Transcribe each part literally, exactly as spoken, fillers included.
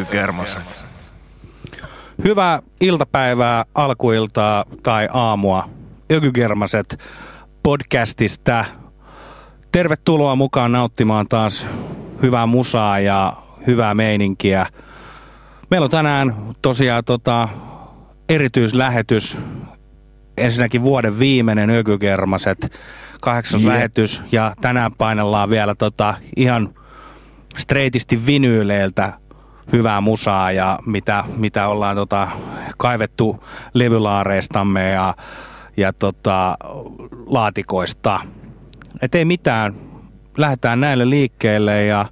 Öky Germaset. Hyvää iltapäivää, alkuiltaa tai aamua. Öky Germaset podcastista. Tervetuloa mukaan nauttimaan taas hyvää musaa ja hyvää meininkiä. Meillä on tänään tosiaan tota, erityislähetys. Ensinnäkin vuoden viimeinen Öky Germaset, kahdeksas yeah. lähetys. Ja tänään painellaan vielä tota, ihan straightisti vinyyleiltä hyvää musaa ja mitä, mitä ollaan tota, kaivettu levylaareistamme ja, ja tota, laatikoista. Et ei mitään. Lähdetään näille liikkeelle ja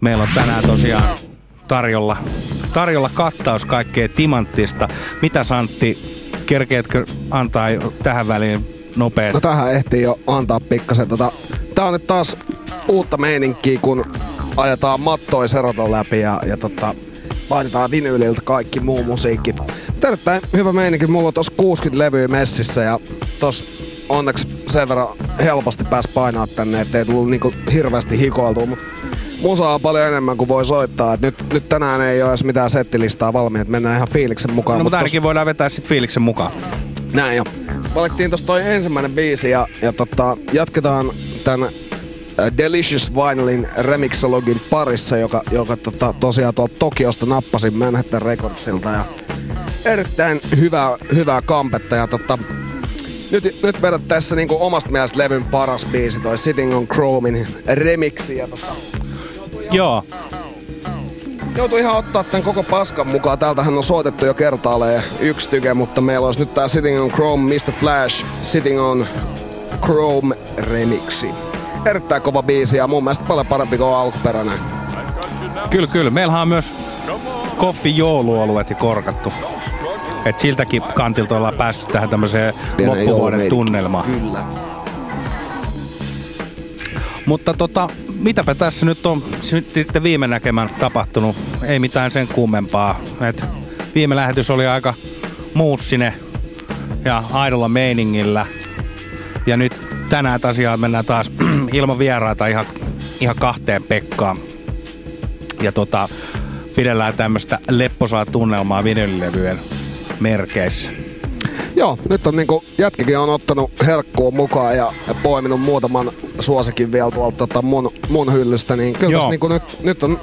meillä on tänään tosiaan tarjolla, tarjolla kattaus kaikkea timanttista. Mitä Santti, kerkeetkö antaa tähän väliin nopeasti? No tähän ehtii jo antaa pikkasen. Tota, tää on nyt taas uutta meininkiä, kun ajetaan mattoi seroton läpi ja, ja tota, laitetaan vinyyliltä kaikki muu musiikki. Erittäin hyvä meininki. Mulla on tossa kuusikymmentä levyä messissä ja tossa onneksi sen verran helposti pääsi painaa tänne, ettei tullut niinku hirveästi hikoiltua, mutta musaa on paljon enemmän kuin voi soittaa. Et nyt, nyt tänään ei ole edes mitään settilistaa valmiin, että mennään ihan fiiliksen mukaan. No mutta ainakin tos... voidaan vetää sit fiiliksen mukaan. Näin jo. Valittiin tossa toi ensimmäinen biisi ja, ja tota, jatketaan tän Delicious Vinylin remixologin parissa, joka, joka tota, tosiaan tuolta Tokiosta nappasin Manhattan Recordsilta. Ja erittäin hyvää, hyvää kampetta ja tota... Nyt, nyt vedät tässä niinku omasta mielestä levyn paras biisi, toi Sitting on Chromin remixi. Ja tota, joo. Joutui ihan ottaa tän koko paskan mukaan. Täältähän on soitettu jo kertaalleen yksi tyke, mutta meillä olisi nyt tää Sitting on Chrome, mister Flash, Sitting on Chrome remixi. Erittäin kova biisi ja mun mielestä paljon parempi kuin alkuperäinen. Kyllä, kyllä. Meillähän on myös koffijouluoluet ja korkattu. Et siltäkin kantilta ollaan päästy tähän tämmöiseen loppuvuoden tunnelmaan. Kyllä. Mutta tota, mitäpä tässä nyt on sitten viime näkemän tapahtunut? Ei mitään sen kummempaa. Et viime lähetys oli aika muussinen ja aidolla meiningillä. Ja nyt tänään asiaan mennään taas ilman vieraita ihan, ihan kahteen Pekkaan. Ja tota, pidellään tämmöistä lepposaa tunnelmaa vinylilevyjen merkeissä. Joo, nyt on niinku jätkikin on ottanut herkkuun mukaan ja poiminut muutaman suosikin vielä tuolta tota mun, mun hyllystä, niin kyllä tässä niinku nyt, nyt on, on,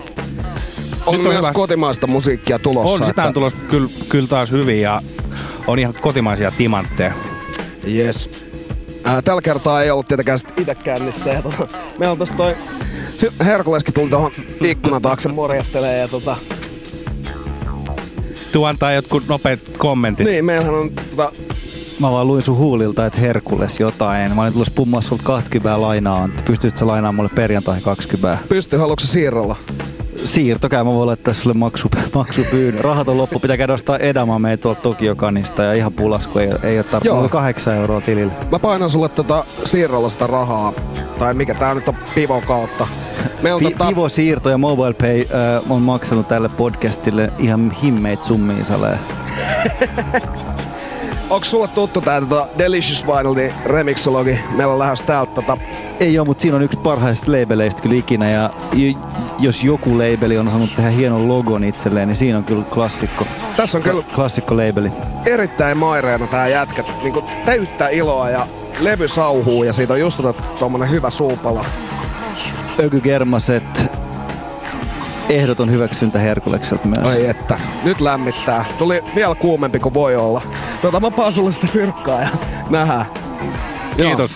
nyt on myös hyvä. Kotimaista musiikkia tulossa. On, sitä on tulossa kyllä kyl taas hyvin ja on ihan kotimaisia timantteja. Yes. Ää, tällä kertaa ei ollut tietenkään sit ite kännissä ja tota, meillä on tossa toi Herkuleskin tuli tohon ikkunan taakse morjastelee ja tota tuu antaa jotkut nopeat kommentit. Niin, meillähän on tota... Mä vaan luin sun huulilta, että Herkules jotain. Mä olin tullut pummaa sulta kaksikymmentä lainaa. Pystyisit sä lainaamaan mulle perjantaihin kaksikymmentä? Pystyy, haluatko siirralla? Siirtokää, mä voin laittaa sulle maksu, maksupyyn. Rahat on loppu, pitää käydä ostaa edama meitä tuolta Tokiokanista ja ihan pulasku, ei, ei ole tarpeeksi kahdeksan euroa tilille. Mä painan sulle tota siirralla sitä rahaa, tai mikä tää nyt on Pivon kautta. Pi- tota... Pivo-siirto ja MobilePay äh, on maksanut tälle podcastille ihan himmeitä summia saleen. Onks sulle tuttu tää tota Delicious Vinylin remixologi? Meillä on lähes täältä tota... Ei oo, mut siinä on yksi parhaista labeleistä kyllä ikinä ja jos joku labeli on saanut tehdä hienon logon itselleen, niin siinä on kyllä klassikko. Tässä on kyllä... Klassikko labeli. Erittäin maireena tää jätkä, niinku täyttää iloa ja levy sauhuu ja siitä on just tommonen hyvä suupala. Öky Germaset. Ehdoton hyväksyntä Herkulekselta myös. Oi että, nyt lämmittää. Tuli vielä kuumempi kuin voi olla. Tota mä paan sulle sitä fyrkkaa ja nähdään. Kiitos.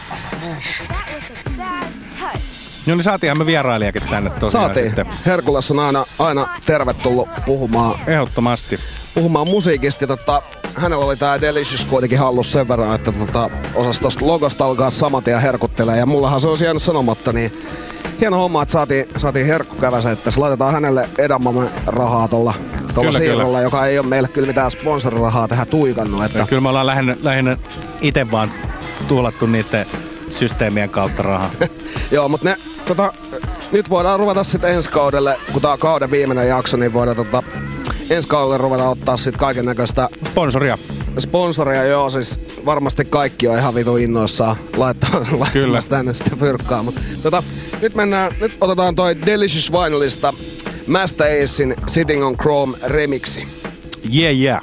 No niin, saatiinhan me vierailijakin tänne tosiaan. Saatiin. Sitten. Herkules on aina, aina tervetullut puhumaan. Ehdottomasti. Puhumaan musiikista. Tota, hänellä oli tää Delicious kuitenkin hallus sen verran, että tota, osasi tosta logosta alkaa saman tien herkuttelee. Ja mullahan se olisi jäänyt sanomatta, niin hieno homma, että saatiin, saatiin Öky Germaset, että laitetaan hänelle edamamme rahaa tuolla siirrolla, joka ei ole meille kyllä mitään sponsorirahaa tähän tuikannut. Että... Kyllä me ollaan lähinnä, lähinnä itse vaan tuulattu niiden systeemien kautta rahaa. Joo, mutta ne, tota, nyt voidaan ruveta sitten ensi kaudelle, kun tää on kauden viimeinen jakso, niin voidaan tota, ensi kaudelle ruveta ottaa sitten kaiken näköistä... Sponsoria. Sponsoria, joo, siis varmasti kaikki on ihan vitu innoissaan laittamassa tänne sitä fyrkkaa, mutta tota, nyt mennään, nyt otetaan toi Delicious Vinylista Master Acein Sitting on Chrome -remiksi. Yeah, yeah.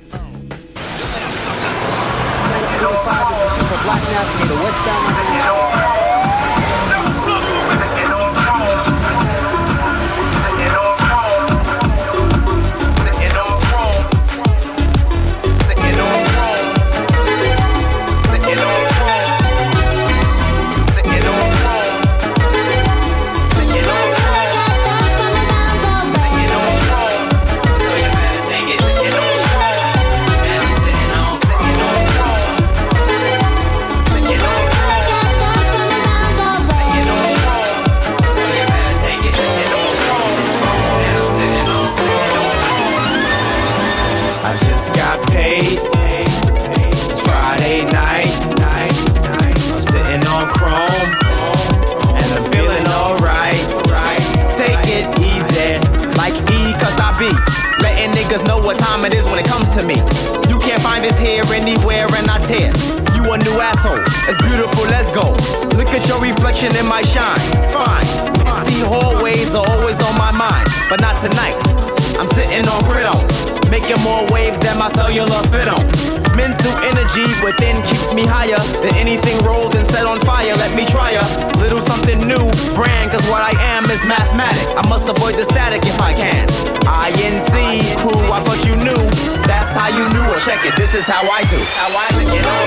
This is how I do. How I do. You know,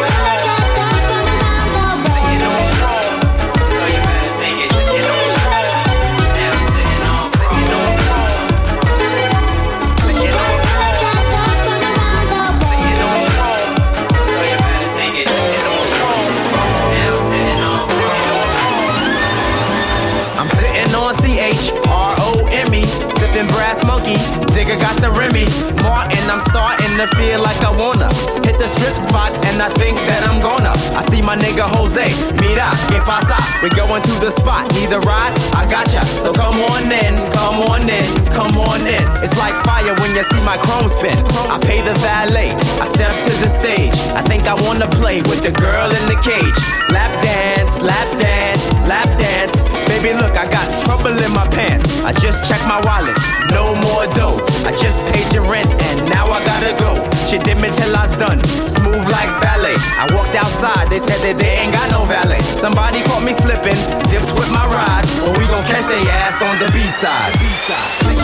digger got the Remy Martin, I'm starting to feel like I wanna hit the strip spot, and I think that I'm gonna. I see my nigga Jose, mira, que pasa? We going to the spot, need a ride? I gotcha, so come on in, come on in, come on in. It's like fire when you see my chrome spin. I pay the valet, I step to the stage. I think I wanna play with the girl in the cage. Lap dance, lap dance, lap dance. Baby, look, I got trouble in my pants. I just checked my wallet, no more. I just paid your rent and now I gotta go. She did me till I was done, smooth like ballet. I walked outside, they said that they ain't got no valet. Somebody caught me slipping, dipped with my ride, but we gon' catch their ass on the B-side. B-side.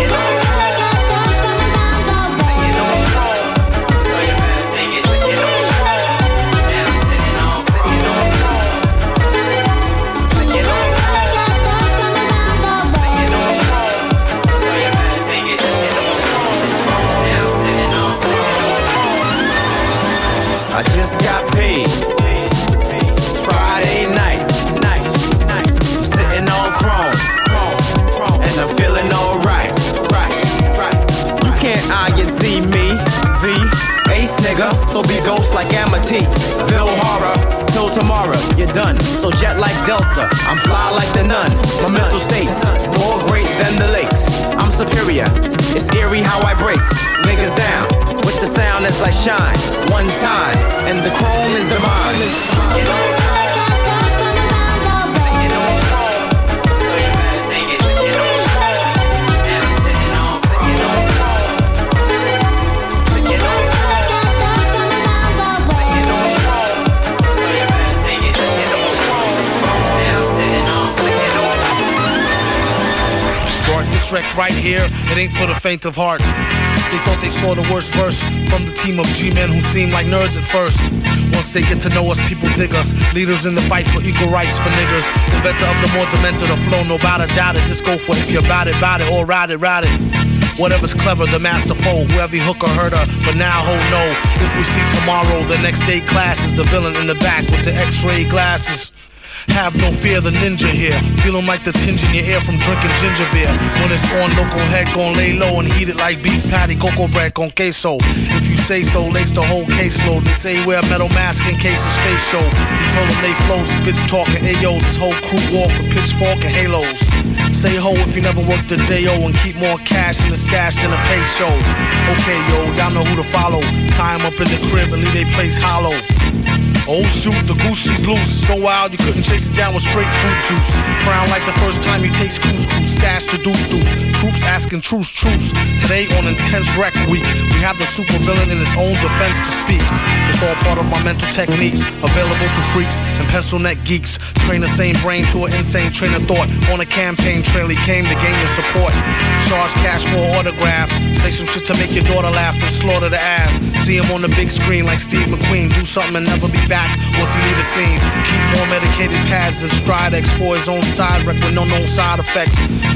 I just got paid. It's Friday night, night, night. I'm sitting on chrome, and I'm feeling alright, right, right. You can't iron see me, the ace nigga. So be ghost like Amity, Bill Horror. Till tomorrow, you're done. So jet like Delta, I'm fly like the nun. My mental states, more great than the lakes. I'm superior, it's eerie how I breaks niggas down, with the sound as I shine. One time, and the chrome is the mine. Wreck right here, it ain't for the faint of heart. They thought they saw the worst verse from the team of G-men who seem like nerds at first. Once they get to know us, people dig us. Leaders in the fight for equal rights for niggas. Inventor of the more demented, the flow, no doubt it. Just go for it, if you're bout it, bout it, or ride it, ride it. Whatever's clever, the master foe, whoever he hook or hurt her, but now, oh no. If we see tomorrow, the next day class is the villain in the back with the x-ray glasses. Have no fear, the ninja here. Feeling like the tinge in your ear from drinking ginger beer. When it's on, local head gon' lay low and heat it like beef patty, cocoa bread con queso. If you say so, lace the whole caseload. They say wear metal mask in case his face show. You told them they flow, spits talking A Os. His whole crew walk with pitchfork and halos. Say ho if you never worked a J O and keep more cash in the stash than a pay show. Okay, yo, y'all know who to follow. Tie him up in the crib and leave they place hollow. Oh shoot, the goose she's loose. So wild you couldn't chase it down with straight fruit juice. Crown like the first time he takes couscous. Stash the deuce deuce. True groups asking truce, truce. Today on Intense Rec Week, we have the supervillain in his own defense to speak. It's all part of my mental techniques, available to freaks and pencil neck geeks. Train the same brain to an insane train of thought. On a campaign trail he came to gain your support. Charge cash for an autograph. Say some shit to make your daughter laugh and slaughter the ass. See him on the big screen like Steve McQueen. Do something and never be back once he leave the scene. Keep more medicated pads than Stridex for his own side wreck with no known side effects.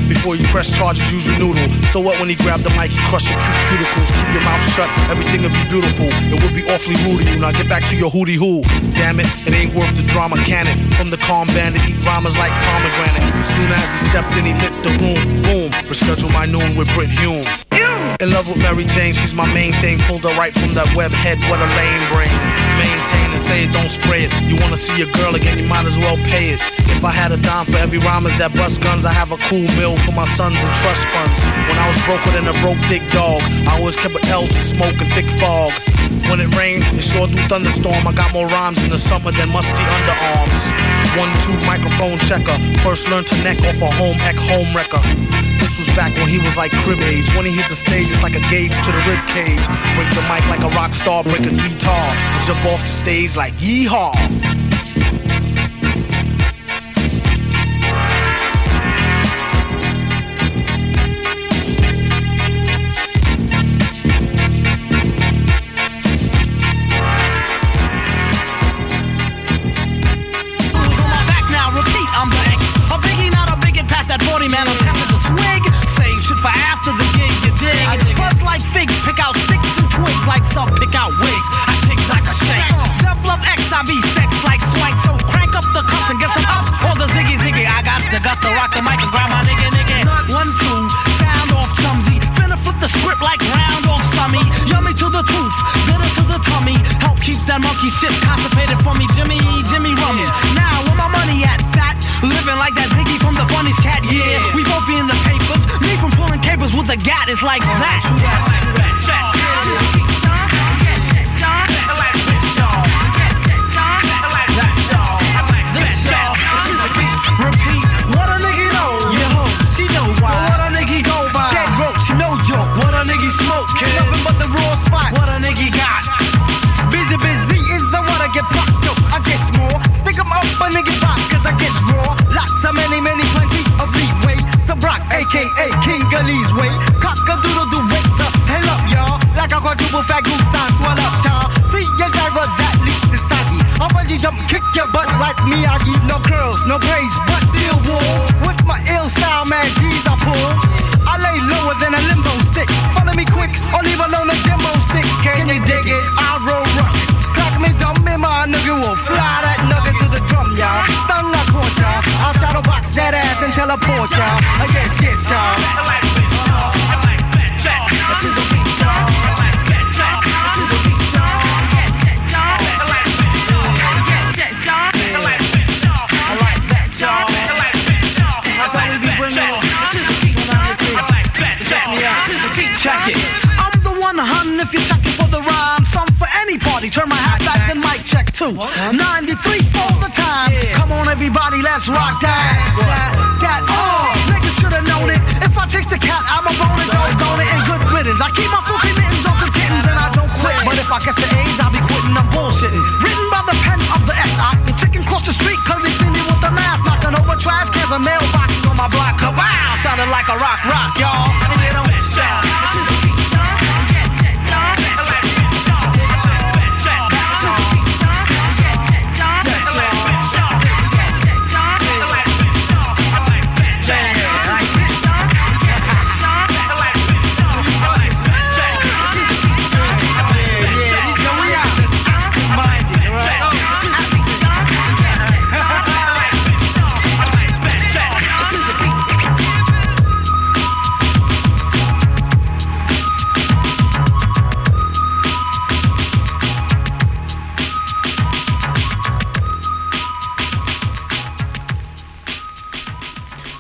Before you press charges, use your noodle. So what when he grabbed the mic, he crushed your cute cuticles. Keep your mouth shut, everything will be beautiful. It would be awfully rude of you. Now get back to your hootie hoo. Damn it, it ain't worth the drama, can it? From the calm bandit, eat rhymers like pomegranate. Soon as he stepped in, he lit the room. Boom, reschedule my noon with Brit Hume. In love with Mary Jane, she's my main thing. Pulled her right from that web head, what a lame brain. Maintain and say it, don't spray it. You wanna see your girl again, you might as well pay it. If I had a dime for every rhymer that bust guns, I have a cool bill for my sons and trust funds. When I was broker than a broke dick dog, I always kept an L to smoke and thick fog. When it rained, it sure through thunderstorm. I got more rhymes in the summer than musty underarms. One, two, microphone checker. First learned to neck off a home ec home wrecker. This was back when he was like crib age. When he hit the stage, it's like a gauge to the rib cage. Break the mic like a rock star, break a guitar. Jump off the stage like yeehaw. Like some pick out wigs, I chicks like a shake. Self-love X, I be sex like swank. So crank up the cups and get some ups. All the ziggy ziggy, I got the guts to rock the mic and grab my nigga nigga. One, two, sound off chumsy. Finna flip the script like round off summy. Yummy to the tooth, bitter to the tummy. Help keeps that monkey shit constipated for me. Jimmy, Jimmy Rummy. Now, where my money at? Fat, living like that ziggy from the funniest cat, yeah. We both be in the papers. Me from pulling capers with a gat, it's like that. A K A King Gully's way, cock-a-doodle-doo with the hell up, y'all. Like a quadruple fat goose, I swell up, y'all. See your driver that leaps is soggy. I'll bungee jump, kick your butt like Miyagi. No curls, no braids, but still wool. With my ill style, man, G's I pull. I lay lower than a limbo stick. Follow me quick, or leave alone a jimbo stick. Can you dig it? I roll rocket. Clock me dumb in my nugget, will fly that nugget to the drum, y'all. Stun like corn, y'all. I'll shadow box that ass and teleport, y'all. I guess, yes, y'all. If you're checking for the rhyme, some for any party, turn my hat back, then mic check too. ninety-three all the time. Yeah. Come on, everybody, let's rock that. That, that, oh, niggas should have known it. If I chase the cat, I'm a bone and don't bone it in good riddance. I keep my funky mittens off the kittens and I don't quit. But if I guess the A's, I'll be quitting, I'm bullshitting. Written by the pen of the S. I see chicken cross the street, cause he see me with the mask, knocking over trash cans and mailboxes on my block. Wow, sounding like a rock, rock, y'all. And they don't y'all.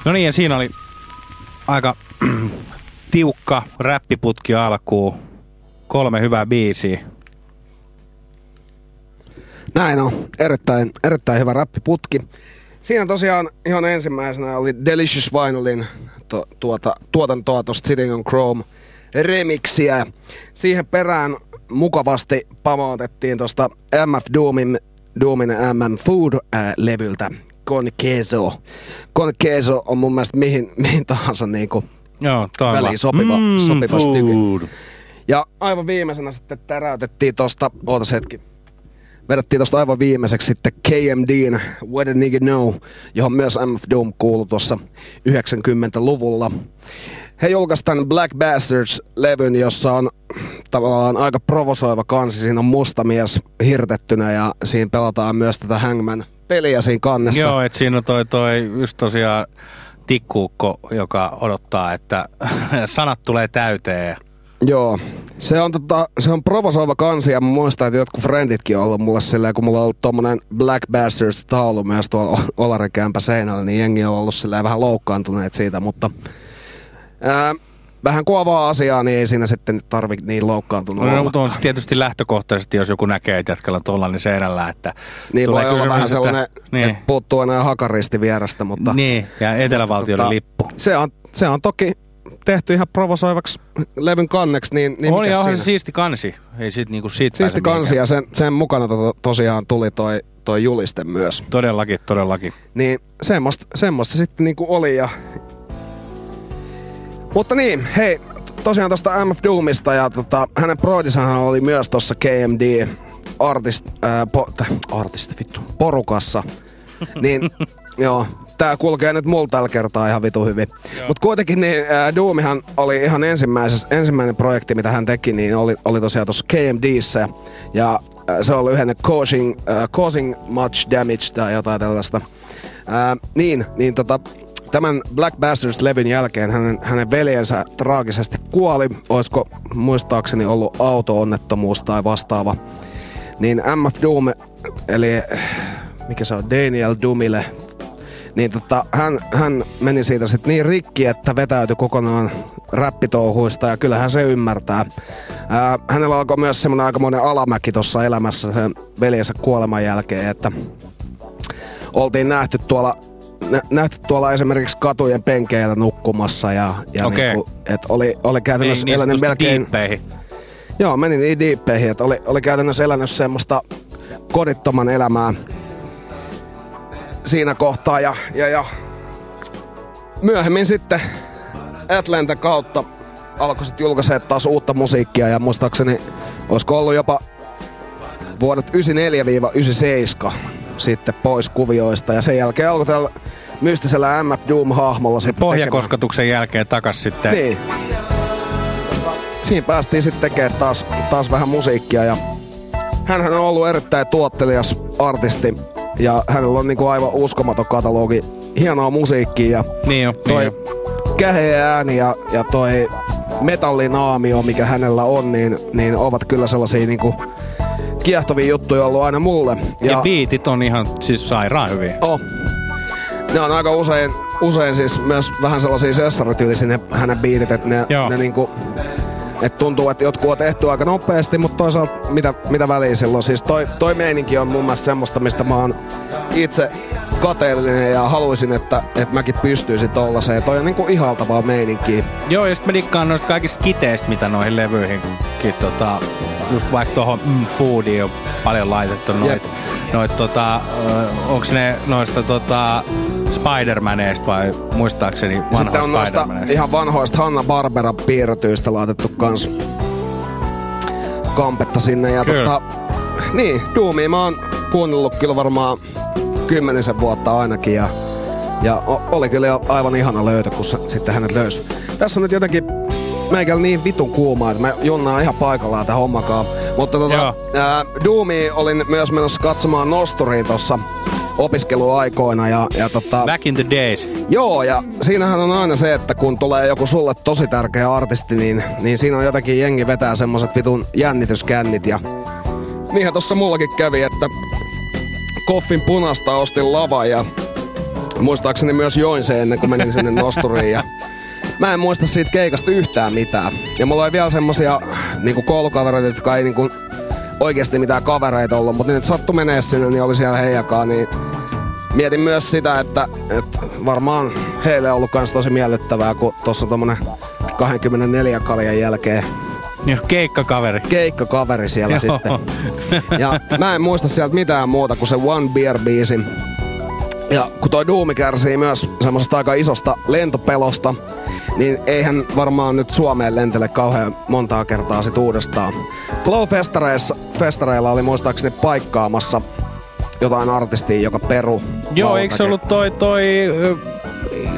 No niin, ja siinä oli aika tiukka räppiputki alkuun. Kolme hyvää biisiä. Näin on. Erittäin, erittäin hyvä räppiputki. Siinä tosiaan ihan ensimmäisenä oli Delicious Vinylin tuotanto, tuota, tuotantoa tuosta Sitting on Chrome -remixiä. Siihen perään mukavasti pamautettiin tuosta M F Doomin, Doomin M M Food-levyltä Con Queso. Con Queso on mun mielestä mihin, mihin tahansa niinku väliin sopiva, mm, sopiva styki. Ja aivan viimeisenä sitten täräytettiin tosta, ootas hetki, vedettiin tosta aivan viimeiseksi sitten K M D:n What a Nigga Know, johon myös M F Doom kuului tuossa yhdeksänkymmentäluvulla. He julkaisivat Black Bastards-levyn, jossa on tavallaan aika provosoiva kansi. Siinä on mustamies hirtettynä ja siinä pelataan myös tätä Hangman-peliä siinä kannessa. Joo, et siinä on toi, toi just tosiaan tikkuukko, joka odottaa, että sanat tulee täyteen. Joo, se on, tota, se on provosoiva kansi ja mä muistan, että jotkut frienditkin on ollut mulle silleen, kun mulla on ollut tommonen Black Bastards-taulu myös tuolla olarikämpä seinällä, niin jengi on ollut silleen vähän loukkaantuneet siitä, mutta ää, vähän kuovaa asiaa, niin ei siinä sitten tarvi niin loukkaantunut no, mutta on tietysti lähtökohtaisesti, jos joku näkee, että jatkalla tuolla, niin seinällä, että niin tulee voi olla vähän sellainen, että niin puuttuu enää hakaristi vierestä, mutta niin, ja etelävaltioiden mutta, lippu. Se on, se on toki tehty ihan provosoivaksi levyn kanneksi, niin, niin oli ihan siisti kansi. Ei sit niinku siitä siisti kansi ja sen, sen mukana to, tosiaan tuli toi, toi juliste myös. Todellakin, todellakin. Niin semmoista, semmoista sitten niinku oli ja mutta niin, hei, tosiaan tosta M F Doomista ja tota, hänen proodisahan oli myös tossa K M D artist, ää, po, täh, artist vittu, porukassa. Niin joo, tää kulkee nyt mulla tällä kertaa ihan vitu hyvin. Joo. Mut kuitenkin niin ää, Doomihan oli ihan ensimmäisessä, ensimmäinen projekti mitä hän teki, niin oli, oli tosiaan tossa K M D:ssä. Ja ää, se oli yhden causing, ää, causing much damage tai jotain tällaista. Ää, niin, niin tota tämän Black Bastards-levyn jälkeen hänen, hänen veljensä traagisesti kuoli. Olisiko muistaakseni ollut auto-onnettomuus tai vastaava. Niin M F Doom, eli mikä se on, Daniel Dumile, niin tota, hän, hän meni siitä sitten niin rikki, että vetäytyi kokonaan räppitouhuista ja kyllähän se ymmärtää. Ää, hänellä alkoi myös semmoinen aikamoinen alamäki tuossa elämässä sen veljensä kuoleman jälkeen, että oltiin nähty tuolla nähty tuolla esimerkiksi katujen penkeillä nukkumassa ja, ja okay. Niinku, että oli, oli käytännössä niin, elänyt melkein diippeihin. Joo, meni niin diippeihin, että oli, oli käytännössä elänyt semmoista kodittoman elämää siinä kohtaa ja, ja, ja myöhemmin sitten Atlanta kautta alkoi sitten julkaisee taas uutta musiikkia ja muistaakseni olisiko ollut jopa vuodet yhdeksänkymmentäneljä yhdeksänkymmentäseitsemän sitten pois kuvioista ja sen jälkeen alkoi tällä mystisellä M F Doom-hahmolla sitten pohjakosketuksen jälkeen takas sitten. Niin. Siinä päästiin sitten tekemään taas, taas vähän musiikkia ja hänhän on ollut erittäin tuottelias artisti ja hänellä on niinku aivan uskomaton katalogi hienoa musiikkia ja niin jo, toi niin käheä ääni ja, ja toi metallinaamio mikä hänellä on niin, niin ovat kyllä sellaisia niinku kiehtovia juttuja on ollut aina mulle. Ja, ja biitit on ihan siis sairaan hyviä. Oh. Ne on aika usein, usein siis myös vähän sellaisia sessarityylisiä ne hänen biitit, että ne, ne niinku, et tuntuu, että jotkut on tehty aika nopeasti, mutta toisaalta mitä, mitä väliä silloin. Siis toi, toi meininki on mun mielestä semmoista, mistä mä oon itse kateellinen ja haluaisin, että, että mäkin pystyisin tollaseen. Toi on niinku ihaltavaa meininkiä. Joo, ja sit mä dikkaan noista kaikista kiteistä, mitä noihin levyihinkin tota just vaikka tohon mm, foodiin on paljon laitettu noit, yep. noit tota, onks ne noista tota Spider-Maneista vai muistaakseni vanhoista Spider-Maneista? Sitten on noista ihan vanhoista Hanna-Barbera-piirretyistä laitettu kans kampetta sinne ja kyllä. Tota, niin, Doomia mä oon kuunnellut kyllä varmaan kymmenisen vuotta ainakin ja, ja oli kyllä aivan ihana löytö, kun se, sitten hänet löysi. Tässä on nyt jotenkin meikällä niin vitun kuumaa, että mä junnaan ihan paikallaan tää hommakaan. Mutta tota, ää, Doomia olin myös menossa katsomaan nosturiin tossa opiskeluaikoina ja, ja tota back in the days. Joo, ja siinähän on aina se, että kun tulee joku sulle tosi tärkeä artisti, niin, niin siinä on jotenkin jengi vetää semmoset vitun jännityskännit ja niinhän tossa mullakin kävi, että Koffin punasta ostin lava ja muistaakseni myös join sen ennen kuin menin sinne nosturiin ja mä en muista siitä keikasta yhtään mitään. Ja mulla oli vielä semmosia niinku koulukavereita, jotka ei niinku oikeesti mitään kavereita ollut, mutta nyt sattu menee sinne, niin oli siellä heijakaan, niin mietin myös sitä, että, että varmaan heille on ollut kans tosi miellyttävää, kun tossa tommonen kaksikymmentäneljä kaljan jälkeen ja keikkakaveri. Keikkakaveri siellä Joo. sitten. Ja mä en muista sieltä mitään muuta kuin se One Beer-biisi. Ja kun toi Doom kärsii myös semmosesta aika isosta lentopelosta, niin eihän varmaan nyt Suomeen lentele kauhean montaa kertaa sit uudestaan. Flow-festareilla oli muistaakseni paikkaamassa jotain artistia, joka peru. Joo, eikö se ollut toi, toi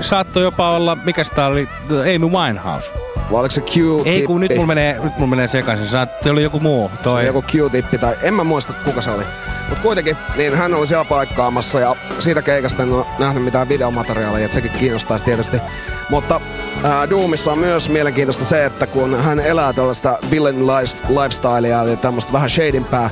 saattoi jopa olla, mikäs tää oli, Amy Winehouse. Vai oliko se Q-tippi? Ei kun nyt mulla menee, nyt mulla menee sekaisin, se oli joku muu. Toi. Se oli joku Q-tippi tai en mä muista kuka se oli. Mut kuitenkin, niin hän oli siellä paikkaamassa ja siitä keikasta en ole nähnyt mitään videomateriaalia, että sekin kiinnostaisi tietysti. Mutta ää, Doomissa on myös mielenkiintoista se, että kun hän elää tällaista villain lifestylea, eli tämmöstä vähän shadinpää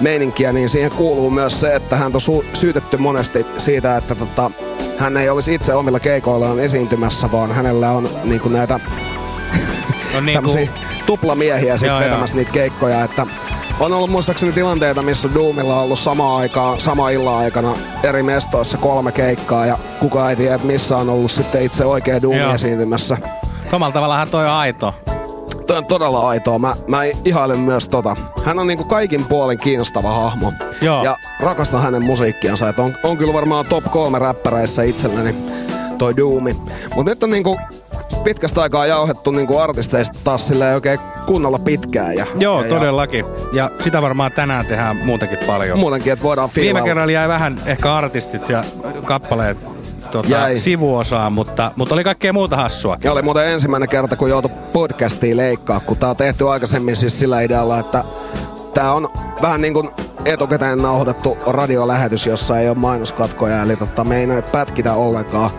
meininkiä, niin siihen kuuluu myös se, että hän on su- syytetty monesti siitä, että tota, hän ei olisi itse omilla keikoillaan esiintymässä, vaan hänellä on niinku näitä on niinku tämmösiä tuplamiehiä sit joo, vetämässä joo. niitä keikkoja, että on ollut muistaakseni tilanteita, missä Doomilla on ollut samaan aikaan, sama illan aikana eri mestoissa kolme keikkaa ja kukaan ei tiedä, missä on ollut sitten itse oikea Doom esiintymässä. Samalla tavallahan toi on aito. Toi on todella aitoa. Mä, mä ihailen myös tota. Hän on niinku kaikin puolin kiinnostava hahmo. Joo. Ja rakastan hänen musiikkiansa. Et on, on kyllä varmaan top kolme räppäreissä itselleni toi Doomi. Mut nyt on niinku pitkästä aikaa jauhettu niinku artisteista taas silleen oikein kunnolla pitkään. Ja, Joo, ja todellakin. Ja sitä varmaan tänään tehdään muutenkin paljon. Muutenkin, että voidaan fiilailla. Viime kerralla jäi vähän ehkä artistit ja kappaleet tota, sivuosaan, mutta, mutta oli kaikkea muuta hassua. Ja oli muuten ensimmäinen kerta, kun joutui podcastiin leikkaa, kun tää on tehty aikaisemmin siis sillä idealla, että tää on vähän niin kuin etukäteen nauhoitettu radiolähetys, jossa ei ole mainoskatkoja, eli tota, me ei näy pätkitä ollenkaan.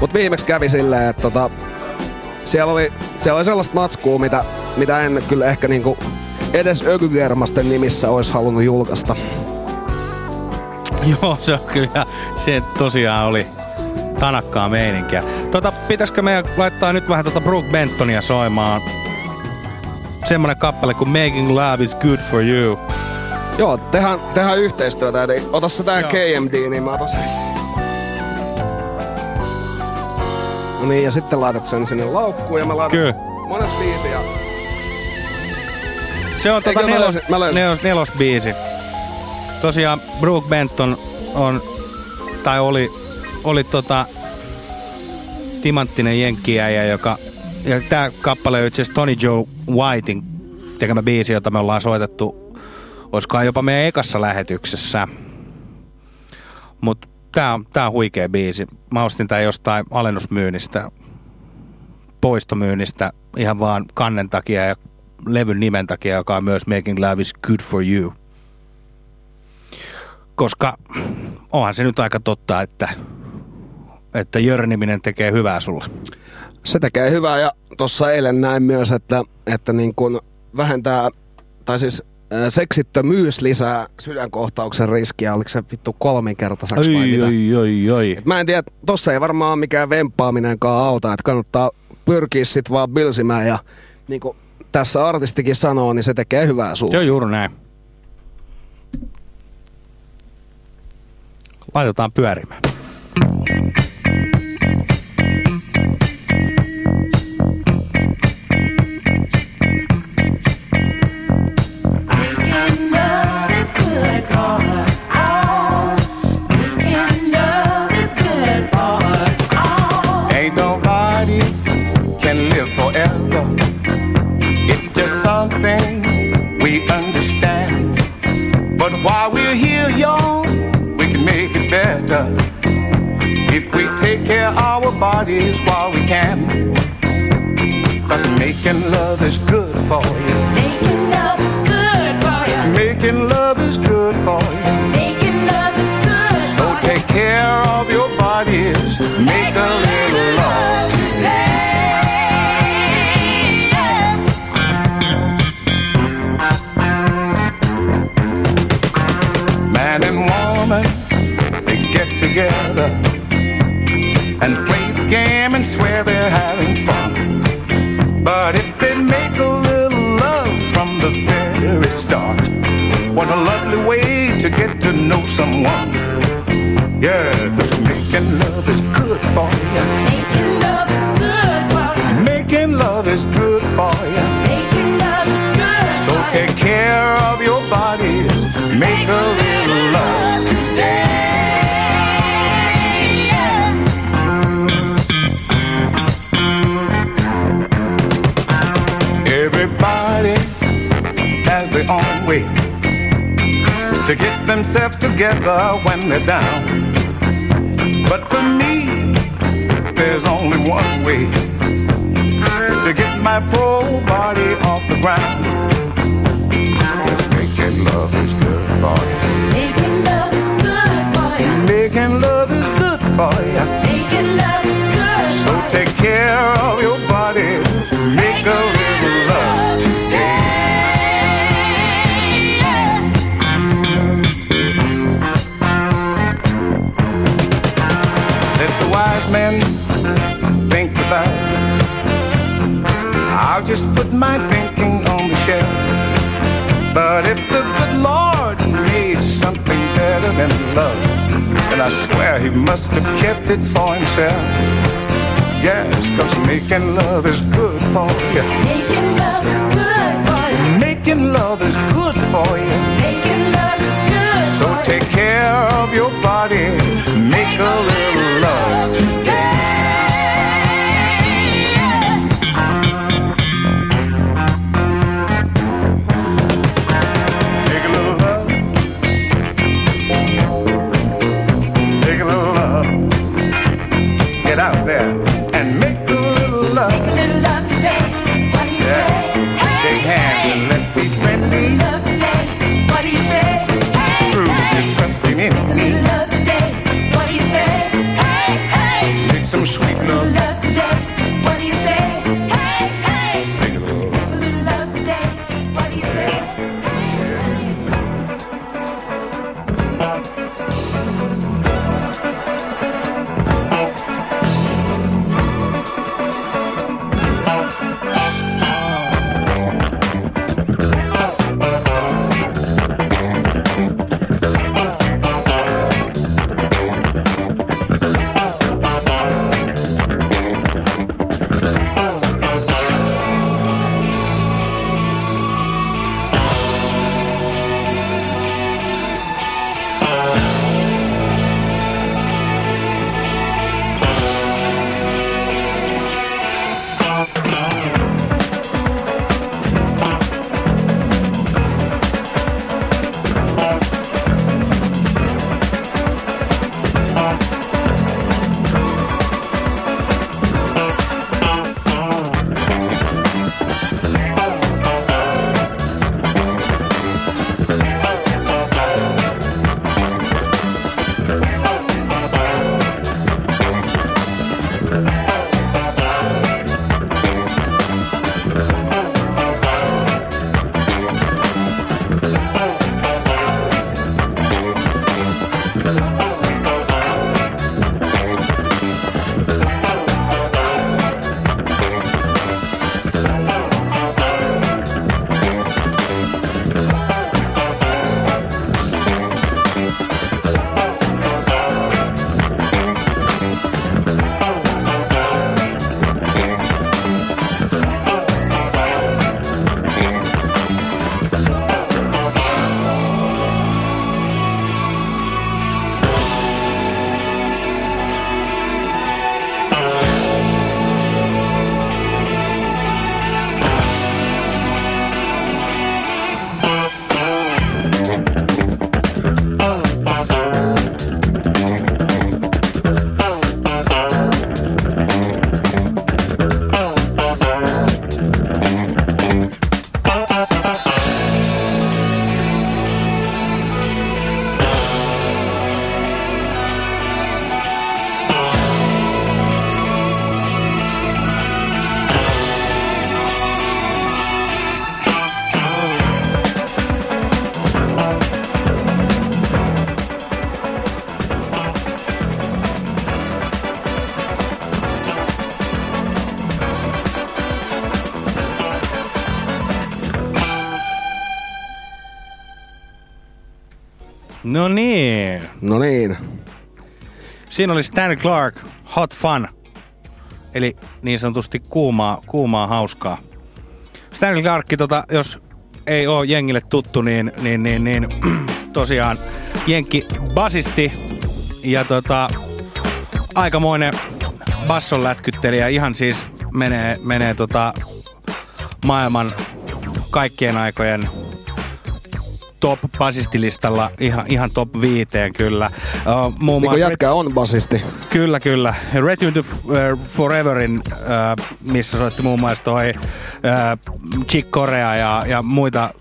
Mut viimeksi kävi silleen, että tota, Siellä oli, siellä oli sellaista matskua, mitä, mitä en kyllä ehkä niinku edes Öky Germasten nimissä olisi halunnut julkaista. Joo, se on kyllä. Se tosiaan oli tanakkaa meininkiä. Tota, pitäisikö meidän laittaa nyt vähän tota Brooke Bentonia soimaan? Semmonen kappale kuin Making Love is Good for You. Joo, tehdään, tehdään yhteistyötä. Eli ota se tää K M D, niin mä otan sen. No niin, ja sitten laitat sen sinne laukkuun ja mä laitan Kyllä. mones biisi ja... Se on tota nelos, nelos, nelos biisi. Tosiaan Brooke Benton on, tai oli, oli tota timanttinen jenkkiäjä, joka... Ja tää kappale on itse asiassa Tony Joe Whitein tekemä biisi, jota me ollaan soitettu, olisikohan jopa meidän ekassa lähetyksessä. Mut... Tää on, tää on huikea biisi. Mä ostin tää jostain alennusmyynnistä, poistomyynnistä, ihan vaan kannen takia ja levyn nimen takia, joka on myös Making Love is Good for You. Koska onhan se nyt aika totta, että, että jörniminen tekee hyvää sulle. Se tekee hyvää ja tossa eilen näin myös, että, että niin kun vähentää, tai siis... Seksittömyys lisää sydänkohtauksen riskiä, oliko se vittu kolminkertaiseksi vai mitä? Oi, oi, oi. Mä en tiedä, tossa ei varmaan mikään vemppaaminenkaan auta, että kannattaa pyrkiä sit vaan bilsimään ja niin kuin tässä artistikin sanoo, niin se tekee hyvää sulle. Joo, juuri näin. Laitetaan pyörimään. While we're here, y'all, we can make it better if we take care of our bodies while we can. 'Cause making love is good for you. Making love is good for you. Making love is good for you. Making love is good for you. So take care of your bodies. Make a little love today. Together and play the game and swear they're having fun. But if they make a little love from the very start, what a lovely way to get to know someone. Yeah, 'cause making love is good for you. to get themselves together when they're down. But for me, there's only one way to get my pro body off the ground. Just making love is good for you. Making love is good for you. Making love is good for you. Making love is good for you. So take care of your body. Make a little love today. Wise men think about it. I'll just put my thinking on the shelf. But if the good Lord made something better than love, then I swear he must have kept it for himself. Yes, cause making love is good for you. Making love is good for you. Making love is good for you. Making love is good for you. So take care of your body. Make a little love today. Make a little love. Make a little love. Get out there and make a little love. Make a little love today. What do you yeah. say? Hey, shake hands hey. And let's be friendly. Make a little love today. What do you say? Hey, prove hey. You're trusting in me. Make a little love today. What do you say? Hey, hey. Make some sweet love. Make a little love today. What do you say? Hey, hey. Make a little, make a little love today. What do you say? No niin. No niin. Siinä oli Stanley Clarke, Hot Fun. Eli niin sanotusti kuumaa, kuumaa hauskaa. Stanley Clarke, tota, jos ei ole jengille tuttu, niin, niin, niin, niin tosiaan jenkki basisti ja tota, aikamoinen basson lätkyttelijä. Ihan siis menee, menee tota, maailman kaikkien aikojen top basistilistalla ihan, ihan top viiteen kyllä. Uh, muun niin kuin jätkä Red... on basisti. Kyllä, kyllä. Return to Foreverin, uh, missä soitti muun muassa toi uh, Chick Corea ja, ja muita...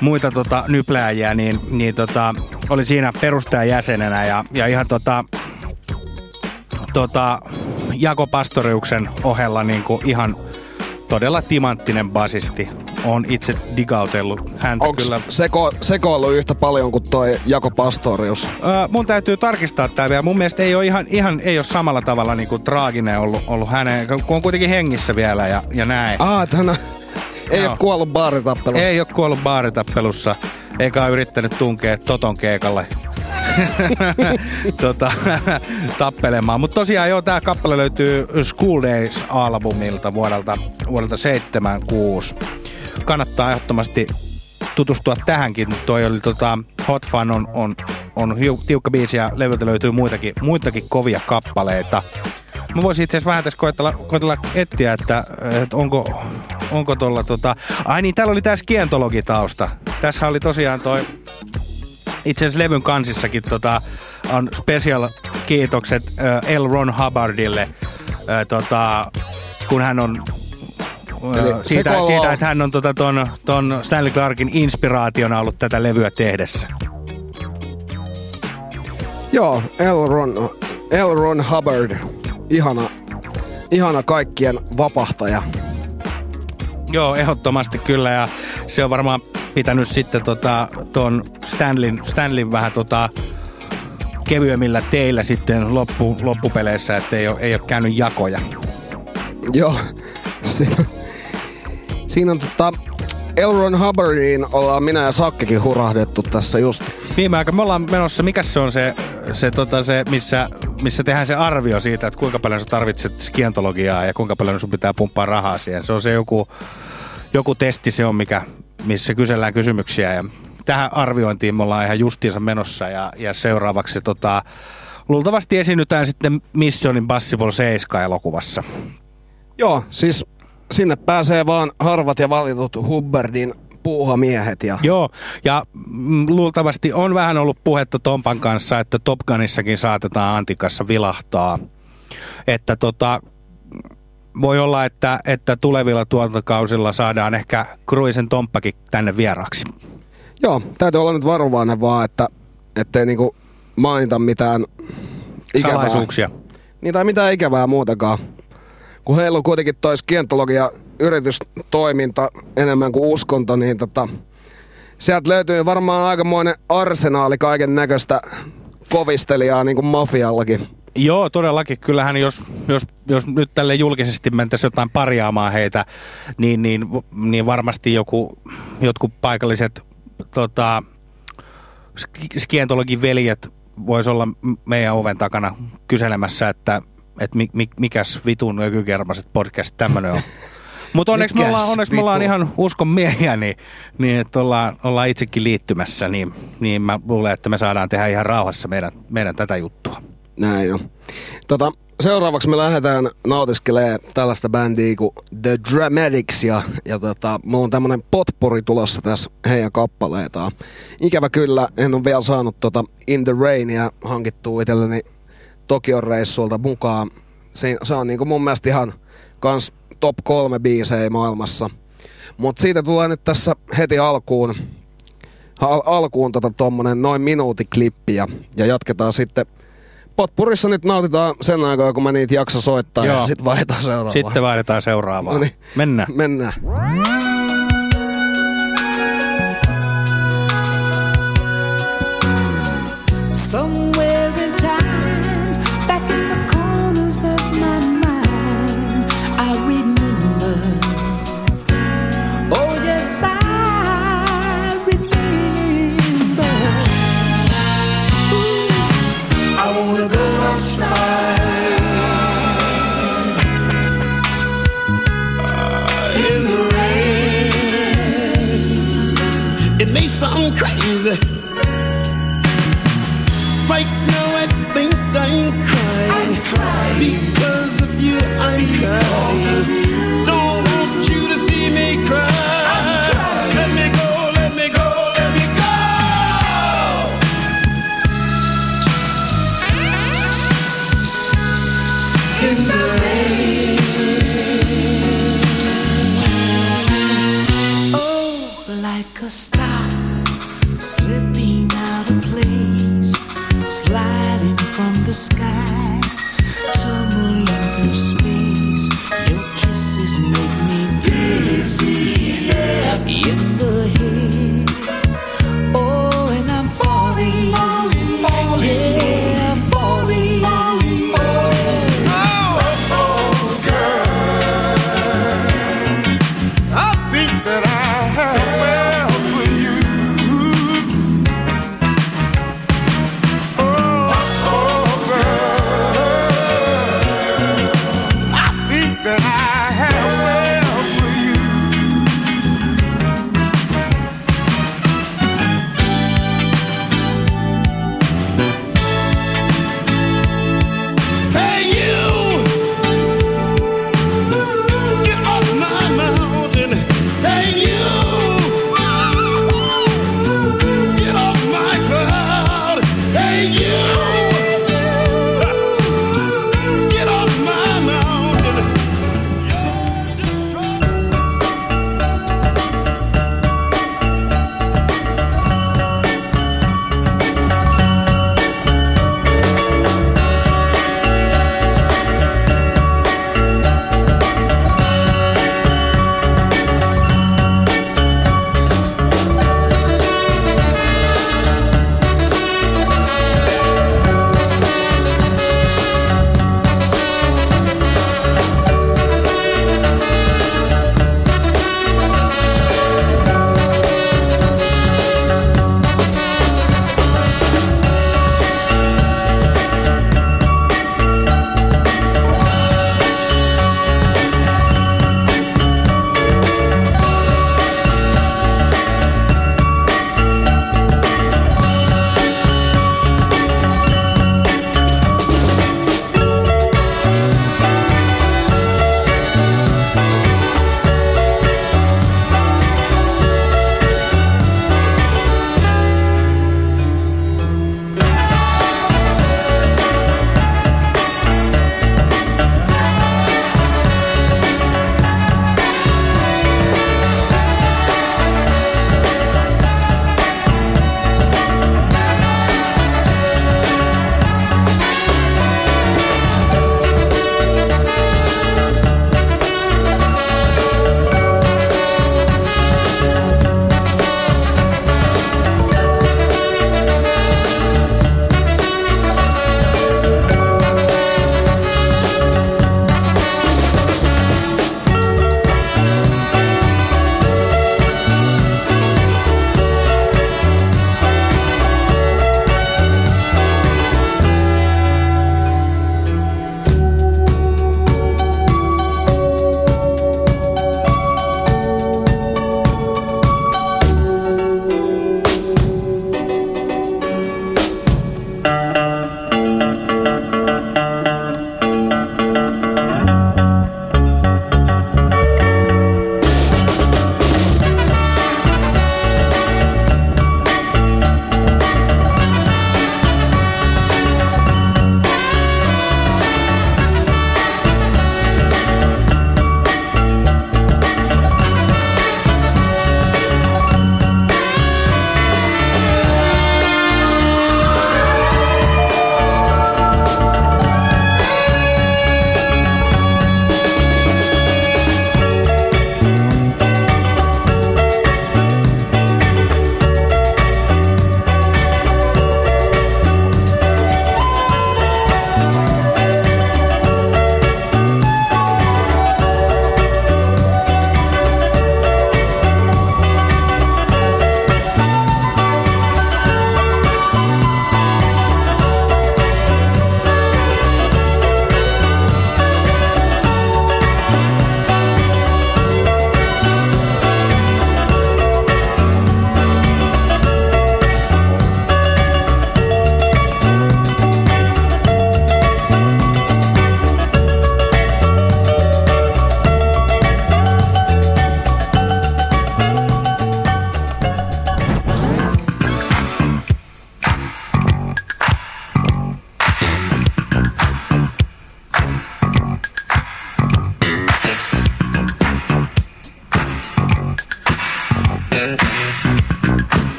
muita tota, nyplääjiä, niin, niin tota, oli siinä perustajajäsenenä ja, ja ihan tota, tota, Jaco Pastoriuksen ohella niin kuin ihan todella timanttinen basisti. On itse digautellut häntä. Onks kyllä. Onko sekoillut yhtä paljon kuin toi Jaco Pastorius? Öö, mun täytyy tarkistaa tää vielä. Mun mielestä ei ole ihan, ihan ei ole samalla tavalla niin kuin traaginen ollut, ollut hänen, kun on kuitenkin hengissä vielä ja, ja näin. Aa, tänä... Ei no. ole kuollut baaritappelussa. Ei ole kuollut baaritappelussa. Eikä ole yrittänyt tunkea Toton keikalle tota, tappelemaan. Mutta tosiaan joo, tää kappale löytyy School Days-albumilta vuodelta, vuodelta seitsemänkymmentäkuusi. Kannattaa ehdottomasti tutustua tähänkin. Toi oli tota, Hot Fun on, on, on tiukka biisi ja levyltä löytyy muitakin, muitakin kovia kappaleita. Mä voisin itse asiassa vähän tässä koetella, koetella etsiä, että, että onko... Onko tuolla tota... Ai niin, täällä oli tää skientologitausta. Tässä oli tosiaan toi... Itse asiassa levyn kansissakin tota... On special kiitokset äh, L. Ron Hubbardille. Äh, tota... Kun hän on... Äh, siitä, siitä, että hän on tota ton, ton Stanley Clarken inspiraationa ollut tätä levyä tehdessä. Joo, L. Ron... L. Ron Hubbard. Ihana... Ihana kaikkien vapahtaja. Joo, ehdottomasti kyllä, ja se on varmaan pitänyt sitten tota, ton Stanleyn, Stanleyn vähän tota, kevyemmillä teillä sitten loppu, loppupeleissä, että ei ole, ei ole käynyt jakoja. Joo, siinä, siinä on tota, L. Ron Hubbardiin ollaan minä ja Sakkikin hurahdettu tässä just. Viime aika me ollaan menossa, mikäs se on se, se, tota, se missä, missä tehdään se arvio siitä, että kuinka paljon sä tarvitset skientologiaa ja kuinka paljon sun pitää pumppaa rahaa siihen. Se on se joku, joku testi, se on mikä, missä kysellään kysymyksiä. Ja tähän arviointiin me ollaan ihan justiinsa menossa ja, ja seuraavaksi tota, luultavasti esiinnytään sitten Mission Impossible seitsemän elokuvassa. Joo, siis... Sinne pääsee vaan harvat ja valitut Hubbardin puuhamiehet. Ja... Joo, ja luultavasti on vähän ollut puhetta Tompan kanssa, että Top Gunissakin saatetaan antikassa vilahtaa. Että tota, voi olla, että, että tulevilla tuotantokausilla saadaan ehkä Kruisen Tomppakin tänne vieraksi. Joo, täytyy olla nyt varovainen vaan, että ettei niinku mainita mitään ikävää. Salaisuuksia. Niin, tai mitään ikävää muutakaan. Kun heillä on kuitenkin toi skientologia yritystoiminta enemmän kuin uskonto, niin tota, sieltä löytyy varmaan aikamoinen arsenaali kaiken näköistä kovistelijaa niin kuin mafiallakin. Joo, todellakin. Kyllähän jos, jos, jos nyt tälle julkisesti mentäisiin jotain parjaamaan heitä, niin, niin, niin varmasti joku, jotkut paikalliset tota, skientologin veljet vois olla meidän oven takana kyselemässä, että että mi, mi, mikäs vitun Öky Germaset podcast tämmönen on. Mutta onneksi me ollaan, onneks me ollaan ihan uskon miehiä, niin, niin että ollaan, ollaan itsekin liittymässä, niin, niin mä luulen, että me saadaan tehdä ihan rauhassa meidän, meidän tätä juttua. Näin on. Tota, seuraavaksi me lähdetään nautiskelemaan tällaista bändiä kuin The Dramatics, ja, ja tota, mulla on tämmönen potpuri tulossa tässä heidän kappaleitaan. Ikävä kyllä, en ole vielä saanut tota In the Rainia hankittua itselleni Tokion reissulta mukaan. Se, se on niinku mun mielestä ihan kans top kolme biisejä maailmassa. Mut siitä tulee nyt tässä heti alkuun, al, alkuun tota tommonen noin minuutiklippi ja, ja jatketaan sitten. Potpurissa nyt nautitaan sen aikaa, kun mä niitä jaksa soittaa. Joo. Ja sit vaihdetaan seuraavaan. Sitten vaihdetaan seuraavaan. Noniin, mennään. Mennään. Crazy. Right now I think I'm crying, I'm crying. Because of you I'm crying, you. Don't want you to see me cry. Let me go, let me go, let me go.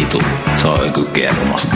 vitu. Se on Öky Germaset.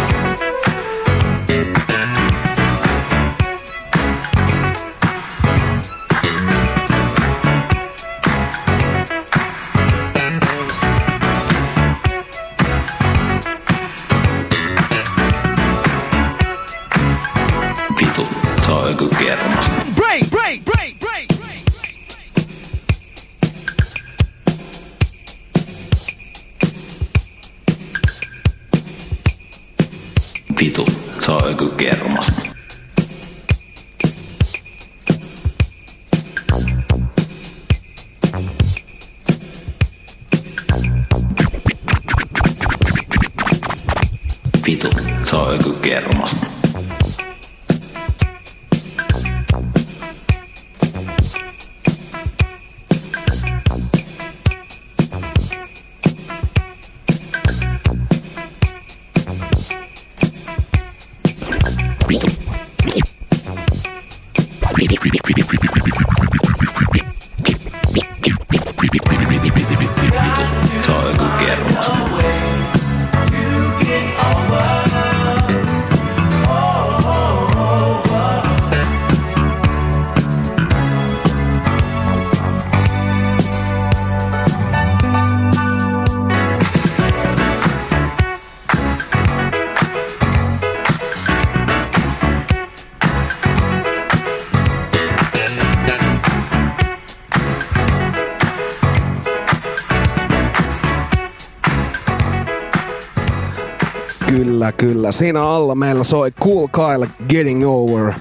Kyllä, kyllä. Siinä alla meillä soi Cool Kyle Getting Over.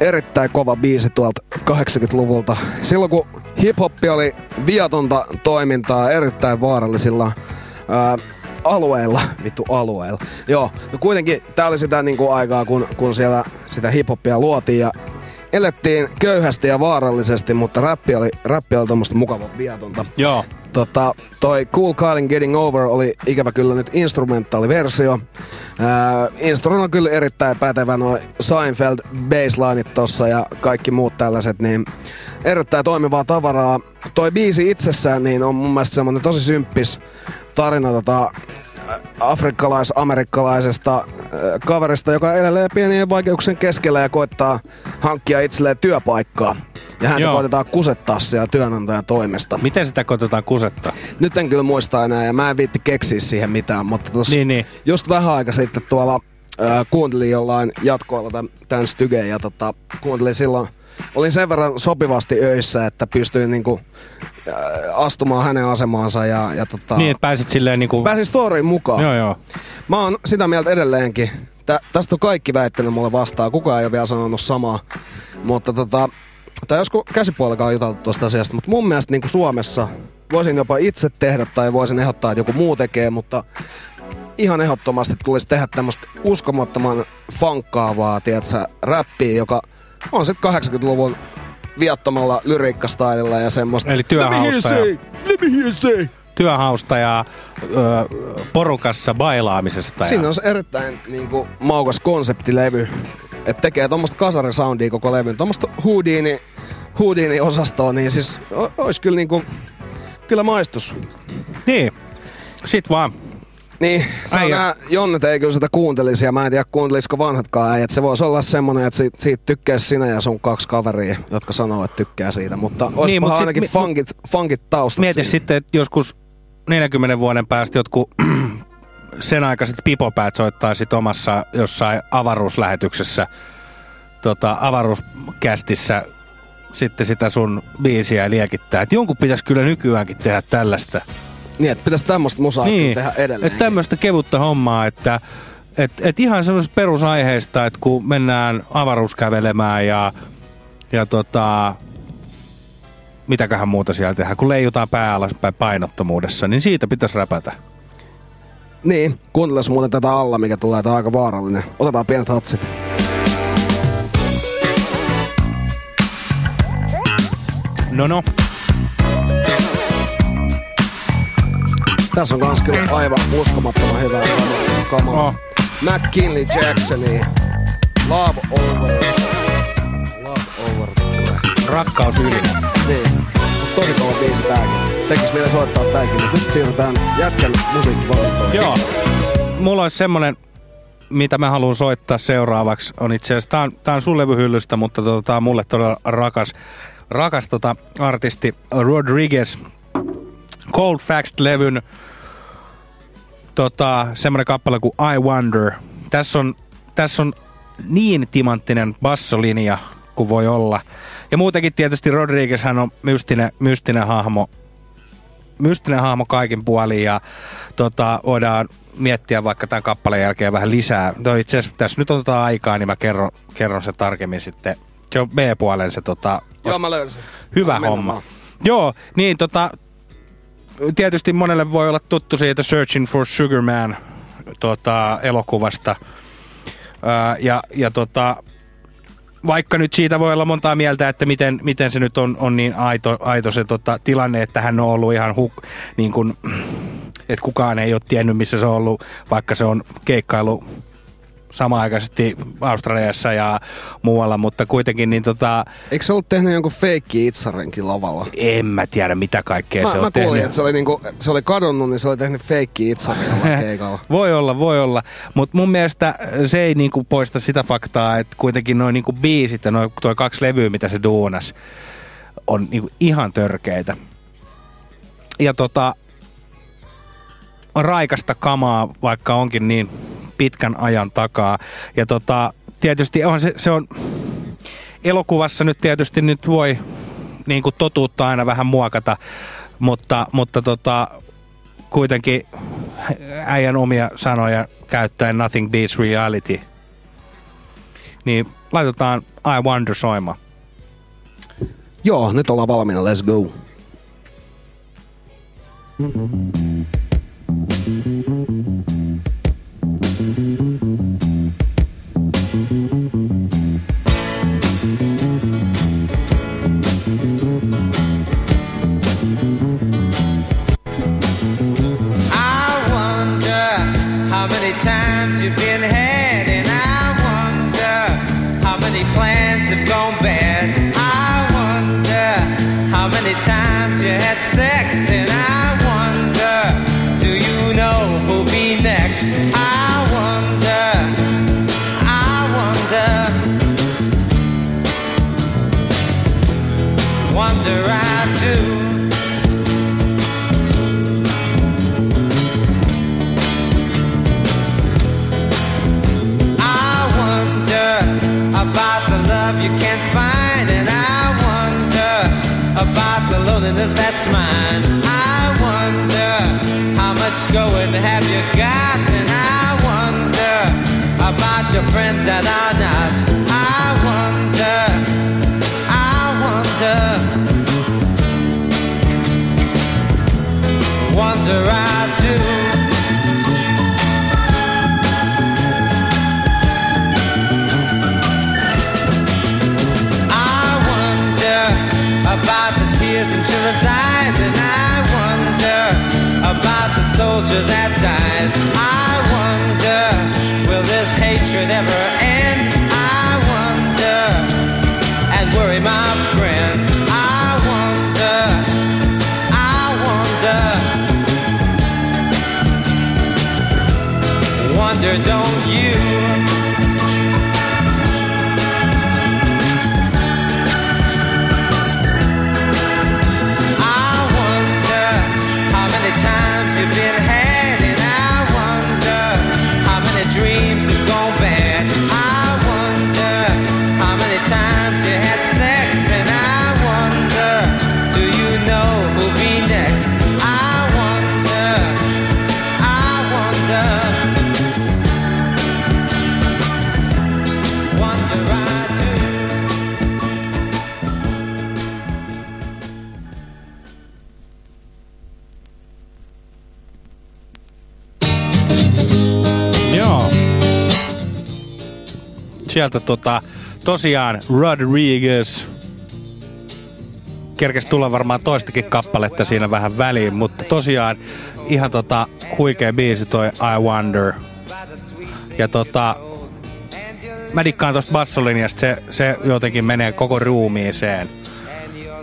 Erittäin kova biisi tuolta kahdeksankymmentäluvulta. Silloin kun hiphoppi oli viatonta toimintaa erittäin vaarallisilla ää, alueilla. Vittu alueilla. Joo, no kuitenkin tää oli sitä niin kuin aikaa, kun, kun siellä sitä hiphoppia luotiin ja elettiin köyhästi ja vaarallisesti, mutta räppi oli, räppi oli tommoista mukavaa viatonta. Joo. Tota, toi Cool Kyle Getting Over oli ikävä kyllä nyt instrumentaaliversio. Ää, instron on kyllä erittäin pätevä, noi Seinfeld basslineit tossa ja kaikki muut tällaiset, niin erittäin toimivaa tavaraa. Toi biisi itsessään niin on mun mielestä semmonen tosi symppis tarina tota afrikkalais-amerikkalaisesta kaverista, joka elelee pienien vaikeuksien keskellä ja koittaa hankkia itselleen työpaikkaa. Ja häntä Joo. koitetaan kusettaa siellä työnantajan toimesta. Miten sitä koitetaan kusettaa? Nyt en kyllä muista enää ja mä en viitti keksiä siihen mitään, mutta tossa niin, niin. just vähän aika sitten tuolla äh, kuuntelin jollain jatkoilla tämän, tämän Stygeen ja tota, kuuntelin silloin. Olin sen verran sopivasti öissä, että pystyin niinku äh, astumaan hänen asemaansa ja, ja tota... Niin, että pääsit silleen niinku... Pääsin storyin mukaan. Joo, joo. Mä oon sitä mieltä edelleenkin. Tä, tästä on kaikki väittänyt mulle vastaan. Kukaan ei ole vielä sanonut samaa. Mutta tota... Tai joskus käsipuolikaan on juteltu tuosta asiasta, mutta mun mielestä niinku Suomessa voisin jopa itse tehdä tai voisin ehdottaa, että joku muu tekee, mutta ihan ehdottomasti tulisi tehdä tämmöstä uskomattoman funkkaavaa, tietsä, räppiä, joka on sit kahdeksankymmentäluvun viattomalla lyriikkastaililla ja semmoista. Eli työhausta ja... Let me hear say! Työhausta ja ö, porukassa bailaamisesta. Siinä ja... on se erittäin niinku maukas konseptilevy. Että tekee tommoista kasarisoundia koko levyn. Tommoista Houdini, Houdini-osastoa, niin siis o- ois kyllä niinku... Kyllä maistus. Niin. Sit vaan. Niin, nää, Jonnet ei kyllä sitä kuuntelisi ja mä en tiedä kuuntelisiko vanhatkaan äijät. Se voisi olla semmonen, että siitä, siitä tykkäis sinä ja sun kaksi kaveria, jotka sanoo, että tykkää siitä. Mutta oispahan niin, mut ainakin mi- funkit, funkit taustat. Mieti siinä sitten, että joskus neljänkymmenen vuoden päästä jotkut sen aikaiset pipopäät soittaa sit omassa jossain avaruuslähetyksessä, tota, avaruuskästissä sitten sitä sun biisiä liekittää. Et jonkun pitäisi kyllä nykyäänkin tehdä tällaista. Niin, että pitäisi tämmöistä musaa niin, tehdä edelleen. Että tämmöistä kevutta hommaa, että et, et ihan semmoisesta perusaiheista, että kun mennään avaruuskävelemään ja, ja tota, mitäköhän muuta siellä tehdään, kun leijutaan pää alaspäin painottomuudessa, niin siitä pitäisi räpätä. Niin, kuunnellaan muuten tätä alla, mikä tulee, tää on aika vaarallinen. Otetaan pienet hatsit. No no. Tässä on kans kyllä aivan uskomattoman hyvää kamaa. Oh. McKinley Jacksonia. Love Over. Love Over. Rakkaus yli. Niin. Tosi kova biisi tääkin. Tekis meillä soittaa tääkin, mutta nyt siirrytään jätkän musiikkivalintoon. Joo. mulla olisi semmonen, mitä mä haluan soittaa seuraavaksi, on itse asiassa, tää on, tää on sun levyhyllystä, mutta tota, tää on mulle todella rakas, rakas tota, artisti Rodriguez. Cold Facts-levyn tota, semmonen kappale kuin I Wonder. Tässä on, tässä on niin timanttinen bassolinja kuin voi olla. Ja muutenkin tietysti Rodriguez hän on mystinen, mystinen hahmo. Mystinen hahmo kaikin puolin ja tota, voidaan miettiä vaikka tämän kappaleen jälkeen vähän lisää. No itse asiassa tässä nyt otetaan aikaa, niin mä kerron, kerron sen tarkemmin sitten. Se on B-puolen se tota... Joo, mä löysin. Hyvä mä homma. Joo, niin tota... Tietysti monelle voi olla tuttu siitä Searching for Sugar Man tuota, elokuvasta. Ää, ja ja tota, vaikka nyt siitä voi olla montaa mieltä, että miten, miten se nyt on, on niin aito, aito se tota, tilanne, että hän on ollut ihan huk... Niin kun, että kukaan ei ole tiennyt, missä se on ollut, vaikka se on keikkailu samaaikaisesti Australiassa ja muualla, mutta kuitenkin niin tota... Eikö se ollut tehnyt jonkun feikki itsarenkin lavalla? En mä tiedä mitä kaikkea mä, se on mä tehnyt. Mä kuulin, että se oli, niinku, se oli kadonnut, niin se oli tehnyt feikki itsarenkin keikalla. Voi olla, voi olla. Mutta mun mielestä se ei niinku poista sitä faktaa, että kuitenkin noi niinku biisit ja noi toi kaksi levyä, mitä se duunas, on niinku ihan törkeitä. Ja tota... On raikasta kamaa, vaikka onkin niin... pitkän ajan takaa. Ja tota, tietysti on se, se on elokuvassa nyt tietysti nyt voi niin kuin totuutta aina vähän muokata, mutta, mutta tota, kuitenkin äijän omia sanoja käyttäen nothing beats reality. Niin laitetaan I Wonder soima. Joo, nyt ollaan valmiina. Let's go. Times you've been had, and I wonder how many plans have gone bad. I wonder how many times you had sex, and I wonder, do you know who'll be next? I wonder, I wonder, wonder I do. You can't find, and I wonder about the loneliness that's mine. I wonder how much going have you got, and I wonder about your friends that are not. I wonder, I wonder, wonder I do. About the tears in children's eyes, and I wonder about the soldier that dies. I wonder, will this hatred ever end? I wonder, and worry my friend. I wonder, I wonder, wonder don't you? Sieltä tota, tosiaan Rodriguez. Kerkes tulla varmaan toistakin kappaletta siinä vähän väliin, mutta tosiaan ihan tota, huikea biisi toi I Wonder. Ja tota, mä dikkaan tosta bassolinjasta, se, se jotenkin menee koko ruumiiseen.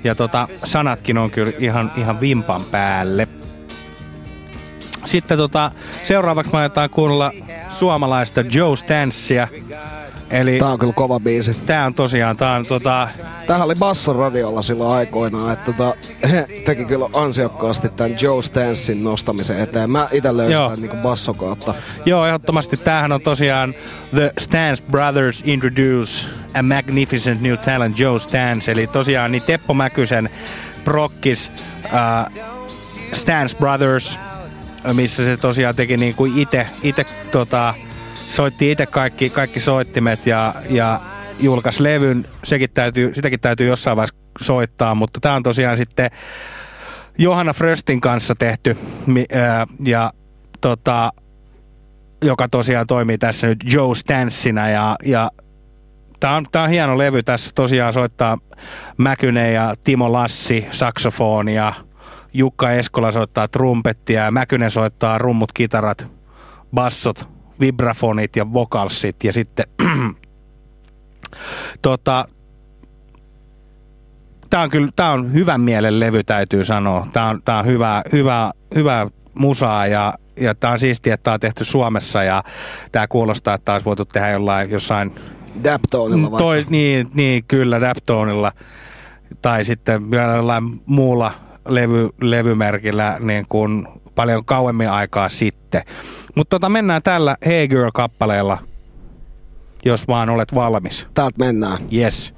Ja tota, sanatkin on kyllä ihan, ihan vimpan päälle. Sitten tota, seuraavaksi me aletaan kuunnella suomalaista Joe Stancia. Eli tää on kyllä kova biisi. Tää on tosiaan, tää on tota... Tämähän oli Basson radiolla silloin aikoinaan, että tota, he teki kyllä ansiokkaasti tämän Joe Stancin nostamisen eteen. Mä ite löysin tämän niinku Basson kautta. Joo, ehdottomasti tämähän on tosiaan The Stance Brothers Introduce a Magnificent New Talent Joe Stance. Eli tosiaan niin Teppo Mäkysen prokkis uh, Stance Brothers, missä se tosiaan teki niinku ite, ite tota... Soitti itse kaikki, kaikki soittimet ja, ja julkaisi levyn. Sekin täytyy, sitäkin täytyy jossain vaiheessa soittaa, mutta tämä on tosiaan sitten Johanna Fröstin kanssa tehty, ja, tota, joka tosiaan toimii tässä nyt Joe Stancinä. Ja, ja tämä on, on hieno levy. Tässä tosiaan soittaa Mäkynen ja Timo Lassi saksofonia, Jukka Eskola soittaa trumpettia ja Mäkynen soittaa rummut, kitarat, bassot, vibrafonit ja vokalsit, ja sitten tota, tää on kyllä, tää on hyvän mielen levy, täytyy sanoa. Tää on, tää on hyvää, hyvää, hyvää musaa, ja, ja tää on siistiä, että tää on tehty Suomessa, ja tää kuulostaa, että tää olisi voitu tehdä jollain, jossain Daptonilla vaikka. Toi, niin, niin, kyllä, Daptonilla, tai sitten vielä jollain muulla levy, levymerkillä, niin kuin paljon kauemmin aikaa sitten. Mutta tota, mennään tällä Hey Girl-kappaleella, jos vaan olet valmis. Täältä mennään. Yes.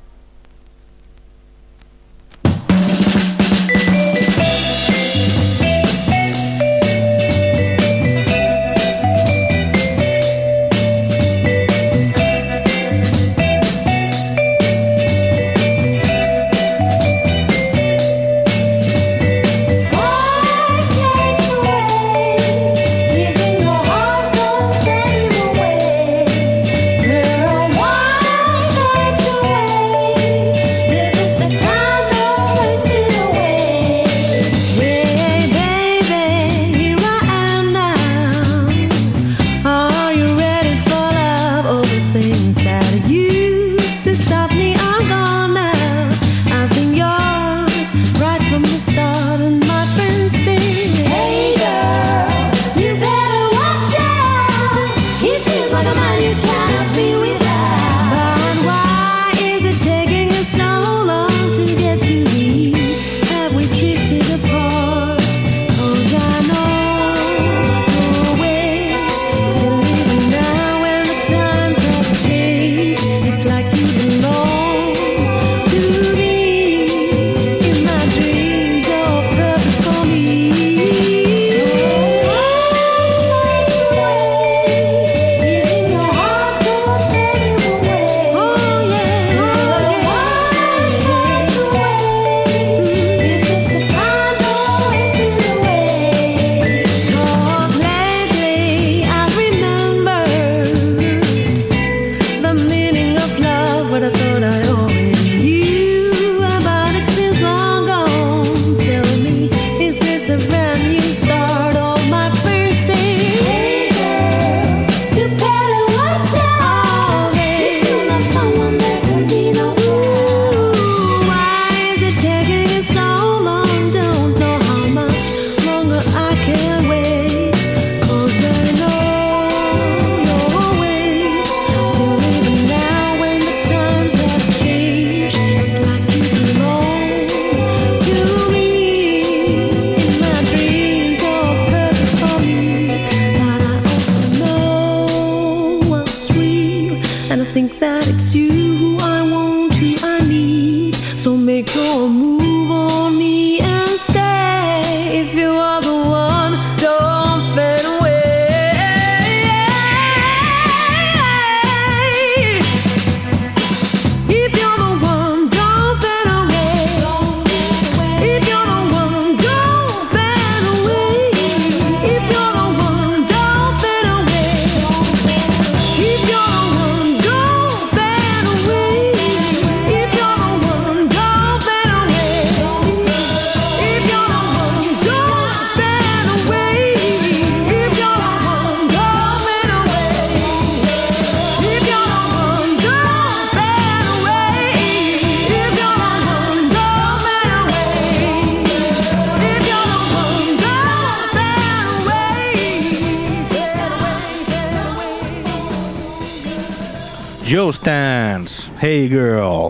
Joe Stans, Hey Girl.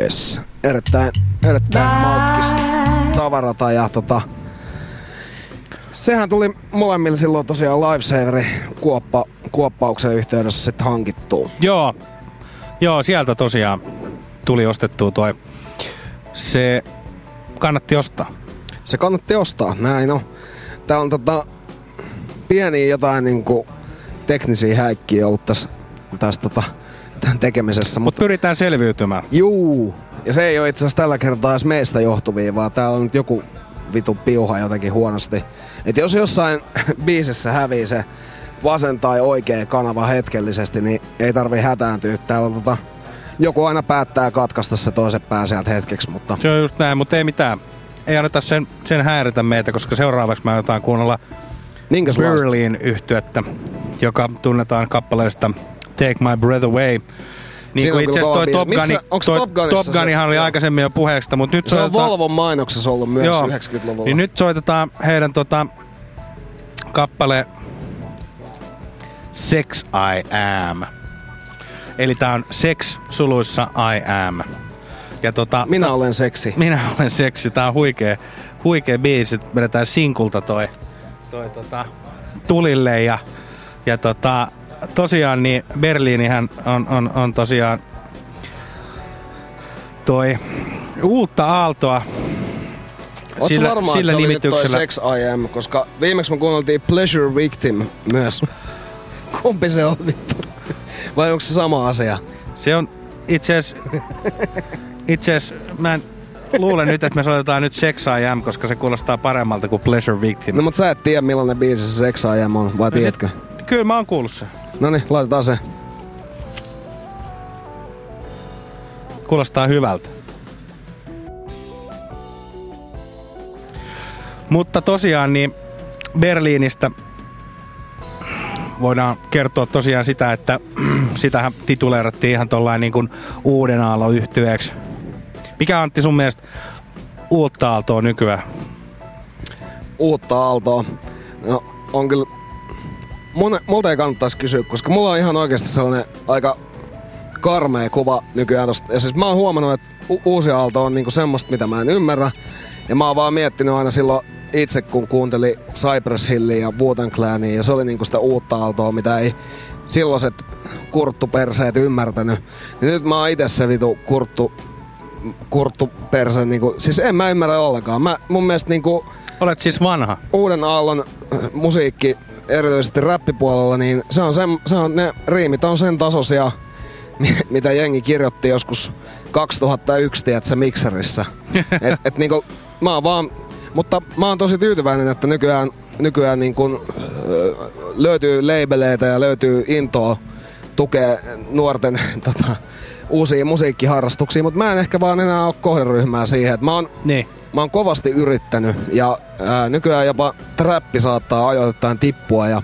Yes, erittäin, erittäin malkkis tavarata ja tota... Sehän tuli molemmille silloin tosiaan Lifesaverin kuoppa, kuoppauksen yhteydessä sit hankittua. Joo, joo, sieltä tosiaan tuli ostettua toi. Se kannatti ostaa. Se kannatti ostaa, näin on. Täällä on tota pieniä jotain niinku teknisiä häikkiä ollut tässä, tässä tota, tämän tekemisessä. Mut mutta pyritään selviytymään. Juu, ja se ei ole itse asiassa tällä kertaa edes meistä johtuvia, vaan täällä on nyt joku vitu piuha jotenkin huonosti. Et jos jossain biisissä hävii se vasen tai oikea kanava hetkellisesti, niin ei tarvii hätääntyä. Täällä tota, joku aina päättää katkaista se toisen pää sieltä hetkeksi, mutta... Se on just näin, mutta ei mitään. Ei anneta sen, sen häiritä meitä, koska seuraavaksi mä jotain kuunnella Berlin yhtyettä, joka tunnetaan kappaleesta Take My Breath Away. Niin itse asiassa toi Top Gun, toi Top Gunhan oli joo. aikaisemmin jo puheeksi, mutta nyt se soitetaan... on Volvon mainoksessa ollut myös joo. yhdeksänkymmentäluvulla. Niin nyt soitetaan heidän tota, kappale Sex I Am. Eli tää on Sex suluissa I Am. Ja tota, minä olen seksi. Minä olen seksi. Tää on huikea, huikea biisi. Vedetään sinkulta toi, toi tota, tulille ja, ja tota... Tosiaan niin Berliinihän on, on, on tosiaan toi uutta aaltoa. Ootko sillä, varmaan, sillä että se oli toi Sex I Am, koska viimeksi me kuunneltiin Pleasure Victim myös. Kumpi se on vittu? Vai onko se sama asia? Se on itse asiassa, mä en luulen nyt, että me soitetaan nyt Sex I Am, koska se kuulostaa paremmalta kuin Pleasure Victim. No mut sä et tiedä millainen biisi se Sex I Am on, vai no tiedätkö? Se... Kyllä mä oon kuullut sen. Noniin, laitetaan se. Kuulostaa hyvältä. Mutta tosiaan niin Berliinistä voidaan kertoa tosiaan sitä, että sitähän tituleerattiin ihan tollain niin kuin uuden aallon yhtyeeksi. Mikä Antti sun mielestä uutta aaltoa nykyään? Uutta aaltoa? No on kyllä... Multa ei kannattaisi kysyä, koska mulla on ihan oikeasti sellainen aika karmea kuva nykyään tosta. Ja siis mä oon huomannut, että u- uusi aalto on niinku semmoista, mitä mä en ymmärrä. Ja mä oon vaan miettinyt aina silloin itse, kun kuuntelin Cypress Hillia ja Wu-Tang Clania. Ja se oli niinku sitä uutta aaltoa, mitä ei silloiset kurttuperseet ymmärtänyt. Ja nyt mä oon itse se vitu kurttu, kurttuperse. Niinku, siis en mä ymmärrä ollenkaan. Mä, mun mielestä niinku... Olet siis vanha. Uuden aallon äh, musiikki... Erityisesti räppipuolella, niin se on, sen, se on ne riimit on sen tasoisia, mitä jengi kirjoitti joskus kaksituhattayksi, tiedätkö, mikserissä. et, et niinku, mä oon vaan, mutta mä oon tosi tyytyväinen, että nykyään, nykyään niinku, löytyy labeleitä ja löytyy intoa tukea nuorten tota, uusia musiikkiharrastuksia, mutta mä en ehkä vaan enää ole kohderyhmää siihen, että mä oon... Niin. Mä oon kovasti yrittänyt ja ää, nykyään jopa trappi saattaa ajoittain tippua ja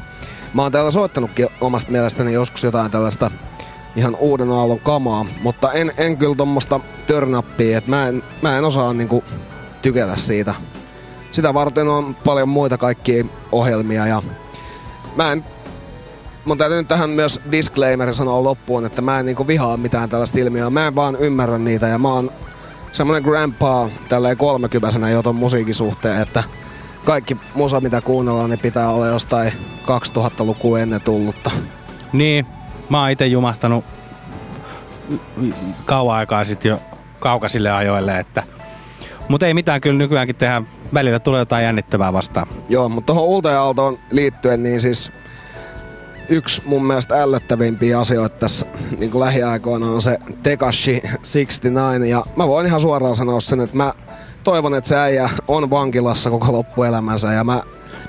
mä oon täällä soittanutkin omasta mielestäni joskus jotain tällaista ihan uuden aallon kamaa, mutta en, en kyllä tommosta törnappia, että mä en, mä en osaa niinku tykätä siitä. Sitä varten on paljon muita kaikkia ohjelmia ja mä en, mun täytyy nyt tähän myös disclaimerin sanoa loppuun, että mä en niinku vihaa mitään tällaista ilmiöä, mä en vaan ymmärrä niitä ja mä oon semmoinen grandpa tälleen kolmekypäisenä jo ton musiikin suhteen, että kaikki musa mitä kuunnellaan, niin pitää olla jostain kaksituhattalukua ennen tullutta. Niin, mä oon ite jumahtanut kauan aikaa sit jo kaukasille ajoille, että mut ei mitään, kyllä nykyäänkin tehdään, välillä tulee jotain jännittävää vastaan. Joo, mutta tohon uuteen aaltoon liittyen, niin siis yksi mun mielestä ällöttävimpiä asioita tässä niin lähiaikoina on se Tekashi kuusikymmentäyhdeksän ja mä voin ihan suoraan sanoa sen, että mä toivon, että se äijä on vankilassa koko loppuelämänsä ja mä,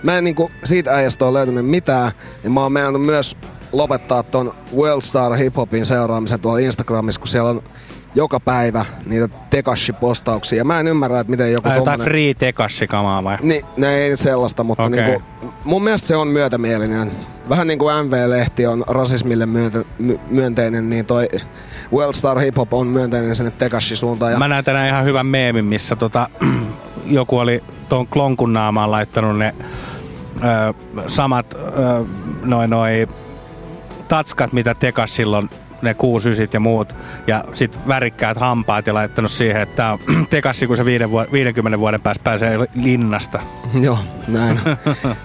mä en niin kuin, siitä äijästä ole löytynyt mitään ja mä oon mennyt myös lopettaa ton Worldstar Hiphopin seuraamisen tuolla Instagramissa, kun siellä on joka päivä niitä Tekashi-postauksia. Mä en ymmärrä, että miten joku... Ai, tommonen... Jotain free Tekashi-kamaa vai? Niin, ne ei sellaista, mutta okay. Niinku, mun mielestä se on myötämielinen. Vähän niin kuin M V-lehti on rasismille myönte- my- myönteinen, niin toi Worldstar Hip Hop on myönteinen sinne Tekashi-suuntaan. Ja... Mä näen tänään ihan hyvän meemin, missä tota, joku oli ton klonkun naamaan laittanut ne ö, samat ö, noi noi... tatskat, mitä Tekas silloin, ne kuusi yhdeksän ja muut, ja sitten värikkäät hampaat ja laittanut siihen, että tämä on Tekassi, kun se viidenkymmenen vuoden päästä pääsee linnasta. Joo, näin.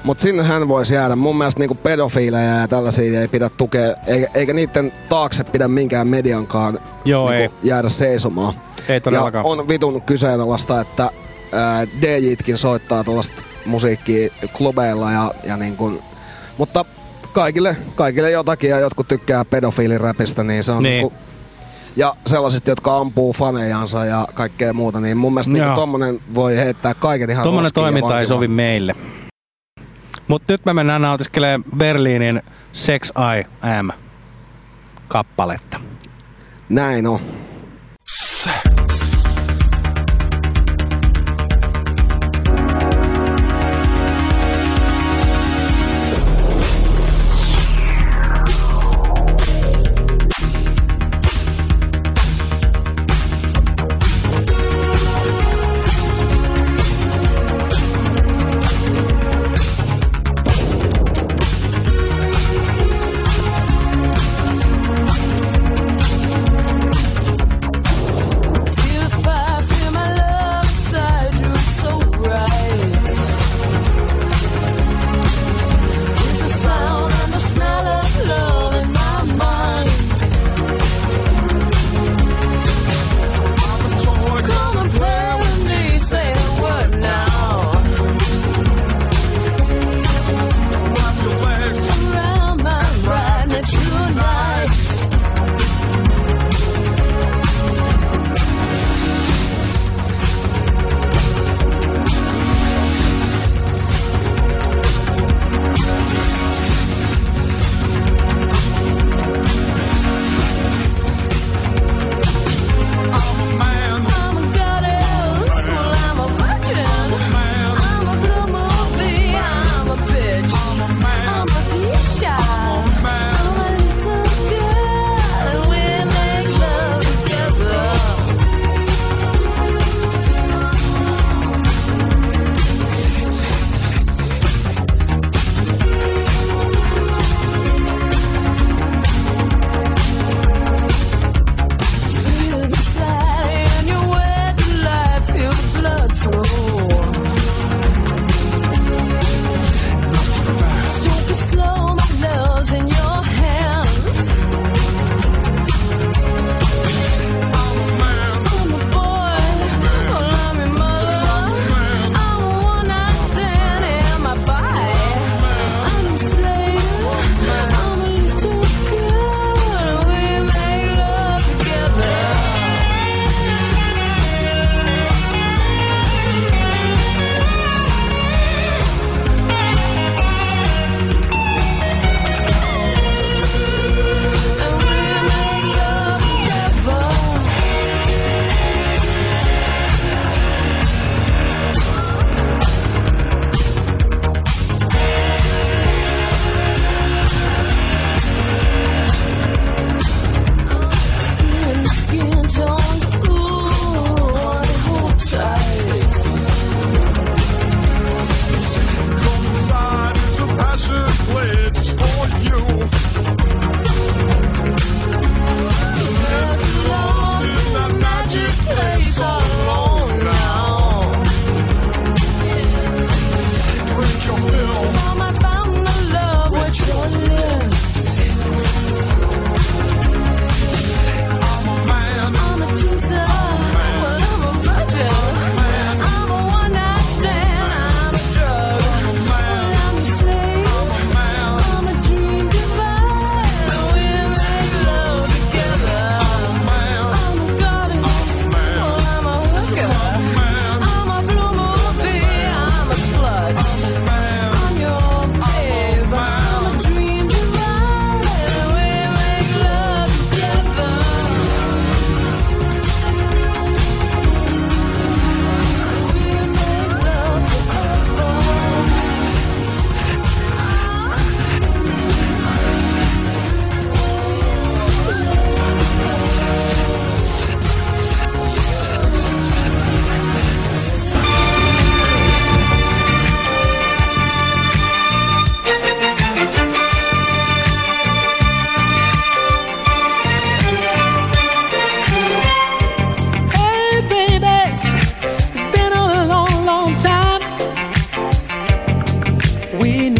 Mutta sinne hän voisi jäädä. Mun mielestä niinku pedofiileja ja tällaisia ei pidä tukea, eikä niiden taakse pidä minkään mediankaan Joo, niinku jäädä seisomaan. Ei todellakaan. Ja on vitun kyseenalaista, että D J:tkin soittaa tällaista musiikkia klubeilla ja, ja niin kuin, mutta kaikille, kaikille jotakin, ja jotkut tykkää pedofiiliräpistä, niin se on niin. Niinku, ja sellaisista, jotka ampuu fanejansa ja kaikkea muuta, niin mun mielestä niinku tommonen voi heittää kaiken ihan tommonen roskiin. Tommonen toiminta ei sovi meille. Mut nyt me mennään nautiskelemaan Berliinin Sex I M kappaletta. Näin on.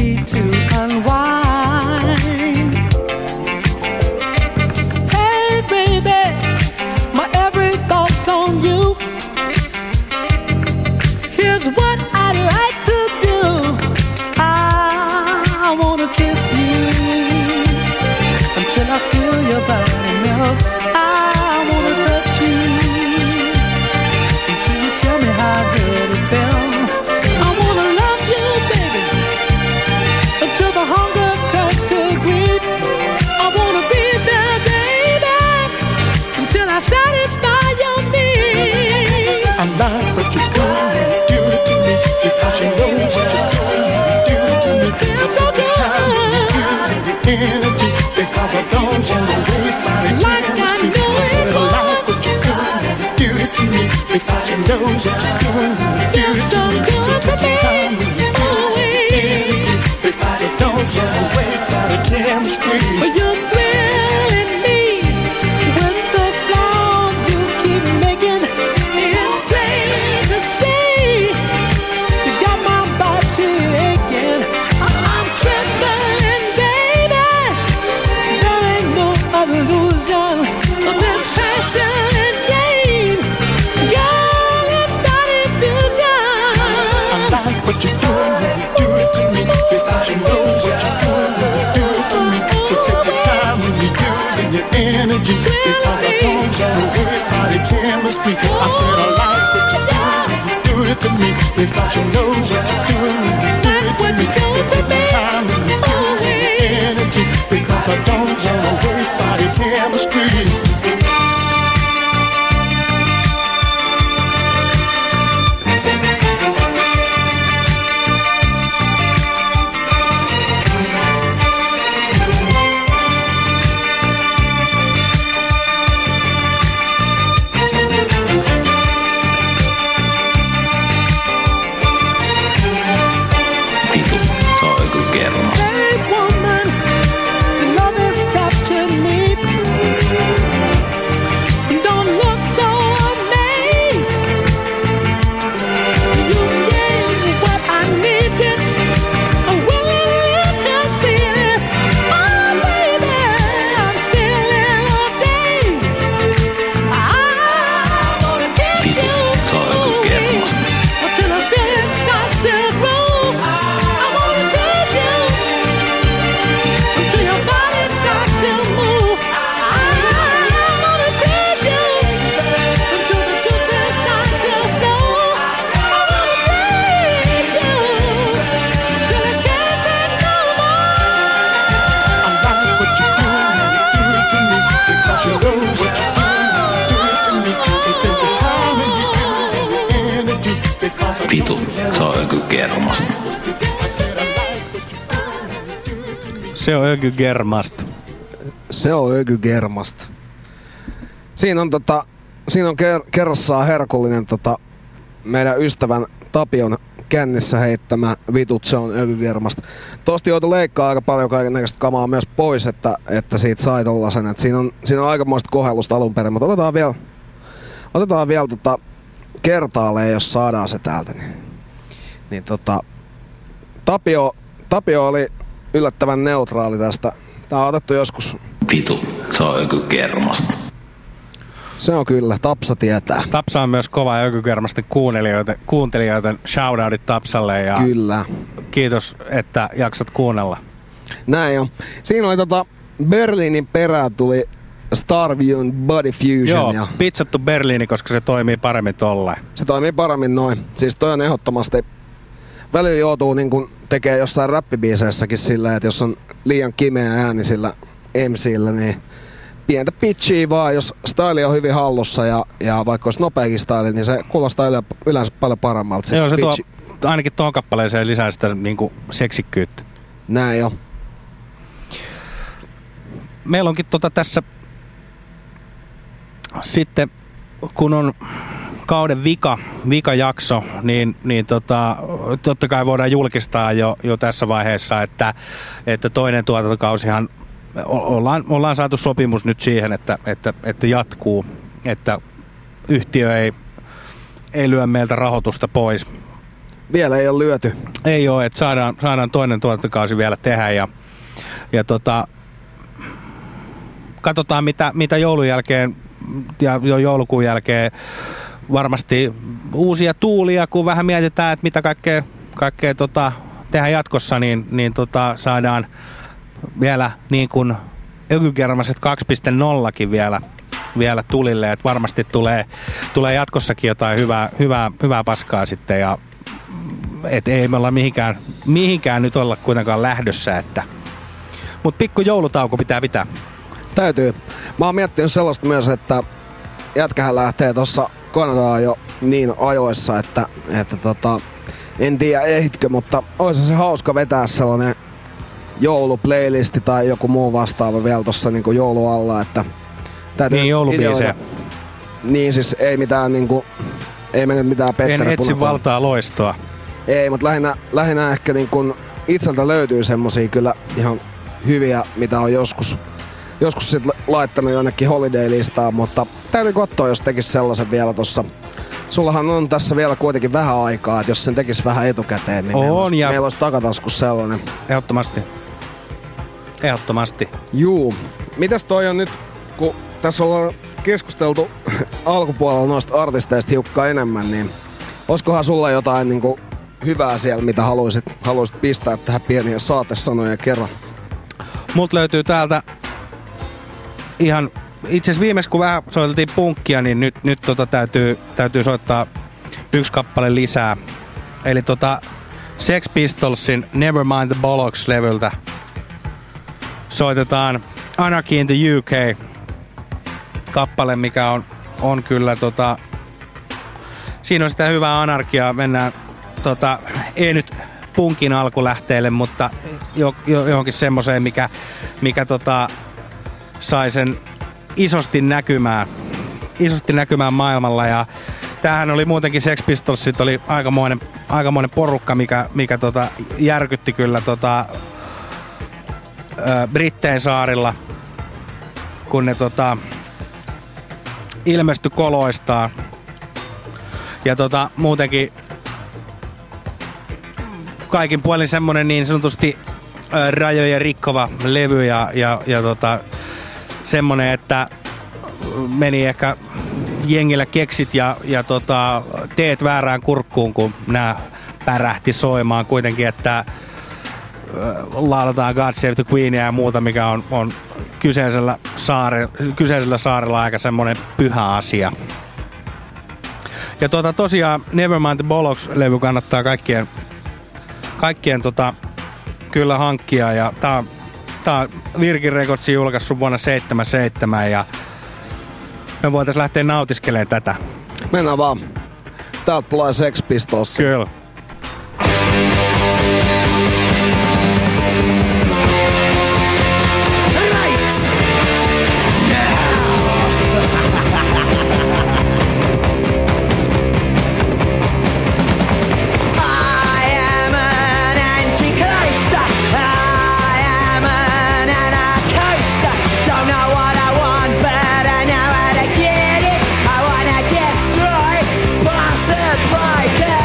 need to unwind. Hey baby, my every thought's on you. Here's what I'd like to do. I wanna kiss you until I feel your body melt. I wanna touch you until you tell me how good it felt. I love what you do, do it to me. It's cause you know what you do, do it to me. So so good. Time, you energy. It's cause I don't want to waste my energy. Like I know it was. I love what you do, do it to me. It's cause you know what you do, do it to me. So good to me. Always. Energy. It's cause I don't want to waste my chemistry. But you're thrilling me with the songs you keep making. See, you got my body aching. I'm trembling, baby. There ain't no other illusion. This passion and gain, girl, it's not infusion. I like what you're doing, do it to me. It's cause you know what you're doing, do it to me. So take the time when you're using your energy. It's cause I don't know where's body chemistry. I said I like what you're doing. Do it to me, it's cause you know what you're doing. Do it to me, so take the time and you use your energy. It's cause I don't wanna waste body chemistry. Germast. Se on Öky Germast. Se on Öky Germast. Siinä on, tota, siinä on ker- kerrassaan herkullinen tota, meidän ystävän Tapion kännissä heittämä vitut, se on Öky Germast. Tosti joutui leikkaa aika paljon kaikennäköistä kamaa myös pois, että, että siitä sai tollasen. Et siinä on, siinä on aikamoista kohellusta alun perin, mutta otetaan vielä, otetaan vielä tota, kertaalleen, jos saadaan se täältä. Niin. Niin tota, Tapio, Tapio oli yllättävän neutraali tästä. Tää on otettu joskus. Vitu, se on Öky Germasta. Se on kyllä, Tapsa tietää. Tapsa on myös kova Öky Germastin kuuntelijoiden, kuuntelijoiden shoutoutit Tapsalle. Ja kyllä. Kiitos, että jaksat kuunnella. Näin on. Siinä oli tota, Berliinin perään tuli Starviewn Body Fusion. Joo, ja pizzattu Berliini, koska se toimii paremmin tolle. Se toimii paremmin noin. Siis toi on ehdottomasti. Välillä joutuu niin kun tekee jossain rappibiiseissäkin sillä, että jos on liian kimeä ääni sillä M C:llä, niin pientä pitchiä vaan. Jos style on hyvin hallussa ja, ja vaikka olisi nopeakin style, niin se kuulostaa yleensä paljon paremmalta. Se joo, se pitchi tuo ainakin tuohon kappaleeseen lisää sitä niin kuin seksikkyyttä. Näin jo. Meillä onkin tota tässä sitten, kun on kauden vika, vika jakso, niin, niin tota, totta kai voidaan julkistaa jo, jo tässä vaiheessa, että, että toinen tuotantokausihan ollaan, ollaan saatu sopimus nyt siihen, että, että, että jatkuu, että yhtiö ei, ei lyö meiltä rahoitusta pois. vielä ei ole lyöty. Ei ole, että saadaan, saadaan toinen tuotantokausi vielä tehdä ja, ja tota, katsotaan mitä, mitä joulun jälkeen ja jo joulukuun jälkeen varmasti uusia tuulia, kun vähän mietitään, että mitä kaikkea, kaikkea tota, tehdään jatkossa, niin, niin tota, saadaan vielä niin kuin Öky Germaset kaksi piste nollakin vielä, vielä tulille, että varmasti tulee, tulee jatkossakin jotain hyvää, hyvää, hyvää paskaa sitten ja et ei me olla mihinkään, mihinkään nyt olla kuitenkaan lähdössä, että mut pikku joulutauko pitää pitää. Täytyy. Mä oon miettinyt sellaista myös, että jätkähän lähtee tossa Kanadaan jo niin ajoissa, että, että tota, en tiedä ehditkö, mutta olisi se hauska vetää sellainen jouluplaylisti tai joku muu vastaava vielä tossa niinku joulualla, että täytyy niin joulubiisejä. Niin siis ei mitään niinku, ei me nyt mitään Petteri En etsi punakaan. Valtaa loistoa. Ei, mutta lähinnä, lähinnä ehkä niin kun itseltä löytyy semmosia kyllä ihan hyviä, mitä on joskus, joskus sit laittanut jonnekin holiday-listaan, mutta täytyy katsoa, jos tekis sellaisen vielä tossa. Sullahan on tässä vielä kuitenkin vähän aikaa, että jos sen tekis vähän etukäteen, niin on, meillä, olisi, meillä olisi takataskus sellainen. Ehdottomasti. Ehdottomasti. Juu. Mitäs toi on nyt, kun tässä ollaan keskusteltu alkupuolella noista artisteista hiukkaa enemmän, niin olisikohan sulla jotain niin kuin hyvää siellä, mitä haluaisit, haluaisit pistää tähän pieniä saatesanoja kerran? Mut löytyy täältä ihan, itse asiassa viimeksi kun vähän soiteltiin punkkia, niin nyt, nyt tota täytyy, täytyy soittaa yksi kappale lisää. Eli tota Sex Pistolsin Never Mind the Bollocks-levyltä soitetaan Anarchy in the U K kappale, mikä on, on kyllä tota, siinä on sitä hyvää anarkiaa, mennään tota, ei nyt punkin alkulähteelle, mutta jo, jo, johonkin semmoiseen, mikä, mikä tota, sai sen isosti näkymään, isosti näkymään maailmalla. Ja tämähän oli muutenkin Sex Pistolsit, oli aikamoinen, aikamoinen porukka, mikä, mikä tota, järkytti kyllä tota, ö, Brittein saarilla, kun ne tota, ilmestyi koloistaan. Ja tota, muutenkin kaikin puolin semmonen niin sanotusti ää, rajoja rikkova levy ja, ja, ja tota, semmonen, että meni ehkä jengillä keksit ja, ja tota, teet väärään kurkkuun, kun nää pärähti soimaan kuitenkin, että ää, laulataan God Save the Queenia ja muuta, mikä on, on kyseisellä, saare, kyseisellä saarella aika semmonen pyhä asia. Ja tuota, tosiaan Nevermind the Bollocks-levy kannattaa kaikkien, kaikkien tota, kyllä hankkia. Ja tää on, tää on Virgin Recordsin julkaissut vuonna seitsemänkymmentäseitsemän ja me voitais lähteä nautiskelemaan tätä. Mennään vaan. Täältä tulee Sex Pistols. Kyllä.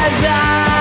Cause I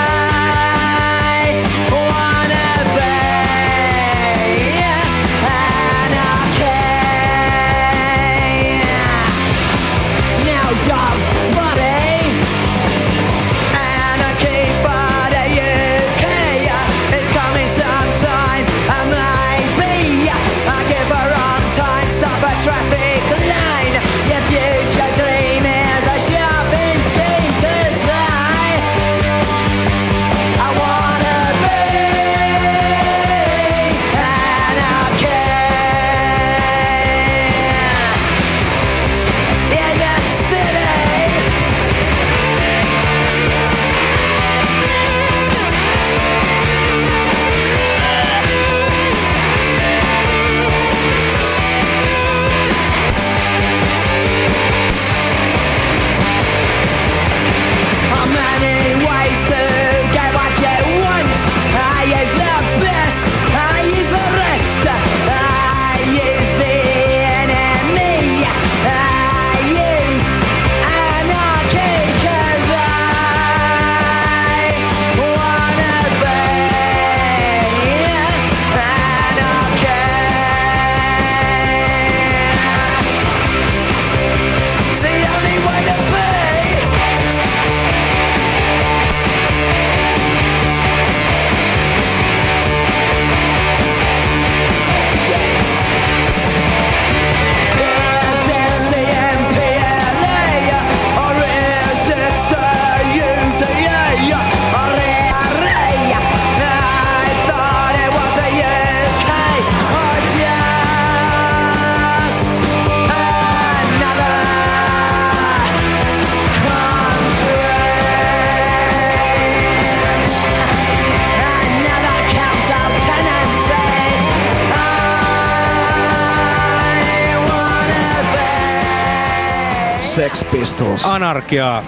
Sex Pistols. Anarkiaa.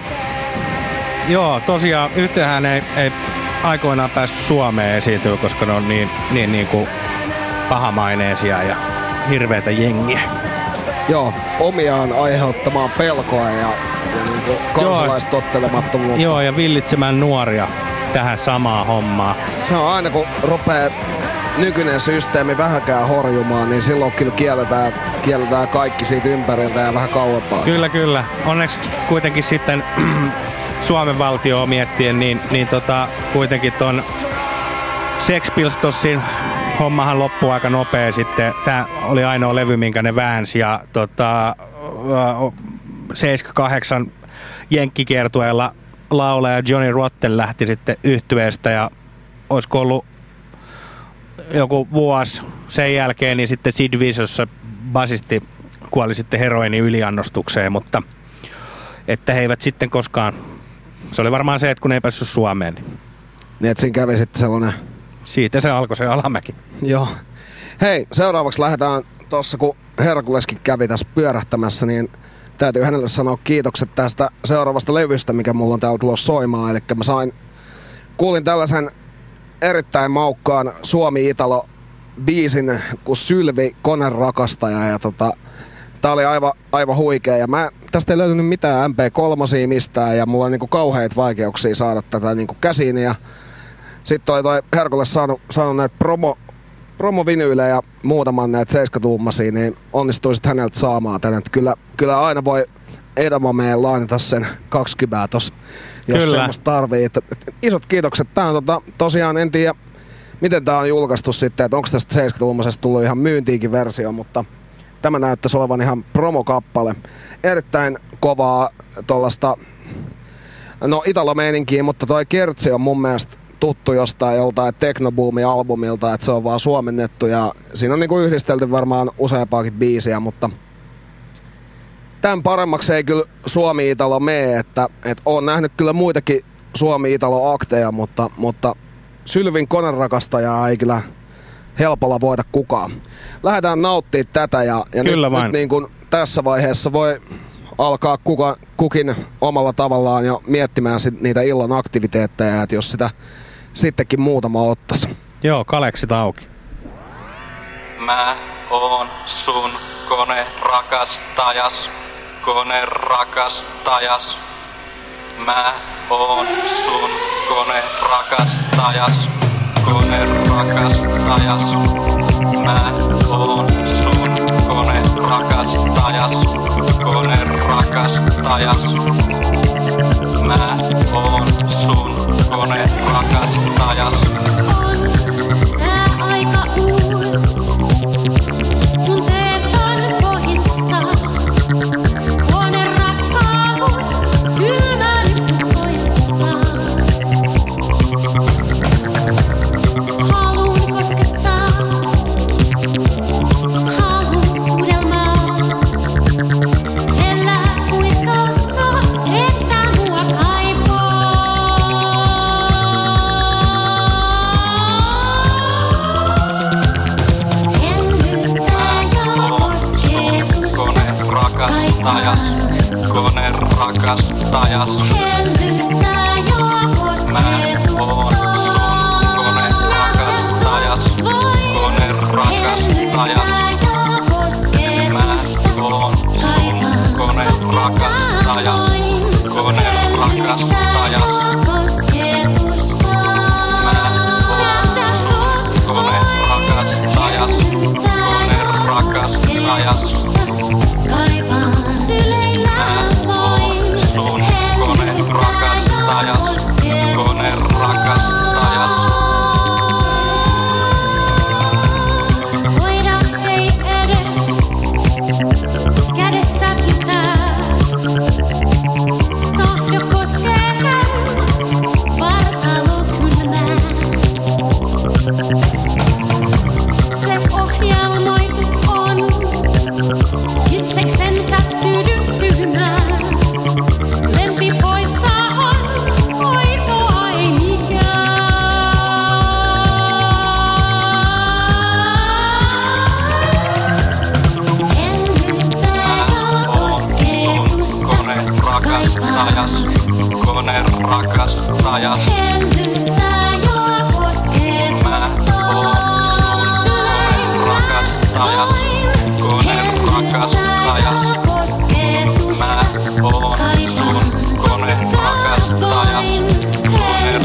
Joo, tosiaan yhtenhän ei, ei aikoinaan päässyt Suomeen esiintyä, koska ne on niin, niin, niin kuin pahamaineisia ja hirveitä jengiä. Joo, omiaan aiheuttamaan pelkoa ja, ja niin kuin kansalaistottelemattomuutta. Joo, ja villitsemään nuoria tähän samaan hommaan. Se on aina, kun rupeaa nykyinen systeemi vähänkään horjumaan, niin silloin kyllä kielletään, kielletään kaikki siitä ympäriltä ja vähän kauempaa. Kyllä, kyllä. Onneksi kuitenkin sitten Suomen valtioa miettien, niin, niin tota, kuitenkin ton Sex Pistolsin hommahan loppui aika nopea sitten. Tää oli ainoa levy, minkä ne väänsi, ja tota, seitsemän kahdeksan jenkkikiertueella laulaja Johnny Rotten lähti sitten yhtyeestä, ja olisiko ollut joku vuosi sen jälkeen, niin sitten Sid Viciousissa basisti kuoli sitten heroinin yliannostukseen, mutta että he eivät sitten koskaan, se oli varmaan se, että kun ei päässyt Suomeen. Niin, niin että siinä kävi sitten sellainen... Siitä se alkoi se alamäki. Joo. Hei, seuraavaksi lähdetään tuossa, kun Herkuleskin kävi tässä pyörähtämässä, niin täytyy hänelle sanoa kiitokset tästä seuraavasta levystä, mikä mulla on täällä tulossa soimaan. Eli mä sain, kuulin tällaisen erittäin maukkaan Suomi-Italo-biisin kuin Sylvi, Kone rakastaja. Ja tota, tää oli aivan, aivan huikea. Ja mä, tästä ei löytynyt mitään M P kolme mistään ja mulla on niinku kauheita vaikeuksia saada tätä niinku käsiin. Ja sitten oli toi Herkules saanut, saanut näitä promo, promovinyylejä ja muutaman näitä seitsemän tuummasia, niin onnistui sitten häneltä saamaan tänne. Kyllä, kyllä aina voi Edamameen lainata sen kaksikymmentä tos, jos kyllä semmoista tarvii. Et, et, isot kiitokset. Tää on tota, tosiaan, en tiedä miten tää on julkaistu sitten, että onko tästä seitsemän tuummasesta tullut ihan myyntiinkin versio, mutta tämä näyttäisi olevan ihan promokappale. Erittäin kovaa tollasta, no italomeininkiä, mutta toi kertsi on mun mielestä tuttu jostain joltain Technoboomi-albumilta, että se on vaan suomennettu ja siinä on niinku yhdistelty varmaan useampaakin biisiä, mutta tämän paremmaksi ei kyllä Suomi-Italo mee, että et oon nähnyt kyllä muitakin Suomi-Italo-akteja, mutta, mutta Sylvin Kone rakastajaa ei kyllä helpolla voida kukaan. Lähdetään nauttimaan tätä ja, ja nyt, nyt niin kun tässä vaiheessa voi alkaa kuka, kukin omalla tavallaan ja miettimään sit niitä illan aktiviteetteja, että jos sitä sittenkin muutama ottaisi. Joo, kaleksit auki. Mä oon sun kone rakastajas, kone rakastajas. Mä oon sun kone rakastajas, kone rakastajas. Mä oon sun kone rakastajas, kone rakastajas. Mä oon sun kone rakastajas. On tää aika uus, tunteet on pohjissa. Kone rakkaus kylmän poissa. Haluun koskettaa, haluun suudelmaa. Elää kuiskausta, että mua kaipaa. Hellyttää ja kosketus. Kone rakastajas, kone rakastajas. Hellyttää ja kosketus. Kädestä pitää, tahto koskee hän. rakastaja. Hellyttää joa kosketusta. Mä oon sun kone rakastajas. Kone rakastajas. Mä oon sun kone rakastajas. Kone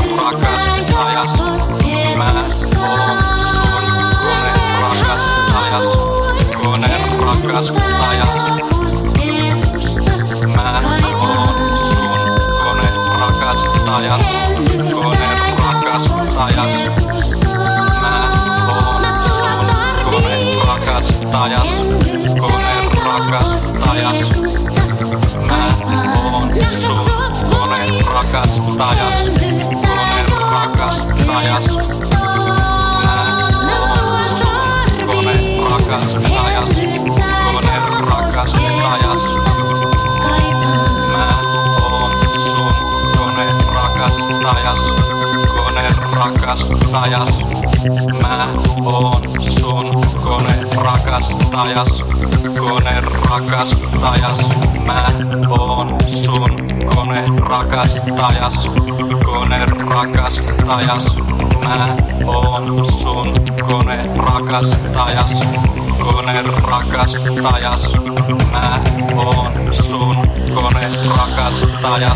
rakastajas. Mä oon sun kone rakastajas. Kone rakastajas. Ajas, kone rakastajas. Mä oon sun kone rakastajas. Kone rakastajas. Mä oon sun kone rakastajas. Kone rakastajas. Mä oon sun kone rakastajas. Kone rakastajas. Kone rakastajas. Mä oon sun kone rakastajas. Kone rakastajas. Mä oon sun kone rakastajas. Kone rakastajas. Mä oon sun kone rakastajas. Kone rakastajas. Mä oon sun kone rakastajas. Kone rakastajas. Mä oon sun kone rakastajas.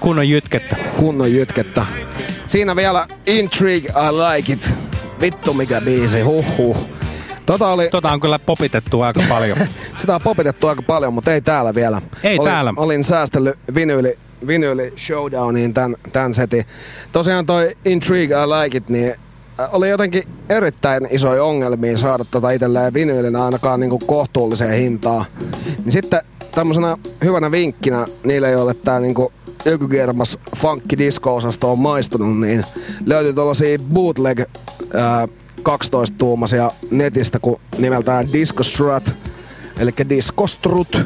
Kunnon jytkettä. Kunnon jytkettä. Siinä vielä Intrigue, I Like It. Vittu mikä biisi, huhhuh. Tota oli... Tota on kyllä popitettu aika paljon. Sitä on popitettu aika paljon, mutta ei täällä vielä. Ei olin, täällä. Olin säästellyt vinyyli, vinyyli showdowniin tän, tän setin. Tosiaan toi Intrigue, I Like It, niin oli jotenkin erittäin isoja ongelmia saada tota itselleen vinyylinä ainakaan niinku kohtuulliseen hintaan. Niin sitten tämmöisenä hyvänä vinkkinä niille, joille tää niinku... Öky Germas funkki-disko-osasto on maistunut, niin löytyy tollasia bootleg ää, kaksitoista-tuumaisia netistä, kun nimeltään Disco Strut, elikkä Disco Strut.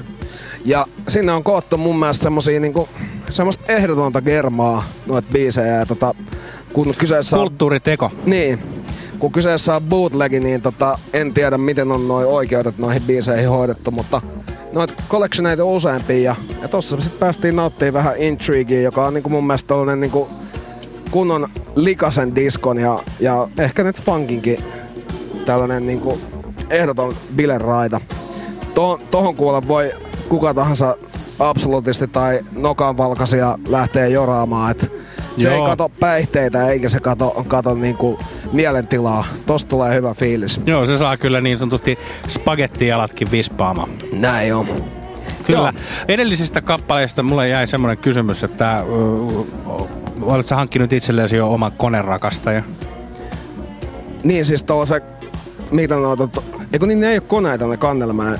Ja sinne on koottu mun mielestä semmosia niinku, semmoista ehdotonta germaa, noit biisejä, ja tota, kun kyseessä on... Kulttuuriteko. Niin. Kun kyseessä on bootlegi, niin tota, en tiedä miten on noi oikeudet noihin biiseihin hoidettu, mutta... Noit collectioneita on useampia ja, ja tossa sit päästiin nauttimaan vähän Intriguea, joka on niinku mun mielestä tollanen niinku kunnon likasen diskon ja, ja ehkä nyt funkinkin tällainen niinku ehdoton bileraita. To, tohon kuulla voi kuka tahansa absolutisti tai nokanvalkaisia lähtee joraamaan, et se Joo. ei kato päihteitä eikä se kato, kato niinku mielentilaa. Tosta tulee hyvä fiilis. Joo, se saa kyllä niin sanotusti spagettijalatkin vispaamaan. Näin on. Kyllä. Joo. Edellisistä kappaleista mulle jäi semmoinen kysymys, että uh, oletko sä hankkinut itsellesi jo oman Kone rakastaja? Niin siis tuolla se, mitä noita, eiku niin ne ei oo koneita ne kannelmään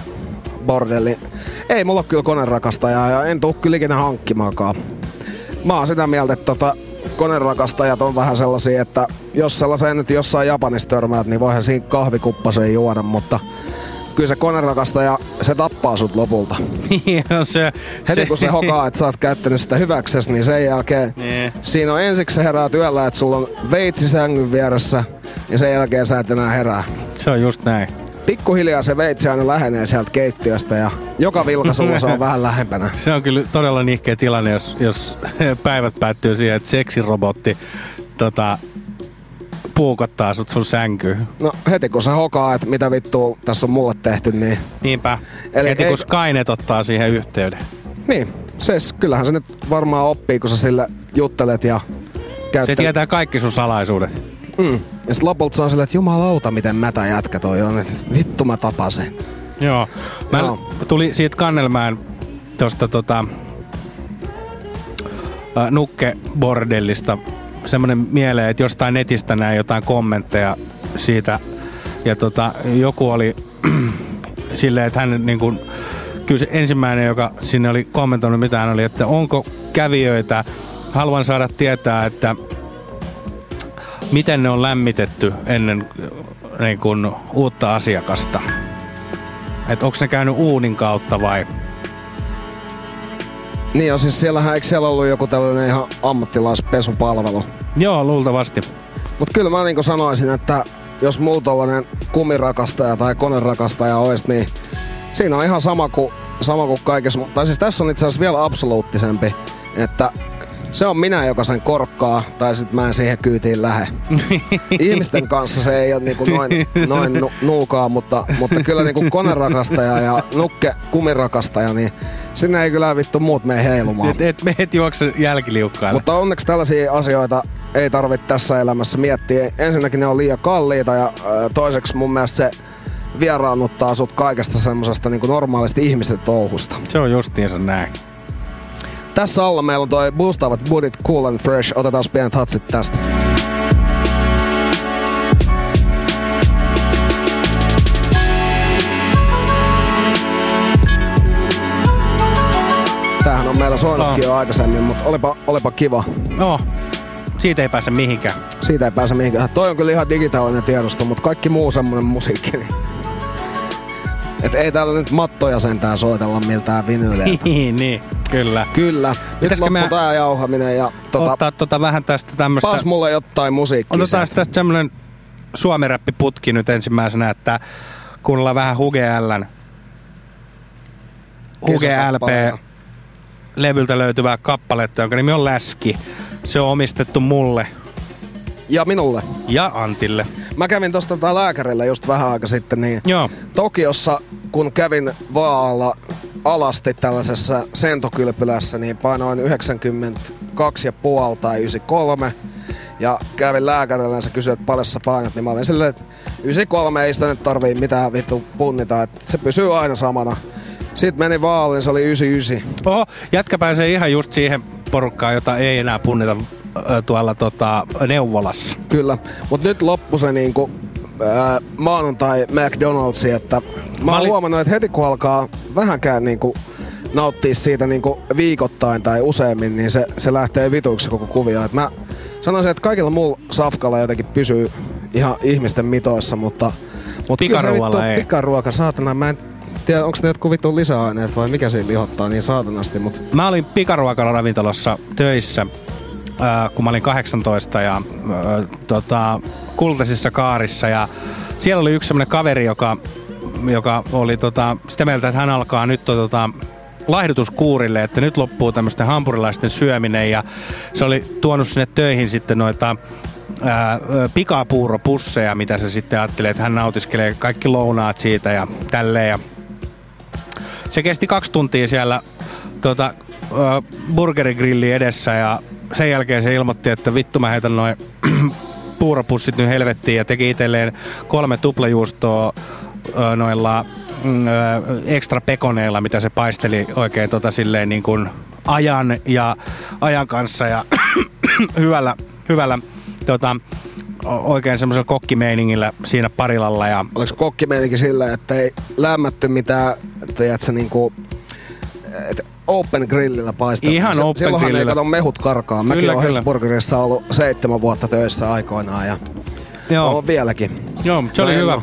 bordelli. Ei mulla oo kyllä Kone rakastajaa ja en tuu kyllä ikinä hankkimaankaan. Mä oon sitä mieltä, että tota, konerakastajat on vähän sellaisia, että jos sellaisen nyt jossain Japanissa törmäät, niin voihan siinä kahvikuppaseen juoda, mutta kyllä se konerakastaja, se tappaa sut lopulta. No se, heti se, kun se hokaa, että sä oot käyttänyt sitä hyväksesi, niin sen jälkeen nee. Siinä on ensiksi heräät yöllä, että sulla on veitsi sängyn vieressä, ja sen jälkeen sä et enää herää. Se on just näin. Pikkuhiljaa se veitsi aina lähenee sieltä keittiöstä ja joka vilkaisulla se on vähän lähempänä. Se on kyllä todella nihkeä tilanne, jos, jos päivät päättyy siihen, että seksirobotti tota, puukottaa sut sun sänkyyn. No heti kun sä hokaa, että mitä vittua tässä on mulle tehty, niin... Niinpä. Eli heti ei... kun Skynet ottaa siihen yhteyden. Niin, siis, kyllähän se nyt varmaan oppii, kun sä sille juttelet ja käyttelet. Se tietää kaikki sun salaisuudet. Mm. Ja sit lopulta se on silleen, että jumalauta miten mätä jätkä toi on, että vittu mä tapasin. Joo. Mä Joo. tuli siitä kannelmään tosta tota äh, nukkebordellista semmonen mieleen, että jostain netistä näin jotain kommentteja siitä. Ja tota joku oli silleen, että hän niinku, kyllä se ensimmäinen, joka sinne oli kommentoinut mitään, oli, että onko kävijöitä, haluan saada tietää, että miten ne on lämmitetty ennen niin kuin, uutta asiakasta? Et onko ne käynyt uunin kautta vai? Niin on siis siellähän, eikö siellä ollut joku tällainen ihan ammattilaispesupalvelu? Joo, luultavasti. Mut kyllä mä niin kuin sanoisin, että jos mulla tollainen kumirakastaja tai konerakastaja ois, niin siinä on ihan sama kuin, sama kuin kaikessa. Tai siis tässä on itse asiassa vielä absoluuttisempi, että... Se on minä, joka sen korkkaa, tai sit mä en siihen kyytiin lähe. Ihmisten kanssa se ei ole niinku noin, noin nu- nuukaa, mutta, mutta kyllä niinku konerakastaja ja nukke kumirakastaja, niin sinne ei kyllä vittu muut mene heilumaan. Et, et, et juokse jälkiliukkaille. Mutta onneksi tällaisia asioita ei tarvitse tässä elämässä miettiä. Ensinnäkin ne on liian kalliita ja toiseksi mun mielestä se vieraannuttaa sut kaikesta semmosesta niinku normaalista ihmisten touhusta. Se on justiinsa näin. Tässä alla meillä on toi Boostaavat Budit Cool and Fresh. Otetaan pienet hatsit tästä. Tämähän on meillä soinutkin jo aikaisemmin, mutta olipa, olipa kiva. No, siitä ei pääse mihinkään. Siitä ei pääse mihinkään. Toi on kyllä ihan digitaalinen tiedosto, mutta kaikki muu semmonen musiikki. Et ei täällä nyt mattoja sentään soitella miltään vinyyleiltä. Niin, kyllä. Kyllä. Nyt loppu tää jauhaminen ja tota... Ottaa tota vähän tästä tämmöstä... Pas mulle jotain musiikkia. Otetaan tästä semmonen suomiräppiputki nyt ensimmäisenä, että kuunnellaan vähän Huge L:n. Huge L P levyltä löytyvää kappaletta, jonka nimi on Läski. Se on omistettu mulle. Ja minulle. Ja Antille. Mä kävin tosta tää lääkärillä just vähän aika sitten, niin joo. Tokiossa, kun kävin vaalla alasti tällaisessa sentokylpylässä, niin painoin yhdeksänkymmentäkaksi pilkku viisi tai yhdeksänkymmentäkolme. Ja kävin lääkärillä ja se kysyi, että paljon sä painat, niin mä olin silleen, että yhdeksänkymmentäkolme ei sitä nyt tarvii mitään vittu punnita, että se pysyy aina samana. Sitten meni vaaliin, se oli yhdeksänkymmentäyhdeksän. Oho, jätkä pääsee ihan just siihen porukkaan, jota ei enää punnita tuolla tota, neuvolassa. Kyllä, mutta nyt loppui se niinku, ää, maanantai McDonald'si, että mä oon oli... huomannut, että heti kun alkaa vähänkään niinku nauttia siitä niinku viikoittain tai useammin, niin se, se lähtee vituiksi koko kuvio. Et mä sanoisin, että kaikilla mulla safkalla jotenkin pysyy ihan ihmisten mitoissa, mutta, mutta pikaruoalla kyllä se vittu, ei. Pikaruoka, saatana, mä en tiedä, onko ne jotkut vittu lisäaineet vai mikä siinä lihottaa niin saatanasti. Mutta... Mä olin pikaruokaravintolassa töissä. Äh, kun mä olin kahdeksantoista ja äh, tota, kultaisissa kaarissa ja siellä oli yksi semmoinen kaveri, joka, joka oli tota, sitä mieltä, että hän alkaa nyt tota, laihdutuskuurille, että nyt loppuu tämmöisten hampurilaisten syöminen ja se oli tuonut sinne töihin sitten noita äh, pikapuuropusseja, mitä se sitten ajattelee, että hän nautiskelee kaikki lounaat siitä ja tälleen ja se kesti kaksi tuntia siellä tota, äh, burgerigrilli edessä ja sen jälkeen se ilmoitti, että vittu mä heitän noin puuropussit nyt helvettiin ja teki itselleen kolme tuplajuustoa noilla ekstra pekoneilla, mitä se paisteli oikein tota silleen niin kuin ajan ja ajan kanssa ja hyvällä, hyvällä tota, oikein semmoisella kokkimeiningillä siinä parilalla. Ja... Oliko kokkimeininki sillä, että ei lämmätty mitään, että jätsä niinku... Et... Open grillillä paistaa. Ihan se, open silloinhan grillillä. Silloinhan ei kato mehut karkaa. Kyllä, mäkin olen Hesburgerissa ollut seitsemän vuotta töissä aikoinaan ja on vieläkin. Joo, se oli no, hyvä.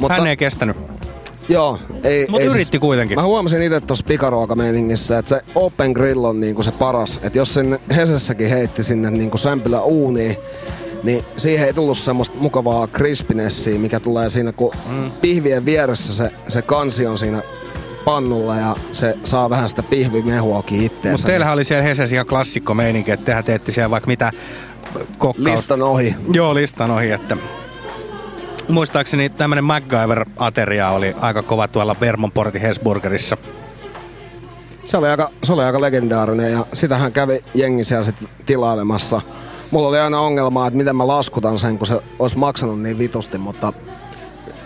Mutta, hän ei kestänyt. Joo. Ei, Mut ei yritti siis, kuitenkin. Mä huomasin itse tuossa pikaruokameiningissä, että se open grill on niinku se paras. Että jos sinne Hesessäkin heitti sinne niinku sämpylä uuniin, niin siihen ei tullut semmoista mukavaa crispinessiä, mikä tulee siinä, kun mm. pihvien vieressä se, se kansi on siinä pannulla ja se saa vähän sitä pihvimehuakin itteensä. Mutta teillähän oli siellä Hesessä ihan klassikkomeininki, että tehän teette siellä vaikka mitä kokkaus. Listan ohi. Joo, listan ohi. Että. Muistaakseni tämmönen MacGyver-ateria oli aika kova tuolla Vermonportin Hesburgerissa. Se oli aika, se oli aika legendaarinen ja sitähän kävi jengi siellä sitten tilailemassa. Mulla oli aina ongelmaa, että miten mä laskutan sen, kun se olisi maksanut niin vitusti, mutta...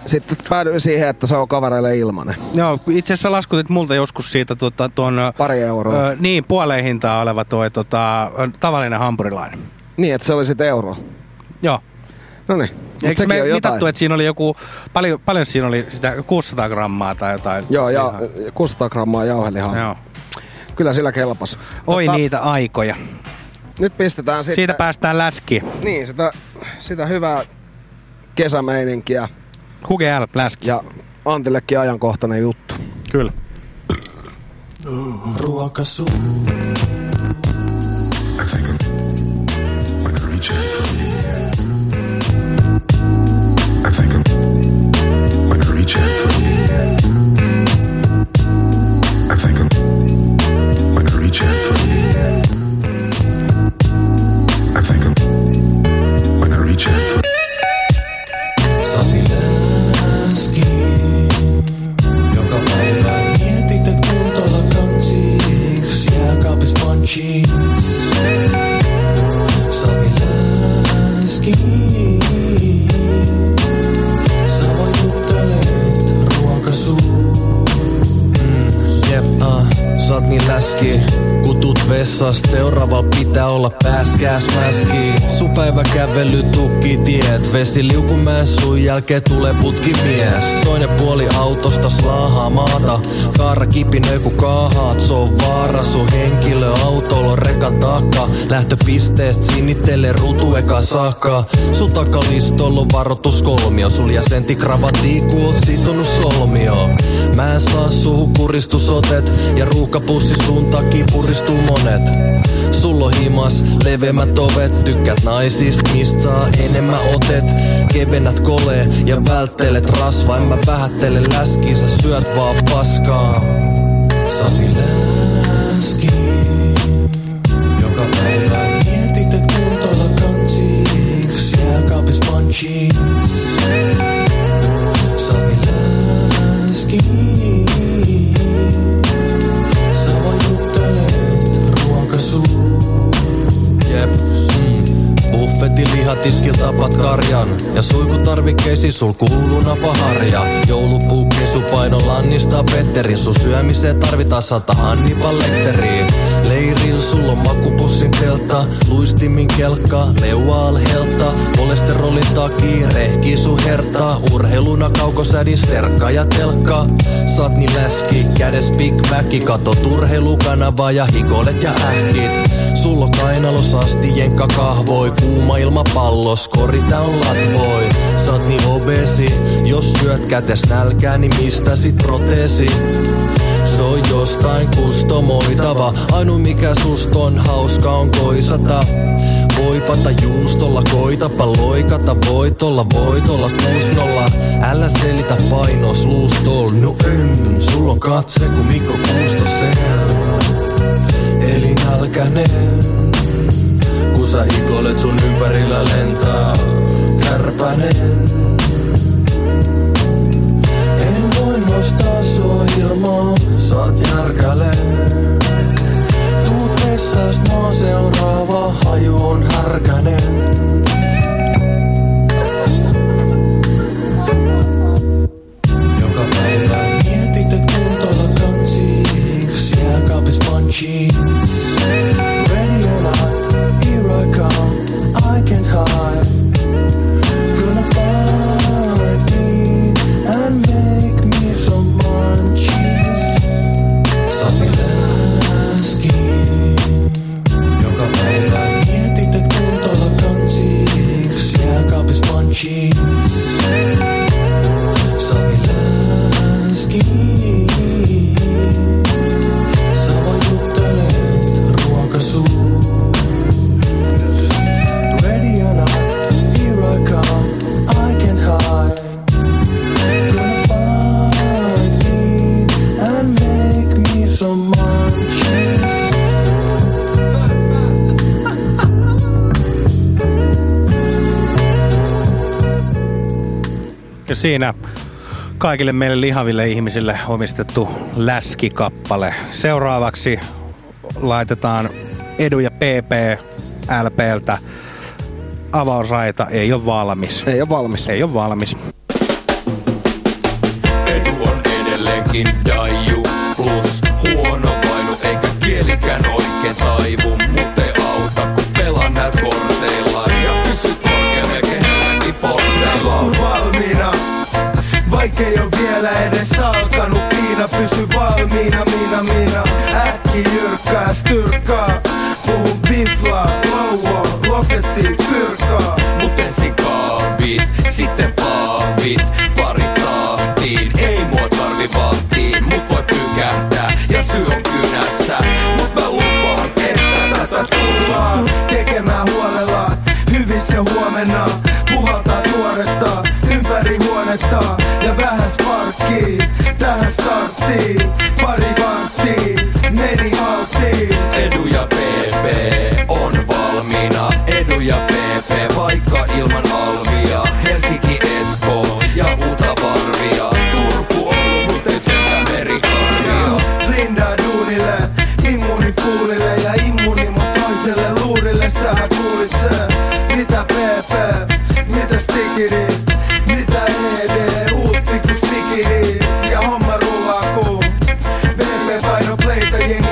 Sitten päädyin siihen, että se on kavereille ilmanen. Joo, itse asiassa laskutit multa joskus siitä tuota, tuon... Pari euroa. Ö, niin, puoleen hintaa oleva tuo tota, tavallinen hampurilainen. Niin, että se oli sitten euro. Joo. Noniin, mutta sekin me on mitattu, että siinä oli joku... Paljon, paljon siinä oli sitä kuusisataa grammaa tai jotain. Joo, ja ihan. kuusisataa grammaa jauhelihaa. Joo. Kyllä sillä kelpas. Oi tota, niitä aikoja. Nyt pistetään sitten... Siitä päästään läskiin. Niin, sitä, sitä hyvää kesämeininkiä. Huge L, Läski. Ja Antillekin ajankohtainen juttu. Kyllä. Ruokasuu. I think I'm going to reach out for you. I think I'm going to reach out for you. I think I'm going to reach out for you. I think I'm going to reach out for you. Cheese. Sami läski. Sä voi juttelet ruokasuus. Jep, ah, sä oot niin läski. Kutut vessasta, seuraava pitää olla pääskääs mäski. Sun päiväkävely tukki tiet. Vesi liukumäen sun jälkeen tulee putkimies. Toinen puoli autosta slaahaa maata. Kaara kipinöi ku kaahaat, se on vaara. Sun henkilöautolla on rekan taakkaa. Lähtöpisteestä sinitelle rutu eka saakkaa. Sun takalistolla on varoitus kolmio. Sul jäsenti kravatii ku oot sitonut solmioon. Mä en saa suhu kuristusotet ja ruuhkapussi sun takii puristuu monet. Sulla on himas, levemmät ovet. Tykkäät naisista, mistä saa enemmän otet. Kevennät kolee ja välttelet rasvaa. En mä vähättele läskiä, sä syöt vaan paskaa. Sali läski, joka päivä mietit, et kuntoilla tanssiks jääkaapis munchies. Sali läski, sä vaan juttelet ruokasuun. Jep, buffetin lihatiskilta tapat karjan ja suikutarvikkeisiin sul kuuluu napaharja. Joulupuukki sun paino lannistaa Petterin. Sun syömiseen tarvitaan sata Hannibal Lecteriä. Leiril sul on makupussin teltta, luistimin kelkka, leuaal helta. Kolesterolin takii rehkii sun hertaa. Urheiluna kaukosädin serkka ja telkka. Saat niin läski, kädes Big Mac. Katot urheilukanavaa ja hikoilet ja ähkit. Sulla on kainalos asti jenkka kahvoi. Kuuma ilmapallos, kori tää on latvoi. Sä oot niin obesi, jos syöt kätes nälkää, niin mistä sit proteesi? Se on jostain kustomoitava, ainu mikä sust on hauska on koisata. Voipata juustolla, koitapa loikata, voit olla, voit olla kuusnolla. Älä selitä painos luustol, no en, sulla on katse ku mikro kuustosen. Eli nälkänen, kun sä hikoilet sun ympärillä lentää kärpänen. En voi nostaa sua ilmaa, saat järkäle. Tuut vessast, mua seuraava haju on härkänen. Joka päivä mietit, et kuntoilla tanssiiks jääkaapis punchies. I can't hide. Gonna find me and make me some munchies. Sami läski, joka päivä mietit, et kuntoilla tanssiiks jääkaapis munchies. Sami läski, sä vaan juttelet ruokasuun. Ja siinä kaikille meille lihaville ihmisille omistettu läskikappale. Seuraavaksi laitetaan Edu ja P P L P:ltä. Avausraita ei ole valmis. Ei ole valmis. Ei ole valmis. Edu on edelleenkin daiju plus huono painu, eikä kielikään oikein taivu. Mut ei auta, kun pelaan näet korteilla ja pysy korkeana kehäänkin porteilla. On valmiina, vaikka ei ole vielä edes alkanut. Miina pysy valmiina, miina, miina. Äkki jyrkkää, styrkkaa. Puhun piflaa, laua, loketti, pyrkaa. Mut ensin kaavit, sitten paavit. Pari tahtiin, ei mua tarvi valtiin. Mut voi pykähtää ja syy on kynässä. Mut mä lupaan, että tätä tullaan tekemään huolella. Hyvissä huomenna puhaltaa tuoretta ympäri huonetta. Ja vähän sparkkii, tähän starttiin. Pari varttiin, meni haltiin. Edu ja P P on valmiina. Edu ja P P vaikka ilman alvia. Helsinki, Espoo ja Uutavarvia. Turku on, mut ei sieltä merikarvia. Lindaa duunille, immuuni kuulille ja immuuni mut toiselle luurille. Sähän kuulit sen, mitä P P, mitä stikiri, mitä E D, uut pikku stikirit. Ja homma rullaa kuun, P P paino pleitä jengi.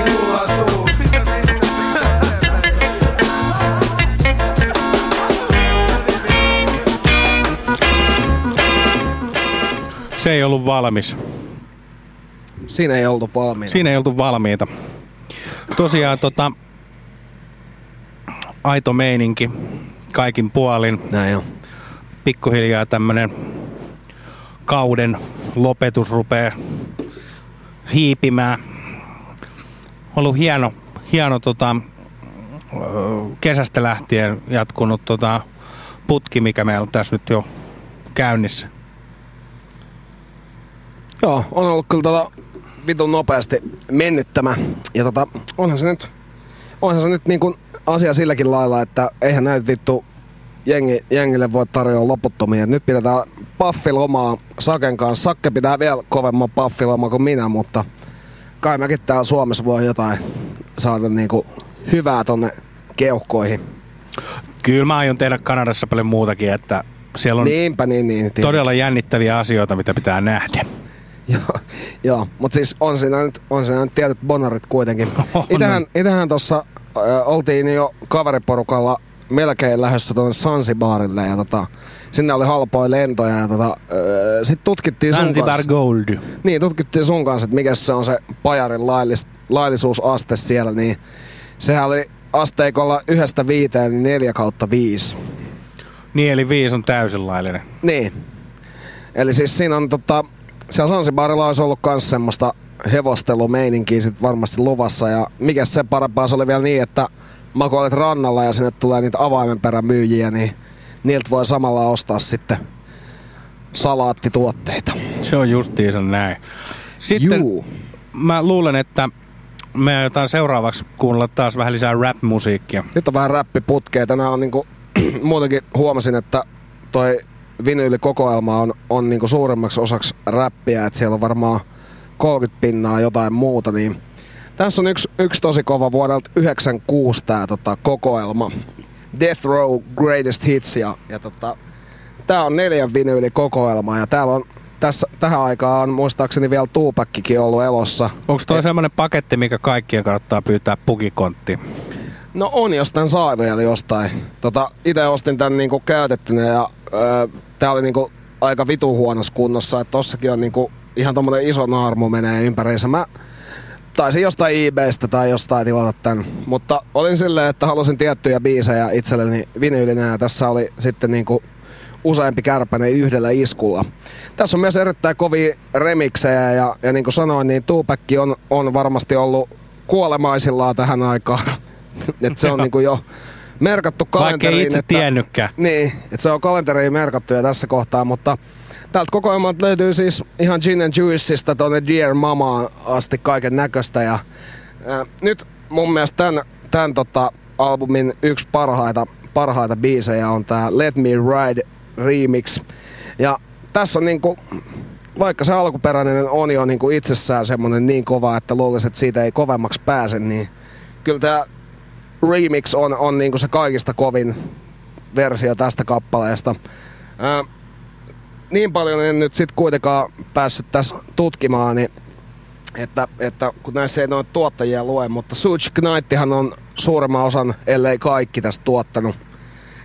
Se ei ollut valmis. Siinä ei oltu valmiita. Siinä ei oltu valmiita. Tosiaan tota, aito meininki kaikin puolin. Näin on. Pikkuhiljaa tämmönen kauden lopetus rupeaa hiipimään. Ollut hieno, hieno tota, kesästä lähtien jatkunut tota, putki, mikä meillä on tässä nyt jo käynnissä. Joo, on ollut kyllä tota vitun nopeasti mennyt tämä. Ja tota, onhan se nyt, onhan se nyt niin kuin asia silläkin lailla, että eihän näitä vittu jengi, jengille voi tarjoa loputtomia. Nyt pidetään paffilomaa Saken kanssa. Sakke pitää vielä kovemman paffilomaa kuin minä, mutta kai mäkin täällä Suomessa voi jotain saada niin kuin hyvää tonne keuhkoihin. Kyllä mä aion tehdä Kanadassa paljon muutakin, että siellä on Niinpä, niin, niin, todella jännittäviä asioita, mitä pitää nähdä. Joo, joo. Mutta siis on siinä nyt, on siinä nyt tietyt bonarit kuitenkin. Itähän, itähän tuossa oltiin jo kaveriporukalla melkein lähdössä tuonne Sansibarille ja tota, sinne oli halpoja lentoja ja tota, ö, sit tutkittiin sun kanssa. Gold. Niin, tutkittiin sun kanssa, että mikä se on se pajarin laillis, laillisuusaste siellä, niin sehän oli asteikolla yhdestä viiteen, niin neljä kautta viisi. Niin, eli viisi on täysin laillinen. Niin. Eli siis siinä on tota, siellä Sansibarilla olisi ollut kans semmoista hevostelumeininkiä sit varmasti luvassa ja mikä se parempaa, se oli vielä niin, että makoilet rannalla ja sinne tulee niitä avaimenperämyyjiä, niin niiltä voi samalla ostaa sitten salaattituotteita. Se on justiinsa näin. Sitten Juu. mä luulen, että me aiotaan seuraavaksi kuunnella taas vähän lisää rap-musiikkia. Nyt on vähän räppiputkea. Tänään on niinku, muutenkin huomasin, että toi vinyylikokoelma on, on niinku suuremmaksi osaksi räppiä, että siellä on varmaan kolmekymmentä pinnaa jotain muuta, niin tässä on yksi, yksi tosi kova vuodelta yhdeksänkymmentäkuusi tää tota, kokoelma. Death Row Greatest Hits ja, ja tota, tää on neljän vinyylikokoelma ja täällä on tässä, tähän aikaan muistaakseni vielä Tupackin ollut elossa. Onko toi Et... semmonen paketti, mikä kaikkien kannattaa pyytää pukikonttiin? No on, jos tän sai vielä jostain. Tota, ite ostin tän niinku käytettynä ja öö, tää oli niinku aika vitu huonossa kunnossa. Et tossakin on niinku ihan tommonen iso naarmu menee ympäriinsä. Mä taisin jostain eBaystä tai jostain tilata tän, mutta olin silleen, että halusin tiettyjä biisejä itselleni vinyylinä ja tässä oli sitten niinku useampi kärpäinen yhdellä iskulla. Tässä on myös erittäin kovia remiksejä ja, ja niin kuin sanoin, niin Tupac on, on varmasti ollut kuolemaisillaan tähän aikaan. Et se on niinku jo merkattu kalenteriin. Vaikka itse että, tiennytkään. Niin, että se on kalenteriin merkattu ja tässä kohtaa, mutta täältä kokoelmalta löytyy siis ihan Gin and Juiceista tuonne Dear Mamaan asti kaiken näköistä. Ja, ää, nyt mun mielestä tämän, tämän tota albumin yksi parhaita, parhaita biisejä on tää Let Me Ride remix. Ja tässä on niinku, vaikka se alkuperäinen on jo niinku itsessään semmonen niin kova, että luulisin, että siitä ei kovemmaksi pääse, niin kyllä tää remix on, on niinku se kaikista kovin versio tästä kappaleesta. Ää, Niin paljon en nyt sit kuitenkaan päässyt tässä tutkimaan, niin että, että kun näissä ei noita tuottajia lue, mutta Suge Knighttihan on suuremman osan, ellei kaikki tästä tuottanut.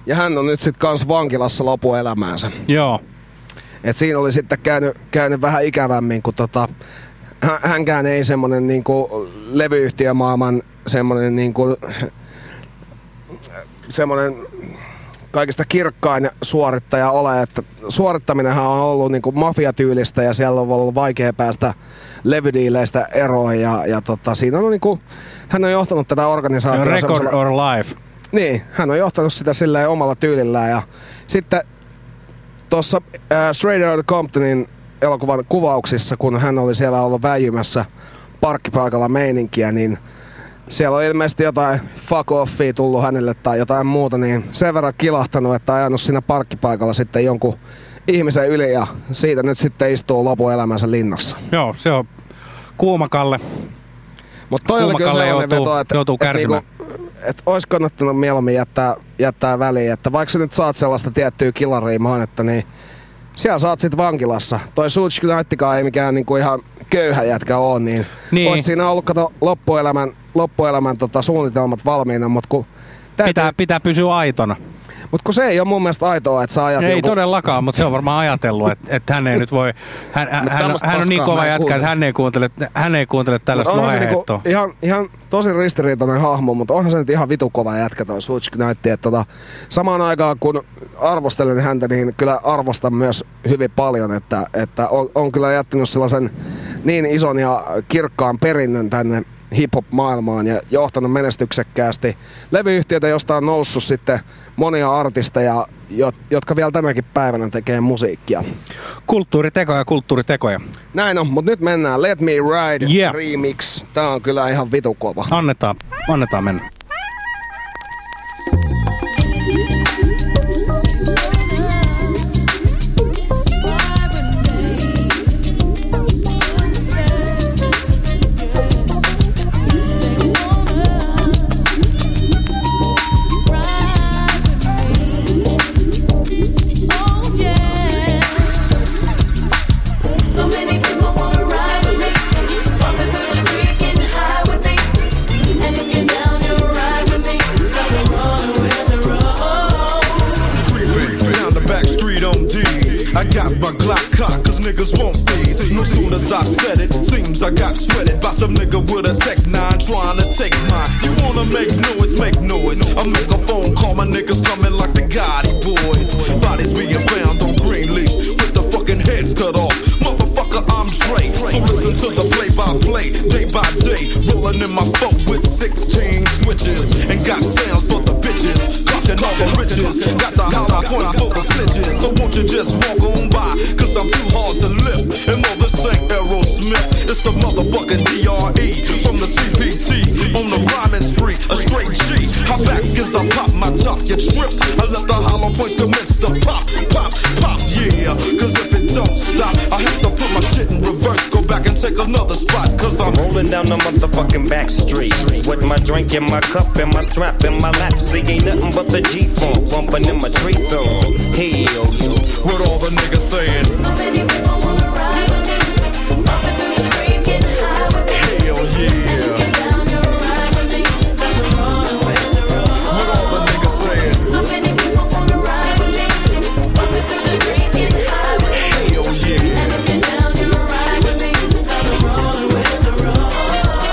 Ja hän on nyt sit kans vankilassa lopuelämäänsä. Joo. Et siinä oli sitten käynyt, käynyt vähän ikävämmin, kun tota, hänkään ei semmonen niinku levyyhtiömaailman semmonen niinku semmonen kaikista kirkkain suorittaja ole, että suorittaminenhan on ollut niinku mafiatyylistä ja siellä on ollut vaikea päästä levydiileistä eroon ja, ja tota, siinä on niinku, hän on johtanut tätä organisaatiota. Record or life. Niin, hän on johtanut sitä silleen omalla tyylillään ja sitten tuossa äh, Straight Outta Comptonin elokuvan kuvauksissa, kun hän oli siellä ollut väijymässä parkkipaikalla meininkiä, niin siellä on ilmeisesti jotain fuck offia tullut hänelle tai jotain muuta, niin sen verran kilahtanut, että ajanut siinä parkkipaikalla sitten jonkun ihmisen yli ja siitä nyt sitten istuu lopuelämänsä linnassa. Joo, se on kuumakalle. Mutta toi oli kyllä sellainen veto, että joutuu kärsimään. Et niinku, et olisi kannattanut mieluummin jättää, jättää väliin, että vaikka nyt saat sellaista tiettyä kilaria mainetta, niin siellä saat sit vankilassa. Toi Suge Knighttikaan ei mikään niinku ihan köyhä jätkä oo, niin, niin. Ois siinä ollut kato loppuelämän, loppuelämän tota, suunnitelmat valmiina, mut kun täytyy pitää, pitää pysyä aitona. Mutta kun se ei ole mun mielestä aitoa, että sä ajat... Ei jonkun... todellakaan, mutta se on varmaan ajatellut, että et hän ei nyt voi... Hän, hän, hän, hän on niin kova jätkä, että hän ei kuuntele, hän ei kuuntele tällaista vaiheettoa. Niinku ihan, ihan tosi ristiriitainen hahmo, mutta onhan se nyt ihan vitu kova jätkä toi Such-Knight. Että tota, samaan aikaan kun arvostelen häntä, niin kyllä arvostan myös hyvin paljon, että, että on, on kyllä jättänyt sellaisen niin ison ja kirkkaan perinnön tänne hip-hop-maailmaan ja johtanut menestyksekkäästi. Levyyhtiötä, josta on noussut sitten monia artisteja, jotka vielä tänäkin päivänä tekee musiikkia. Kulttuuritekoja, kulttuuritekoja. Näin on, mutta nyt mennään Let Me Ride yeah. remix. Tää on kyllä ihan vitukova. Annetaan, annetaan mennä. Niggas want these. No soon as I said it, seems I got sweated by some nigga with a tech nine trying to take mine. You wanna make noise, make noise. I make a phone call, my niggas coming like the Gotti boys. Bodies being found on Greenleaf with the fucking heads cut off. Motherfucker, I'm Dre. So listen to the play-by-play, day by day. Rolling in my phone with sixteen switches and got sounds for the bitches. All the riches, got the hollow points for the snitches. So won't you just walk on by, cause I'm too hard to lift. And all this ain't Aerosmith, it's the motherfucking D R E from the C P T on the rhyming spree, a straight G. How back is I pop my top, you trip. I let the hollow points commence to pop, pop, pop, yeah. Cause if it don't stop, I have to put my shit in reverse, go back and take another spot. Cause I'm rolling down the motherfucking back street with my drink in my cup and my strap in my lap. See, ain't nothing but the G-funk bumpin' in my tree zone. Hey, yo, yo. What all the niggas sayin'? So many people wanna ride with me. Bumpin' through the streets, gettin' high with me. Hell yeah. Get down to ride with me. That's the road, that's the road. What all the niggas sayin'? So many people wanna ride with me. Bumpin' through the streets, gettin' high with me. Hell yeah. And if you're down to ride with me, that's the road, that's the road.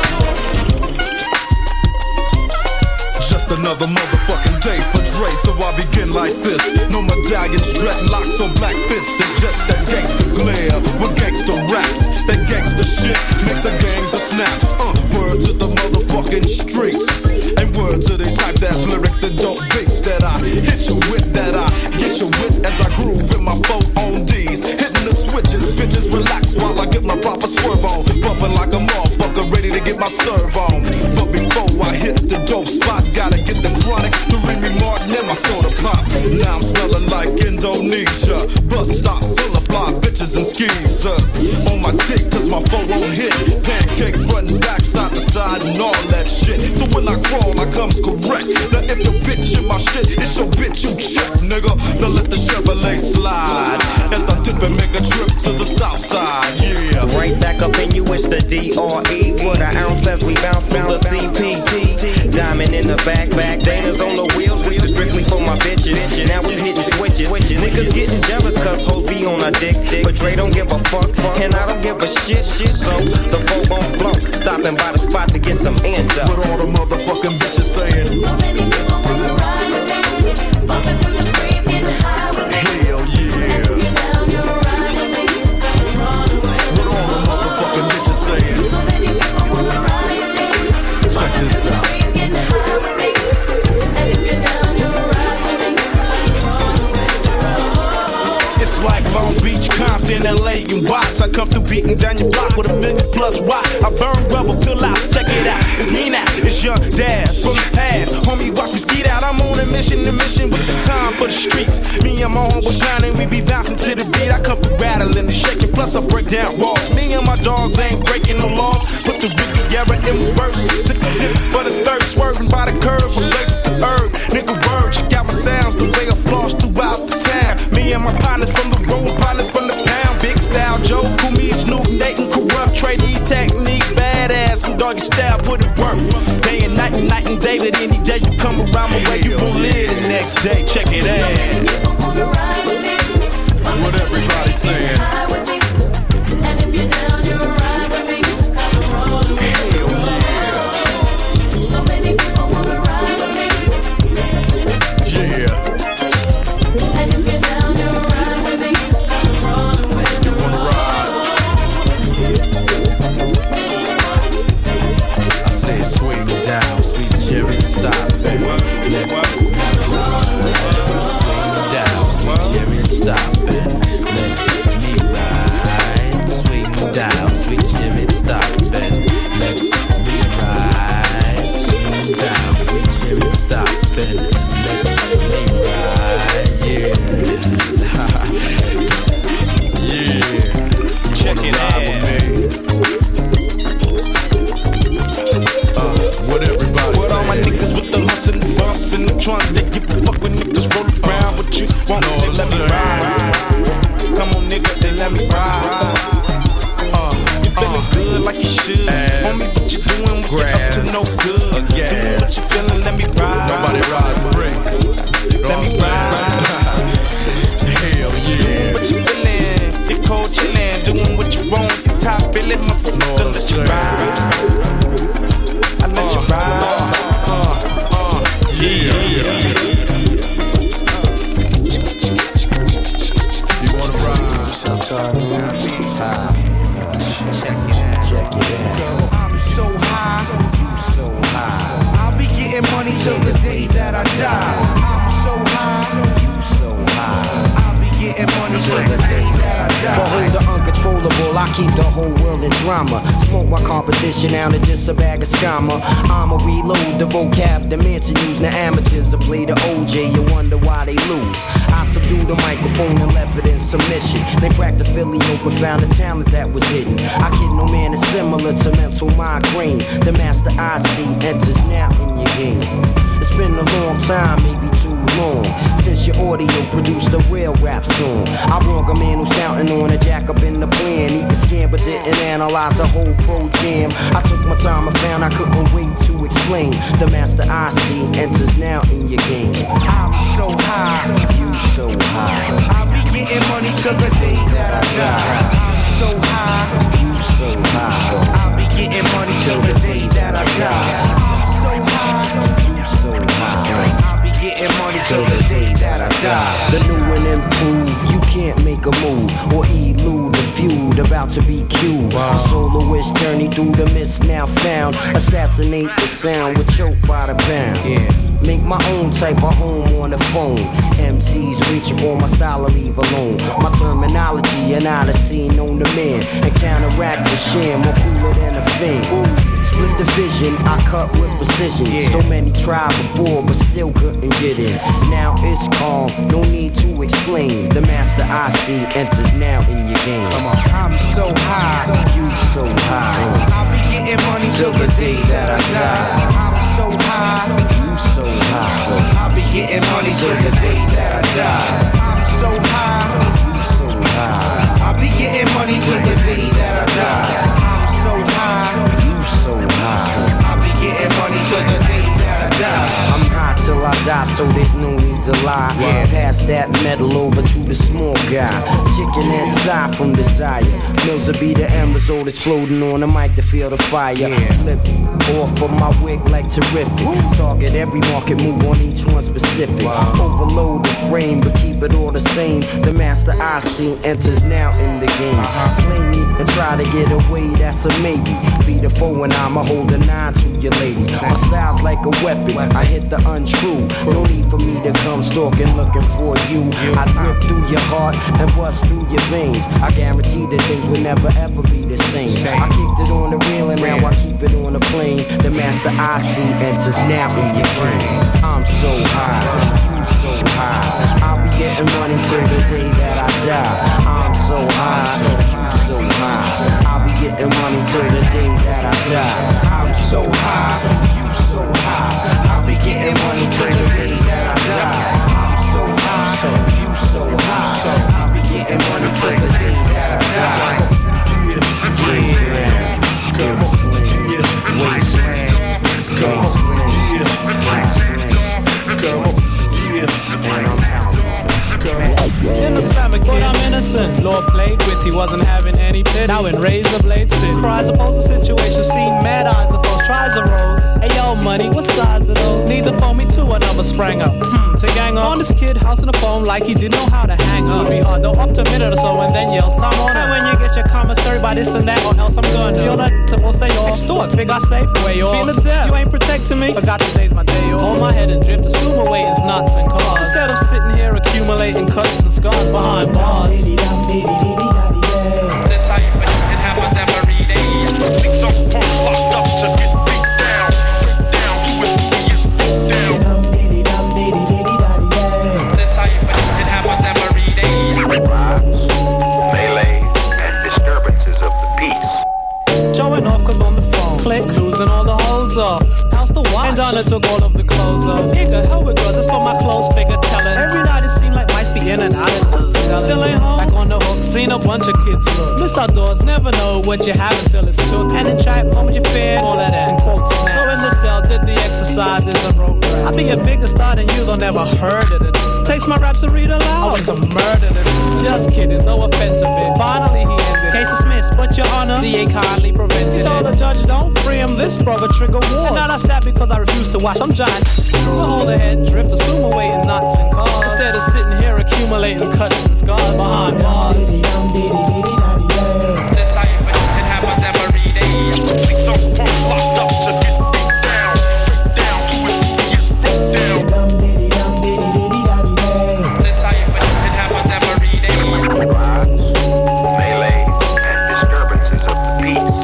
Just another motherfucking day for so I begin like this. No medallions, dreadlocks, or black fists. It's just that gangster glare with gangster raps. That gangster shit makes a gang for snaps. Uh, word to the motherfucking streets. And word to these hype ass lyrics and dope beats that I hit you with, that I get you with as I groove in my four on D's. Hitting the switches, bitches relax while I get my proper swerve on. Bumping like a motherfucker, ready to get my serve on. But before I hit the dope spot, gotta get the chronic to read me Martin. Then my soda pop. Now I'm smelling like Indonesia. Bus stop full of fly bitches and skeezers. On my dick, cause my phone won't hit. Pancake front and back, side to side, and all that shit. So when I crawl, I comes correct. Now if your bitch in my shit, it's your bitch you check, nigga. Now let the Chevrolet slide as I dip and make a trip to the south side, yeah. Right back up in you, it's the D R E with an ounce as we bounce from the C P T. Diamond in the back, back, Dana's on the wheels, we just strictly for my bitches, now we hitting switches. Niggas getting jealous cause hoes be on our dick, but Dre don't give a fuck, and I don't give a shit, shit. So the folk gon' flunk, stopping by the spot to get some end up. What all the motherfucking bitches saying? So many people wanna ride with me, bumping through the streets, getting high with me. Hell yeah. And if you're down, you'll ride with me, that's the wrong way. What all the motherfucking bitches saying? So many people wanna ride with me, bumping through the streets, getting high with me. And if you're down, like Long Beach, Compton, L A, and Watts. I come through beating down your block with a million plus watt. I burn rubber, fill out, check it out. It's me now, it's your dad from the past. Homie, watch me skeet out. I'm on a mission, a mission with the time for the streets. Me and my homeboy shining, we be bouncing to the beat. I come through rattling and shaking, plus I break down walls. Me and my dogs ain't breaking no law. Put the Riviera in reverse, took a sip for the third, swerving by the curb, replace with the herb. Nigga, word, check out my sounds, the way I floss throughout the town. Me and my partners from the road, partners from the pound. Big style, Joe, Kumi, Snoop, Nathan, corrupt, tradie, technique, badass, and doggy style, put it work. Day and night and night and day, but any day you come around my way, you gon' live. next day, check it out. What everybody's saying. And if you're down, you're right with me. Come roll with me. So many people wanna ride with me. Yeah. And if you're down, you're right with me. Come roll with me. You wanna ride? I say swing down, sweet Jerry, stop. Trying to get the fuck with niggas roll around with you. Want no, you let me ride. Come on, nigga, they let me ride. Uh, you feeling uh, good like you should. Homie, what you doing? We get up to no good. Again. Doing what you feeling? Let me ride. Nobody rides free. Let me ride. Hell yeah. What you feeling? You're cold chillin', doing what you want. You're top feeling. My fucker, let you ride. I let you ride. Yeah. Yeah. You wanna ride? So sorry, I'm so high. Check it out, check it out. I'm so high, so high. I'll be getting money till the day that I die. I'm so high, so high. I'll be getting money till the day that I die. Behold the uncontrollable, I keep the whole world in drama. Smoke my competition out of just a bag of scammer. I'ma reload the vocab dimension using the amateurs to play the O J. You wonder why they lose. I subdued the microphone and left it in submission. Then cracked the Philly open, found the talent that was hidden. I kid no man is similar to mental migraine. The master I see enters now in your game. It's been a long time, maybe too long, since your audio produced a real rap song. I wrong a man who's counting on a jack up in the plan. He could scan but didn't analyze the whole program. I took my time and found I couldn't wait to explain. The master I see enters now in your game. I'm so high, you so high. I'll be getting money till the day that I die. I'm so high, you so high. I'll be getting money till the day that I die. I'm so high, you so high. I'll be getting money till the day that I die. The new and improved, you can't make a move or elude the feud about to be cued. Wow. A soloist journey through the mist now found. Assassinate the sound with choke by the bound. Yeah. Make my own type of home on the phone. M Cs reaching for my style to leave alone. My terminology and odyssey known to man. And counteract the sham, more cooler than a thing. Ooh. Split the vision, I cut with precision. Yeah. So many tried before but still couldn't get in. Now it's calm, no need to explain. The master I see enters now in your game. Come on. I'm so high, you so high. I'll be getting money till the day that I die. I'm so high, you so high. I'll be getting money till the day that I die. I'm so high, you so high. I'll be getting money till the day that I die. I'm so high, you so high. I'll be getting money till the day that I die. I'm high till I die, so there's no need to lie. Yeah. Pass that metal over to the small guy. Chicken and sigh from desire. Mills will be the embers, all exploding on the mic to feel the fire. Yeah. Flip off of my wig like terrific. Woo. Target every market, move on each one specific. Wow. Overload the frame, but keep it all the same. The master I see enters now in the game. Uh-huh. Play me and try to get away, that's a maybe. Be the foe and I'ma hold a nine to your lady. My style's like a weapon, I hit the untrue. No need for me to come stalking, looking for you. I rip through your heart and bust through your veins. I guarantee that things will never ever be the same. I kept it on the reel and now I keep it on the plane. The master I see enters now in your brain. I'm so high, you so high. I'll be getting money till the day that I die. I'm so high, you so high. I'll be getting money till the day that I die. I'm so high, you so high. I'll be getting money till the day that I die. I'm so high, you so high. I'll be getting money till the day that I die. Wasteland, go. Wasteland, go. Wasteland, go. Yeah, fits, he wasn't having any pity. Now in razor blades sit, cries oppose the situation, see mad eyes oppose, tries a rose. Hey yo, money, what size are those? Neither for me too, another sprang up hmm, to gang up on this kid, house in the phone like he didn't know how to hang up. Be hard though, up to a minute or so, and then yells time on. And when you get your commissary by this and that, or else I'm gonna you're that the most they all extort, figure I safe way off. Feel a death, you ain't protecting me. Forgot today's my day off. Hold my head and drift, assume away is nuts and cars. Instead of sitting here accumulating cuts and scars behind bars. That's how you wish it happens every day. Think some punk locked up to get beat down. Break down to it, get beat down. That's how you wish it happens every day. Riots, melees, and disturbances of the peace. Showing off cause on the phone, click, losing all the hoes off. House the watch, and Donna took all of the clothes off. Nigga, hell it was, it's for my clothes, figure telling. Every night it seemed like mice be in and out of the still ain't home, back on the hook, seen a bunch of kids look. Miss outdoors, never know what you have until it's took. And the trap, moment you fear, all of that, and quotes. So in the cell, did the exercises and wrote raps. I be a bigger star than you, though never heard of it. Takes my raps and read aloud, I want to murder it. Just kidding, no offense a bit. Finally he ended, case dismissed, but your honor, D A kindly prevented it. He told the judge, don't free him, this brother trigger wars. And now I stab because I refuse to watch, I'm giant. So hold the head, drift, assume away in knots and cars. Instead of sitting here accumulating cuts and scars behind bars. That's how you wish it happens every day. Think some punk locked up to get beat down. Break down to it, get broke down. That's how you wish it happens every day. Riots, melees, and disturbances of the peace.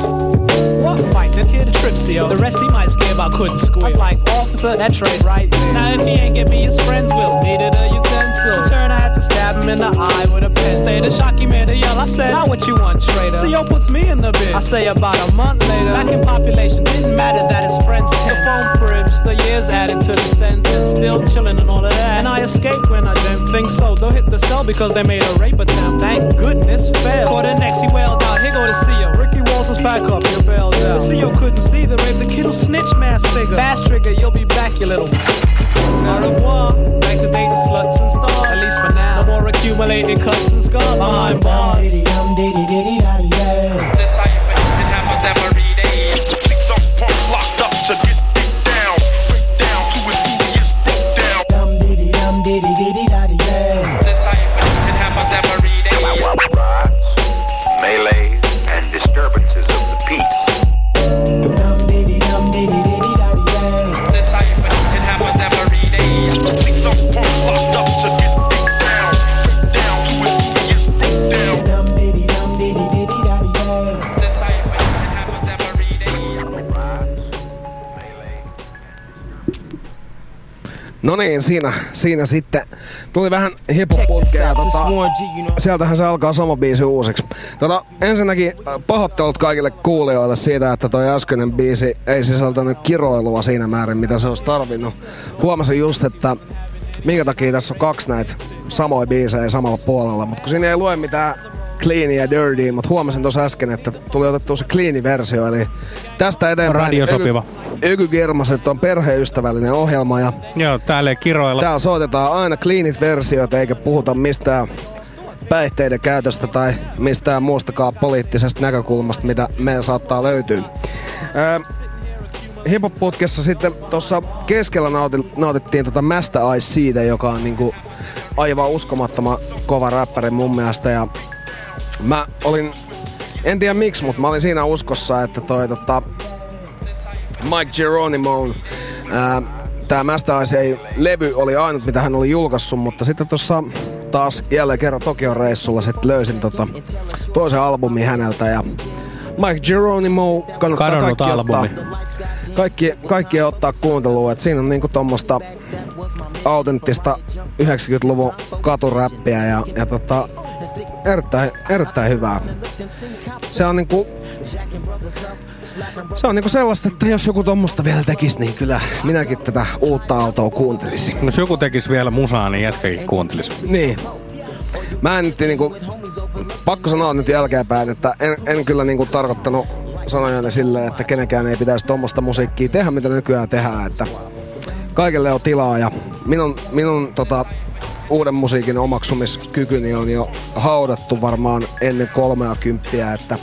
What fight? The kid Tripsio. The rest he might scared, I couldn't squeal. I was like, officer, that trade right there. Now if he ain't get me, his friends will. Needed a utensil. Turn out. Stab him in the eye with a pencil. Stay the shocky man to yell, I said, not what you want, traitor. C O puts me in the bit. I say about a month later, back in population, didn't matter that his friends tense. The phone cribs, the years added to the sentence. Still chilling and all of that. And I escaped when I didn't think so. They'll hit the cell because they made a rape attempt. Thank goodness failed. For the next he wailed out, here go the C O. Ricky Walters back up, your bailed out. The C O couldn't see the rape, the kid'll snitch, mass figure. Fast trigger, you'll be back, you little au revoir, back to dating sluts and stars. At least for now, no more accumulated cuts and scars behind bars. That's how you wish it happens every day. Think some punk locked up to get beat down. Break down to his booty is broke down. That's how you wish it happens every day. Riots, melees, and disturbances of the peace. No niin, siinä, siinä sitten tuli vähän hip-hop-punkkeja. Tota, sieltähän se alkaa sama biisi uusiksi. Tota, ensinnäkin pahoittelut kaikille kuulijoille siitä, että toi äskeinen biisi ei sisältänyt kiroilua siinä määrin, mitä se olisi tarvinnut. Huomasin just, että minkä takia tässä on kaksi näitä samoja biisejä samalla puolella. Mutta kun siinä ei lue mitään clean ja dirty, mutta huomasin tuossa äsken, että tuli otettu se clean versio. Eli tästä eteenpäin radiosopiva. Öky Germaset on perheystävällinen ohjelma. Ja joo, täällä ei kiroilla. Täällä soitetaan aina cleanit versiot eikä puhuta mistään päihteiden käytöstä tai mistään muustakaan poliittisesta näkökulmasta, mitä meillä saattaa löytyä. Öö, Hip-hop-putkessa sitten tuossa keskellä nauti, nautittiin tota Master Ace, joka on niinku aivan uskomattoman kova räppäri mun mielestä. Ja mä olin, en tiedä miksi, mutta mä olin siinä uskossa, että toi tota Mic Geronimo, ää, tää Master Ace levy oli ainut, mitä hän oli julkaissut, mutta sitten tuossa taas jälleen kerran Tokion reissulla sit löysin tota toisen albumin häneltä ja Mic Geronimo kannattaa kadonnut kaikki albumi. Ottaa, kaikki, kaikki ottaa kuuntelua, että siinä on niinku tommosta autenttista yhdeksänkymmentäluvun katuräppiä ja, ja tota, erittäin, erittäin hyvää. Se on niinku, se on niinku sellaista, että jos joku tommosta vielä tekis, niin kyllä minäkin tätä uutta aaltoa kuuntelisin. Jos joku tekis vielä musaa, niin jätkäkin kuuntelis. Niin. Mä en nyt niinku, pakko sanoa nyt jälkeenpäin, että en, en kyllä niinku tarkoittanut sanojani silleen, että kenenkään ei pitäisi tommosta musiikkia tehdä, mitä nykyään tehdään, että kaikille on tilaa ja minun, minun tota uuden musiikin omaksumiskykyni on jo haudattu varmaan ennen kolmeakymppiä, että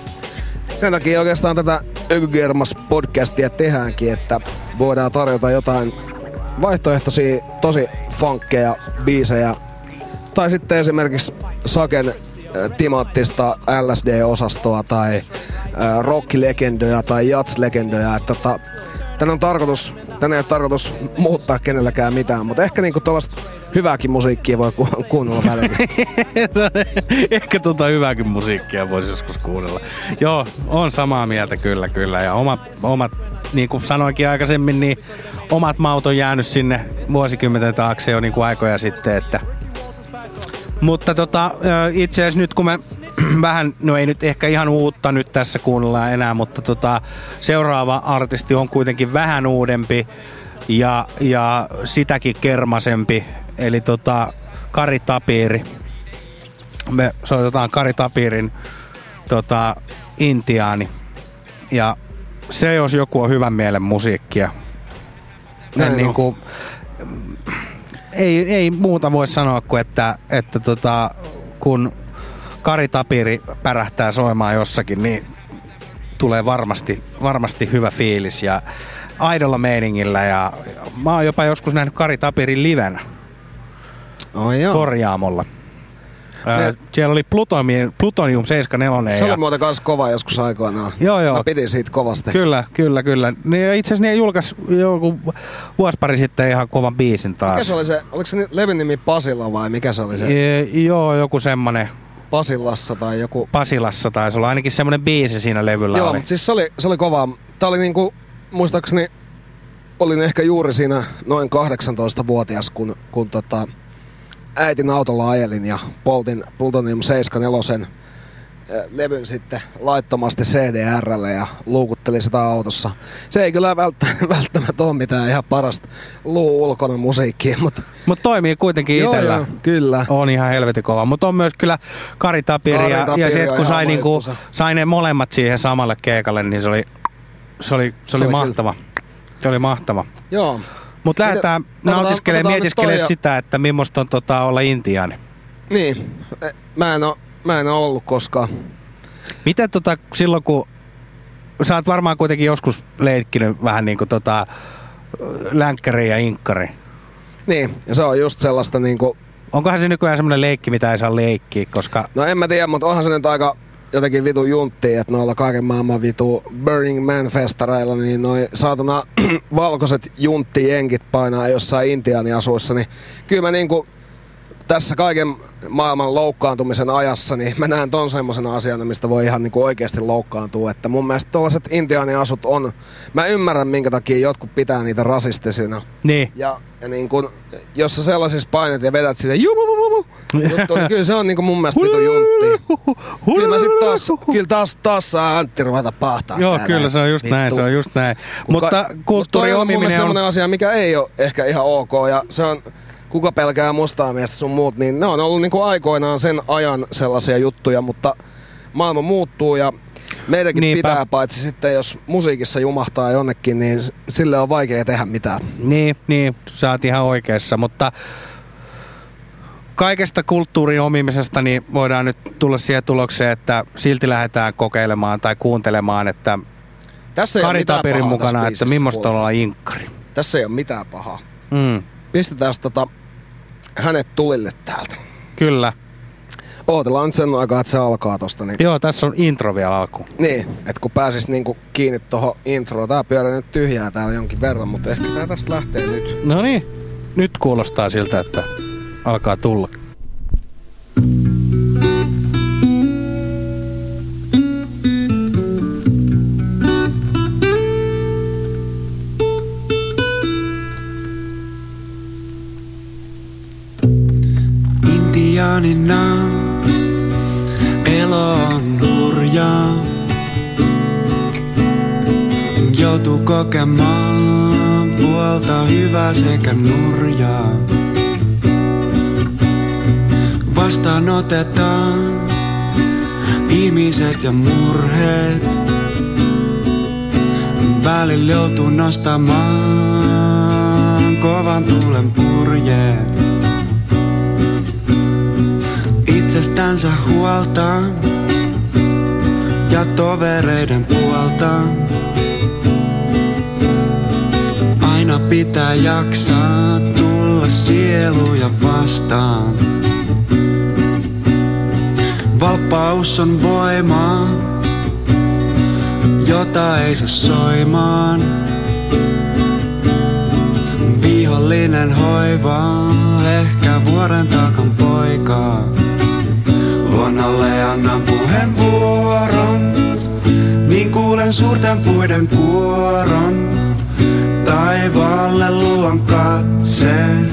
sen takia oikeastaan tätä Öky Germas podcastia tehdäänkin, että voidaan tarjota jotain vaihtoehtoisia tosi funkkeja biisejä tai sitten esimerkiksi Saken timanttista L S D-osastoa tai rock-legendoja tai jazz-legendoja. Että ta, tän on tarkoitus, tän ei ole tarkoitus muuttaa kenelläkään mitään, mutta ehkä niinku tollaista hyvääkin musiikkia voi ku, kuunnella välillä. Ehkä tuota hyvääkin musiikkia voisi joskus kuunnella. Joo, on samaa mieltä kyllä, kyllä. Ja omat, omat niin kuin sanoinkin aikaisemmin, niin omat maut on jäänyt sinne vuosikymmenten taakse jo niin kuin aikoja sitten, että mutta tota, itse asiassa nyt kun me vähän, no ei nyt ehkä ihan uutta nyt tässä kuunnellaan enää, mutta tota, seuraava artisti on kuitenkin vähän uudempi ja, ja sitäkin kermasempi, eli tota, Kari Tapiri. Me soitetaan Kari Tapirin tota, Intiaani ja se jos joku on hyvän mielen musiikkia. Näin niin kuin, Ei, ei muuta voi sanoa kuin, että, että tota, kun Kari Tapiri pärähtää soimaan jossakin, niin tulee varmasti, varmasti hyvä fiilis ja aidolla meiningillä. Ja mä oon jopa joskus nähnyt Kari Tapirin livenä oh, korjaamolla. Ne. Siellä oli Plutonium, Plutonium seitsemän neljä. Se ja... oli muuten kanssa kova joskus aikoinaan. Joo, joo. Mä pidin siitä kovasti. Kyllä, kyllä, kyllä. Ne, itse asiassa ne julkaisi joku vuosi pari sitten ihan kovan biisin taas. Mikä se oli se? Oliko se levyn nimi Pasila vai mikä se oli se? E, joo, joku semmonen. Pasilassa tai joku. Pasilassa taisi olla. Ainakin semmonen biisi siinä levyllä joo, oli. Joo, mutta siis se oli, se oli kovaa. Tää oli niinku, muistaakseni, olin ehkä juuri siinä noin kahdeksantoistavuotias, kun, kun tota... äitin autolla ajelin ja poltin Plutonium seitsemän neljä levyn sitten laittomasti C D R:lle ja luukuttelin sitä autossa. Se ei kyllä välttämättä ole mitään ihan parasta luu ulkona musiikkia, mutta... Mut toimii kuitenkin itsellä. Joo, kyllä. On ihan helvetin kova, mutta on myös kyllä Kari Tapiri ja, ja se, kun sai, niinku, sai ne molemmat siihen samalle keikalle, niin se oli, se oli, se oli, se mahtava. Se oli mahtava. Joo. Mut lähdetään nautiskelemaan, mietiskelemään sitä, että millaista on tota, olla intiaani. Niin, mä en, oo, mä en oo ollut koskaan. Miten tota, silloin kun, sä oot varmaan kuitenkin joskus leikkinyt vähän niinku tota, länkkäriin ja inkkariin. Niin, ja se on just sellaista niinku... Onkohan se nykyään semmonen leikki, mitä ei saa leikkiä, koska... No en mä tiedä, mutta onhan se nyt aika... jotenkin vitu junttia, että noilla kaiken maailman vitu Burning Man-festareilla, niin noi saatana valkoiset juntti-jenkit painaa jossain intiaaniasuissa, niin kyllä mä niinku tässä kaiken maailman loukkaantumisen ajassa, niin mä näen ton semmosena asiana, mistä voi ihan niinku oikeesti loukkaantua, että mun mielestä tollaset intiaaniasut on, mä ymmärrän minkä takia jotkut pitää niitä rasistisina. Niin. Ja, ja niin kun, jos sä sellaisissa painet ja vedät sitä jupupupupu, juttu, niin kyllä se on niinku mun mielestä vitu juntti. Kyllä mä sit taas, kyllä taas, taas saa Antti ruveta pahtaa. Joo, täällä. Kyllä se on just vittu. Näin, se on just näin. Mutta kulttuuri omiminen on... Mun mielestä semmonen asia, mikä ei oo ehkä ihan ok, ja se on... Kuka pelkää mustaa miestä sun muut, niin ne on ollut niinku aikoinaan sen ajan sellaisia juttuja, mutta maailma muuttuu ja meidänkin niinpä. Pitää, paitsi sitten jos musiikissa jumahtaa jonnekin, niin sille on vaikea tehdä mitään. Niin, niin sä oot ihan oikeassa, mutta kaikesta kulttuurin omimisesta niin voidaan nyt tulla siihen tulokseen, että silti lähdetään kokeilemaan tai kuuntelemaan, että Kari Tapirin mukana, että millaista on olla inkkari. Tässä ei ole mitään pahaa. Mm. Pistetään tota hänet tulille täältä. Kyllä. Ootellaan nyt sen aikaa, että se alkaa tosta. Niin... Joo, tässä on intro vielä alkuun. Niin, että kun pääsis niinku kiinni tohon introon. Tää pyörä nyt tyhjää täällä jonkin verran, mutta ehkä tää tästä lähtee nyt. No niin, nyt kuulostaa siltä, että alkaa tulla. Intiaanina elo on hurjaa. Joutuu kokemaan puolta hyvää sekä nurjaa. Vastaan otetaan ihmiset ja murheet. Välillä joutuu nostamaan kovan tuulen purjeet. itsestänsä huolta ja tovereiden puolta. Aina pitää jaksaa tulla sieluja vastaan. Valppaus on voimaa, jota ei saa soimaan. Vihollinen hoivaa ehkä vuoren takan poikaa. Luonnolle annan puheenvuoron, niin kuulen suurten puiden kuoron. Taivaalle luon katseen,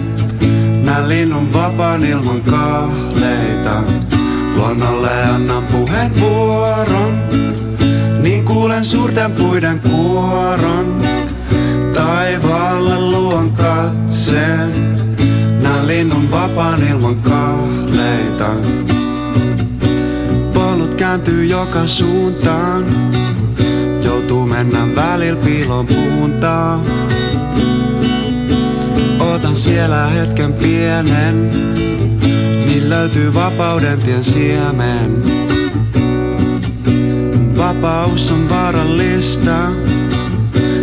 nää linnun vapaan ilman kahleita. Luonnolle annan puheenvuoron, niin kuulen suurten puiden kuoron. Taivaalle luon katseen, nää linnun vapaan ilman kahleita. Polut kääntyy joka suuntaan, joutuu mennä välillä piilon puuntaan. Ootan siellä hetken pienen, niin löytyy vapauden tien siemen. Vapaus on vaarallista,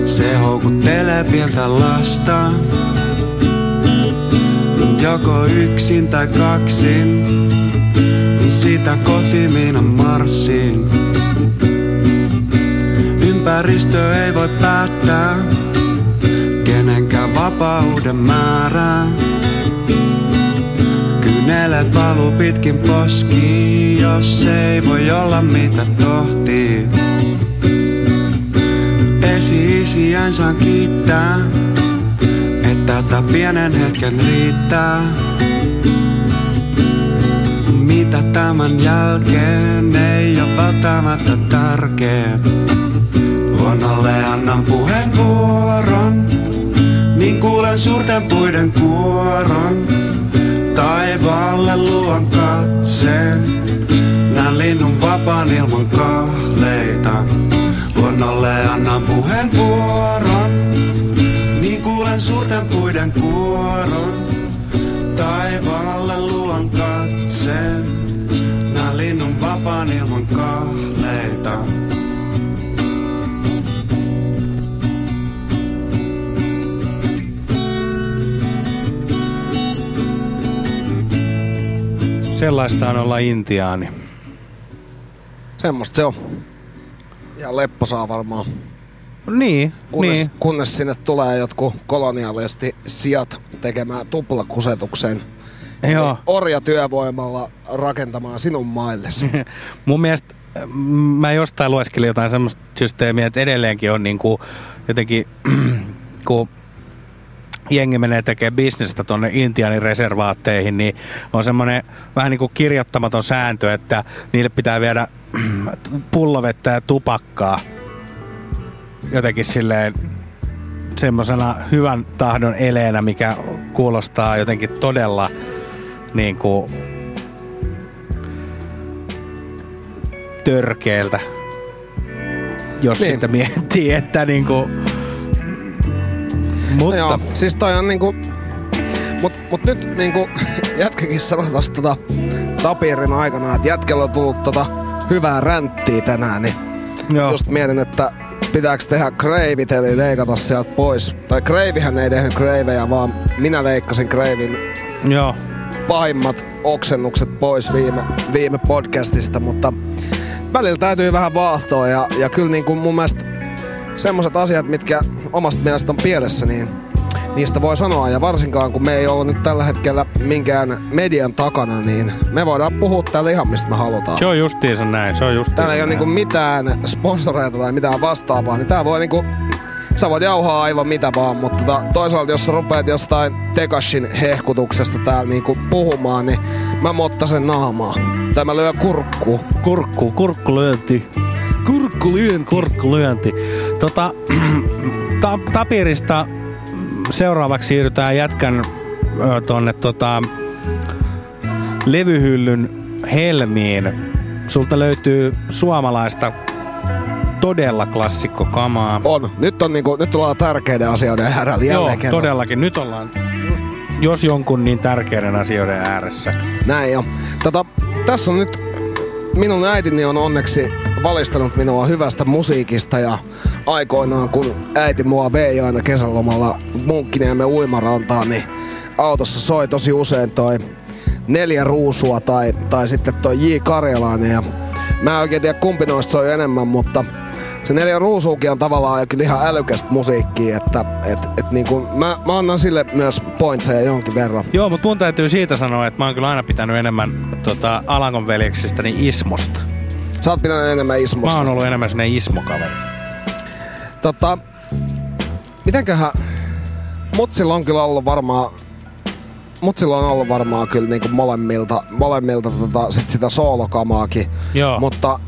se houkuttelee pientä lasta. Joko yksin tai kaksin, sitä kohti minä marssin. Ympäristö ei voi päättää kenenkään vapauden määrää. Kynelet valuu pitkin poskiin, jos ei voi olla mitä tohtii. Esi-isiänsä kiittää, että tää pienen hetken riittää. Mitä tämän jälkeen ei oo välttämättä tärkeä. Luonnolle annan puheenvuoron, niin kuulen suurten puiden kuoron. Taivaalle luon katseen, nää linnun vapaan ilman kahleita. Luonnolle annan puheenvuoron, niin kuulen suurten puiden kuoron. Taivaalle luon katseen, nää linnun vapaan ilman kahleita. Sellaista on olla intiaani. Semmosta se on. Ja lepposaa varmaan. Niin, kunnes, niin. Kunnes sinne tulee jotkut kolonialisti sijat tekemään tuplakusetuksen. Joo. Orjatyövoimalla rakentamaan sinun maillesi. Mun mielestä mä jostain lueskelin jotain semmoista systeemiä, että edelleenkin on niinku jotenkin ku jengi menee tekemään bisnestä tuonne Intiaanin reservaatteihin, niin on semmoinen vähän niin kuin kirjoittamaton sääntö, että niille pitää viedä pullovettä ja tupakkaa jotenkin silleen semmosena hyvän tahdon eleenä, mikä kuulostaa jotenkin todella niin kuin törkeeltä, jos niin sitä miettii, että niin kuin. Mutta joo, siis toi on niinku, mut, mut nyt niinku jätkäkin sanoi tosta tota Tapirin aikana, että jätkellä on tullut tota hyvää ränttiä tänään, niin joo. Just mietin, että pitääks tehdä kreivit, eli leikata sieltä pois. Tai kreivihän ei tehnyt kreivejä, vaan minä leikkasin kreivin joo pahimmat oksennukset pois viime, viime podcastista, mutta välillä täytyy vähän vaahtoa ja, ja kyllä niinku mun mielestä semmoiset asiat, mitkä omasta mielestä on pielessä, niin niistä voi sanoa. Ja varsinkaan, kun me ei olla nyt tällä hetkellä minkään median takana, niin me voidaan puhua täällä ihan mistä me halutaan. Se on justiinsa näin. Se on justiinsa täällä ei näin. Ole niinku mitään sponsoreita tai mitään vastaavaa, niin tää voi niinku, sä voit jauhaa aivan mitä vaan, mutta tota, toisaalta jos sä rupeat jostain Tekashin hehkutuksesta täällä niinku puhumaan, niin mä mottasen naamaa. Tai mä lyön kurkkuun. Kurkku, kurkku lyönti. Kurkkulyönti. Kurkkulyönti. Tota, ta, Tapirista seuraavaksi siirrytään jätkän ö, tonne tota, levyhyllyn helmiin. Sulta löytyy suomalaista todella klassikkokamaa. On. Nyt, on niinku, nyt ollaan tärkeiden asioiden äärellä jälleen. Joo, kerran. Todellakin. Nyt ollaan, jos jonkun, niin tärkeiden asioiden ääressä. Näin jo. Tota, tässä on nyt minun äitini on onneksi valistanut minua hyvästä musiikista ja aikoinaan kun äiti mua vei aina kesälomalla Munkkiniemen uimarantaan, niin autossa soi tosi usein toi Neljä ruusua tai, tai sitten toi J. Karjalainen ja mä en oikein tiedä kumpi noista soi enemmän, mutta se Neljä ruusuukin on tavallaan kyllä ihan älykästä musiikkia, että et, et niin kuin mä, mä annan sille myös pointseja jonkin verran. Joo, mutta mun täytyy siitä sanoa, että mä oon kyllä aina pitänyt enemmän tota, Alankon veljeksistäni Ismosta. Sä oot pitänyt enemmän Ismosta? Mä oon ollut enemmän sinne Ismo-kaveri. Tota, mitenköhän, mutsilla on kyllä ollut varmaan... Mutsilla on ollut varmaan kyllä niinku molemmilta, molemmilta tota, sit sitä soolokamaakin. Joo. Mutta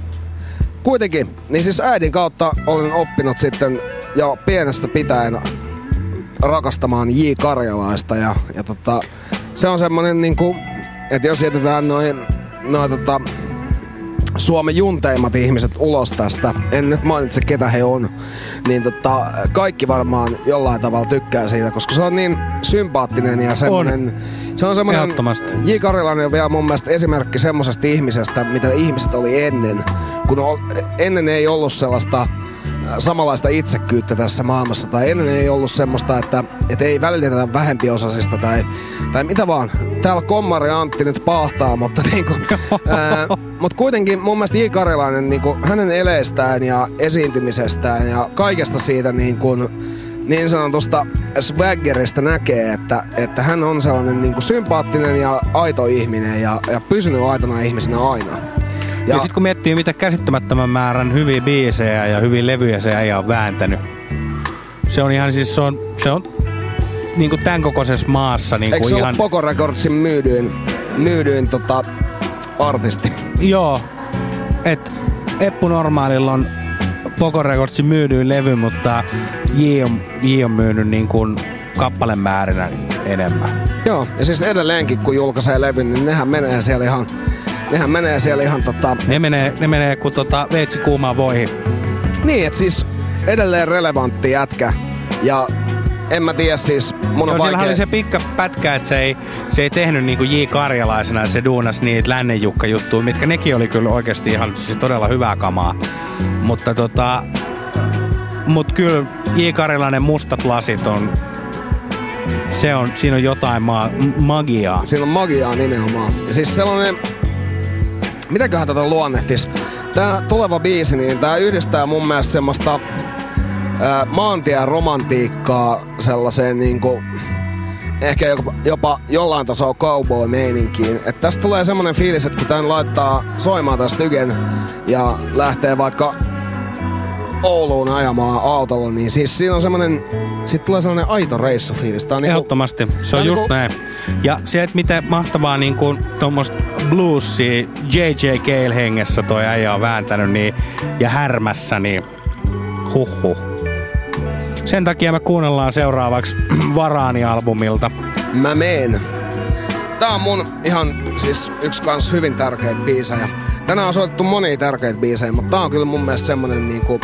kuitenkin, niin siis äidin kautta olen oppinut sitten jo pienestä pitäen rakastamaan J. Karjalaista. Ja, ja tota, se on semmonen niinku, että jos jätetään noin noi, tota, Suomen junteimmat ihmiset ulos tästä, en nyt mainitse ketä he on, niin tota, kaikki varmaan jollain tavalla tykkää siitä, koska se on niin sympaattinen ja semmoinen... Se on semmoinen... J. Karjalainen on vielä mun mielestä esimerkki semmosesta ihmisestä, mitä ihmiset oli ennen, kun ol, ennen ei ollut sellaista samanlaista itsekkyyttä tässä maailmassa, tai ennen ei ollut semmoista, että, että ei välitetä vähempiosaisista, tai, tai mitä vaan. Täällä Kommari Antti nyt paahtaa, mutta niinku... ää, mut kuitenkin mun mielestä J. Karjalainen, niinku, hänen eleistään ja esiintymisestään ja kaikesta siitä niinku, niin sanotusta swaggerista näkee, että, että hän on sellainen niinku sympaattinen ja aito ihminen ja, ja pysynyt aitona ihmisenä aina. Ja, ja sit kun miettii mitä käsittämättömän määrän hyviä biisejä ja hyviä levyjä se ei ole vääntänyt. Se on ihan siis, se on, se on niinku tän kokoisessa maassa niinku ihan... Eikö se ihan... ollut Poco Recordsin myydyin, myydyin tota, artisti? Joo, et Eppu Normaalilla on Poco Recordsin myydyin levy, mutta J on, J on myynyt niinku kappalemäärinä enemmän. Joo, ja siis edelleenkin kun julkaisee levyn, niin nehän menee siellä ihan... Nehän menee siellä ihan tota... Ne menee, ne menee kun tota veitsi kuumaan voihin. Niin, et siis edelleen relevantti jätkä. Ja en mä tiedä siis, mun on no, vaikea... oli se pikka pätkä, et se ei, se ei tehnyt niinku J. Karjalaisena, et se duunas niitä Lännenjukka-juttuja, mitkä nekin oli kyllä oikeesti ihan siis todella hyvää kamaa. Mutta tota... Mut kyllä J. Karjalainen Mustat lasit on... Se on, siinä on jotain ma- magiaa. Siinä on magiaa nimenomaan. Ja siis sellainen... Mitäköhän tätä luonnehtis? Tää tuleva biisi, niin tää yhdistää mun mielestä semmoista ää, maantien romantiikkaa sellaiseen niinku ehkä jopa, jopa jollain tasolla cowboy-meininkiin. Et tästä tulee semmonen fiilis, että kun tän laittaa soimaan tän stygen ja lähtee vaikka Ouluun ajamaan autolla, niin siis siinä on semmonen, sit tulee semmonen aito reissufiilis. Tää on ehdottomasti, niinku, se on just niinku... näin. Ja se, että miten mahtavaa niinku tommoista bluesia J J. Cale hengessä toi äijä on vääntänyt niin, ja härmässä, niin huhhuh. Sen takia me kuunnellaan seuraavaksi Varaani-albumilta. Mä meen. Tää on mun ihan siis yksi kans hyvin tärkeitä biisejä. Tänään on soitettu monia tärkeitä biisejä, mutta tää on kyllä mun mielestä semmonen niinku...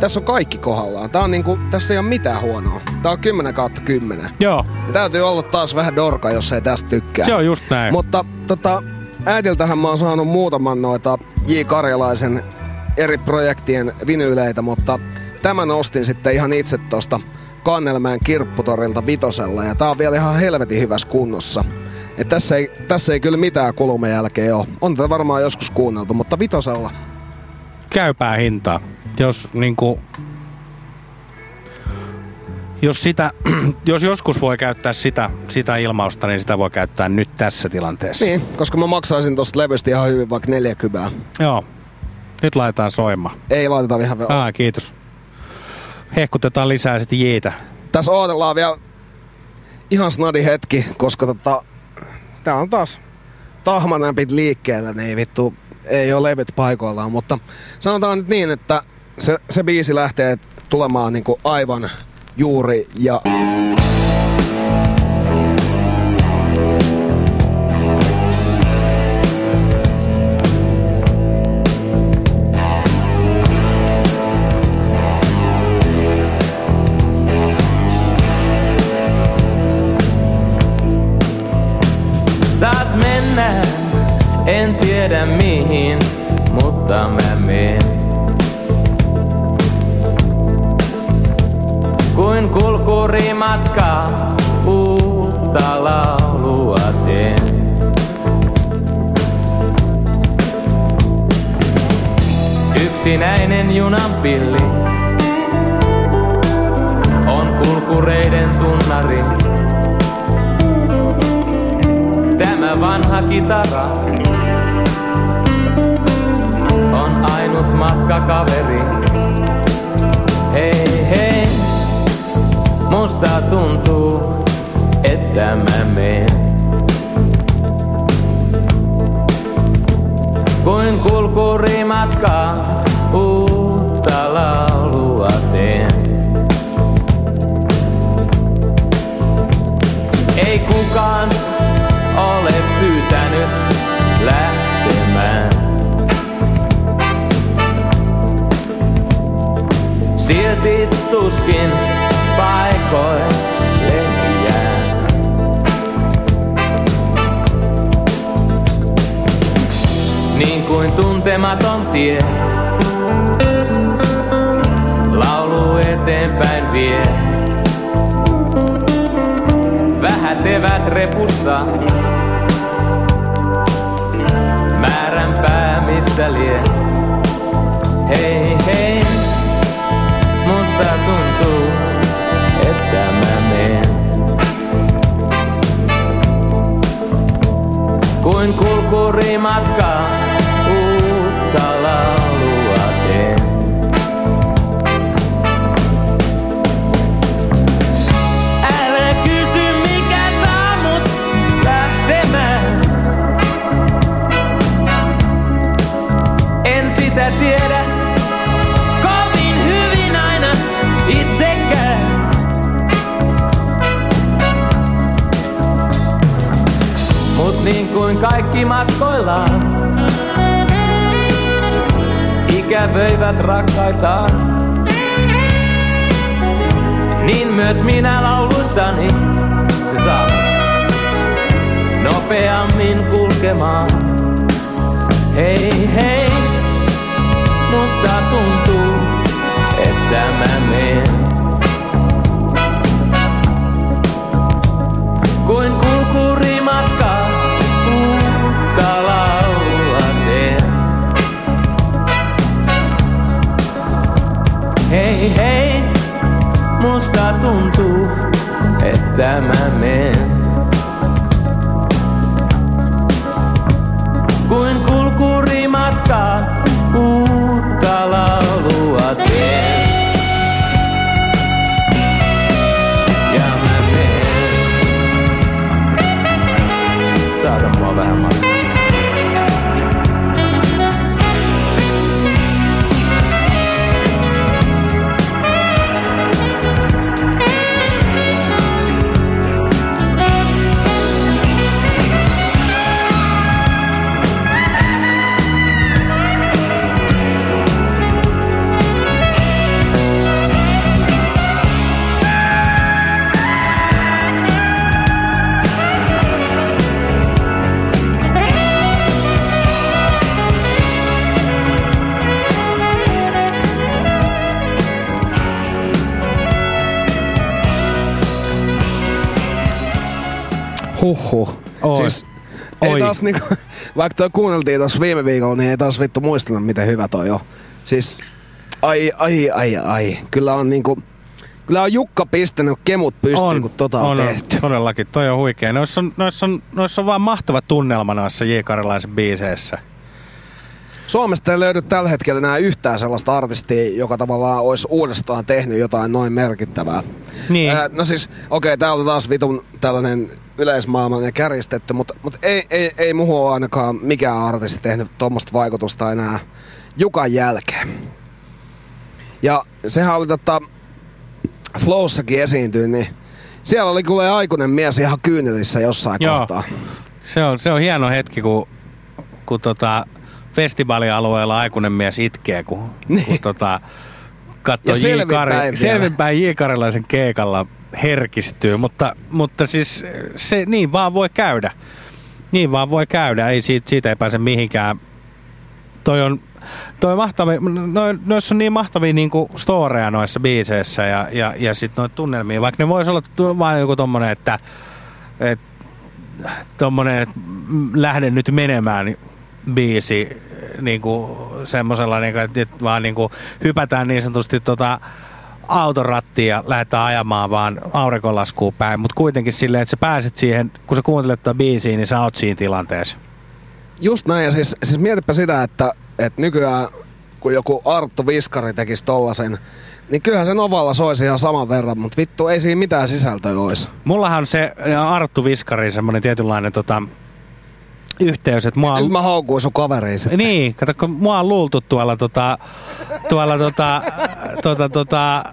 Tässä on kaikki kohdallaan. Tää on niinku... Tässä ei oo mitään huonoa. Tää on kymmenen kautta kymmenen. Joo. Ja täytyy olla taas vähän dorka, jos ei tästä tykkää. Se on just näin. Mutta tota... Äitiltähän mä oon saanut muutaman noita J. Karjalaisen eri projektien vinyyleitä, mutta tämän ostin sitten ihan itse tosta Kannelmäen kirpputorilta Vitosella. Ja tää on vielä ihan helvetin hyvässä kunnossa. Et tässä ei, tässä ei kyllä mitään kulumen jälkeen oo. On tätä varmaan joskus kuunneltu, mutta Vitosella. Käypää hintaa. Jos niinku... Jos sitä, jos joskus voi käyttää sitä, sitä ilmausta, niin sitä voi käyttää nyt tässä tilanteessa. Niin, koska mä maksaisin tosta levystä ihan hyvin vaikka neljäkymmentä. Joo. Nyt laitetaan soimaan. Ei laiteta ihan vielä. Ah, kiitos. Hehkutetaan lisää sitten Jitä. Tässä odotellaan vielä ihan snadi hetki, koska tota... Tää on taas tahmanämpit liikkeellä, niin vittu ei ole levyt paikoillaan, mutta sanotaan nyt niin, että se, se biisi lähtee tulemaan niinku aivan juuri ja... En tiedä mihin, mutta mä menen. Kuin kulkuri matkaa, uutta laulua teen. Yksinäinen junan pilli on kulkureiden tunnari. Tämä vanha kitara on ainut matkakaveri. Hei hei, musta tuntuu, että mä menen. Kuin kulkuri matkaa, uutta laulua teen. Ei kukaan ole pyytänyt lähtemään. Silti tuskin paikoilleni jään. Niin kuin tuntematon tie laulu eteenpäin vie. Vähätevät repussa, määränpää missä lie. Hei hei, musta tuntuu, että mä menen. Kuin kulkuri matkaa, uutta laulua teen. Älä kysy mikä saa mut lähtemään. En sitä tiedä kovin hyvin aina itsekään. Mut niin kuin kaikki matkoillaan ikävöivät rakkaitaan, niin myös minä laulussani se saa nopeammin kulkemaan. Hei hei, musta tuntuu, että mä menen. Kuin kulkuri matkaa, uutta laulua teen. Hei hei, musta tuntuu, että mä menen. Kuin kulkuri matkaa, uutta laulua teen. Saada mua vähän matkaa. Huhhuh. Oi. Siis ei Oi. taas niinku, vaikka toi kuunneltiin tossa viime viikolla, niin ei taas vittu muistella miten hyvä toi on. Siis ai ai ai ai. Kyllä on niinku, kyllä on Jukka pistänyt kemut pystyyn on, kun tota on, on tehty. On, todellakin, toi on huikea. Noissa on, noissa on, noissa on vaan mahtava tunnelma noissa J. Karjalaisen biiseissä. Suomesta ei löydy tällä hetkellä nää yhtään sellaista artistia, joka tavallaan olisi uudestaan tehnyt jotain noin merkittävää. Niin. Äh, no siis, okei, okay, tää on taas vitun tällainen yleismaailman ja kärjistetty, mutta, mutta ei, ei, ei muhu ole ainakaan mikään artisti tehnyt tuommoista vaikutusta enää Jukan jälkeen. Ja sehän oli tota Flowssakin esiintyy, niin siellä oli kuulee aikuinen mies ihan kyynelissä jossain Joo. kohtaa. Se on, se on hieno hetki, kun, kun tota... festivaalialueella aikuinen mies itkee, kun, niin. kun tota, katsoo selvinpäin J. Karjalaisen keikalla herkistyy, mutta, mutta siis se niin vaan voi käydä. Niin vaan voi käydä, ei siitä, siitä ei pääse mihinkään. Toi on, toi mahtavi, noin, noissa on niin mahtavia niinku storeja noissa biiseissä ja, ja, ja sit noita tunnelmia, vaikka ne vois olla tu- vaan joku tommonen, että et, tommonen, että lähden nyt menemään biisi niinku semmosella, niinku, että nyt vaan niinku hypätään niin sanotusti tota autorattiin ja lähdetään ajamaan vaan aurinkolaskuun päin, mutta kuitenkin silleen, että sä pääset siihen, kun sä kuuntelet tätä biisiä, niin sä oot siinä tilanteessa. Just näin, ja siis, siis mietipä sitä, että, että nykyään kun joku Arttu Viskari tekisi tollasen, niin kyllähän sen ovalla soisi ihan saman verran, mutta vittu ei siinä mitään sisältöä olisi. Mullahan se Arttu Viskari semmonen tietynlainen tota, yhteys, että mua... Nyt mä haukuin sun kaveriin sitten. Niin, kato, kun mua on luultu tuolla tota... Tuolla tota... tota, tota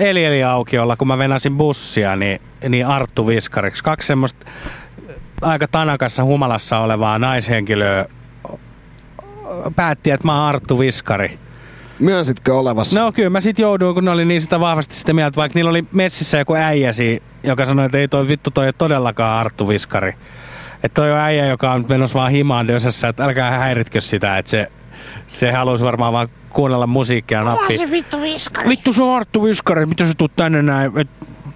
Elieli-aukiolla, kun mä venäsin bussia, niin, niin Arttu Viskariksi. Kaksi semmoista aika tanakassa humalassa olevaa naishenkilöä päätti, että mä oon Arttu Viskari. Myönsitkö olevassa? No kyllä, mä sit jouduin, kun ne oli niin sitä vahvasti sitä mieltä, vaikka niillä oli messissä joku äijäsi, joka sanoi, että ei toi vittu, toi ei todellakaan Arttu Viskari. Että toi on äijä, joka on menossa vaan himaan dösessä, että älkää häiritkö sitä, että se, se haluaisi varmaan vaan kuunnella musiikkia nappi. Ollaan se vittu Viskari. Vittu se on Arttu Viskari, mitä sä tuut tänne näin? Et,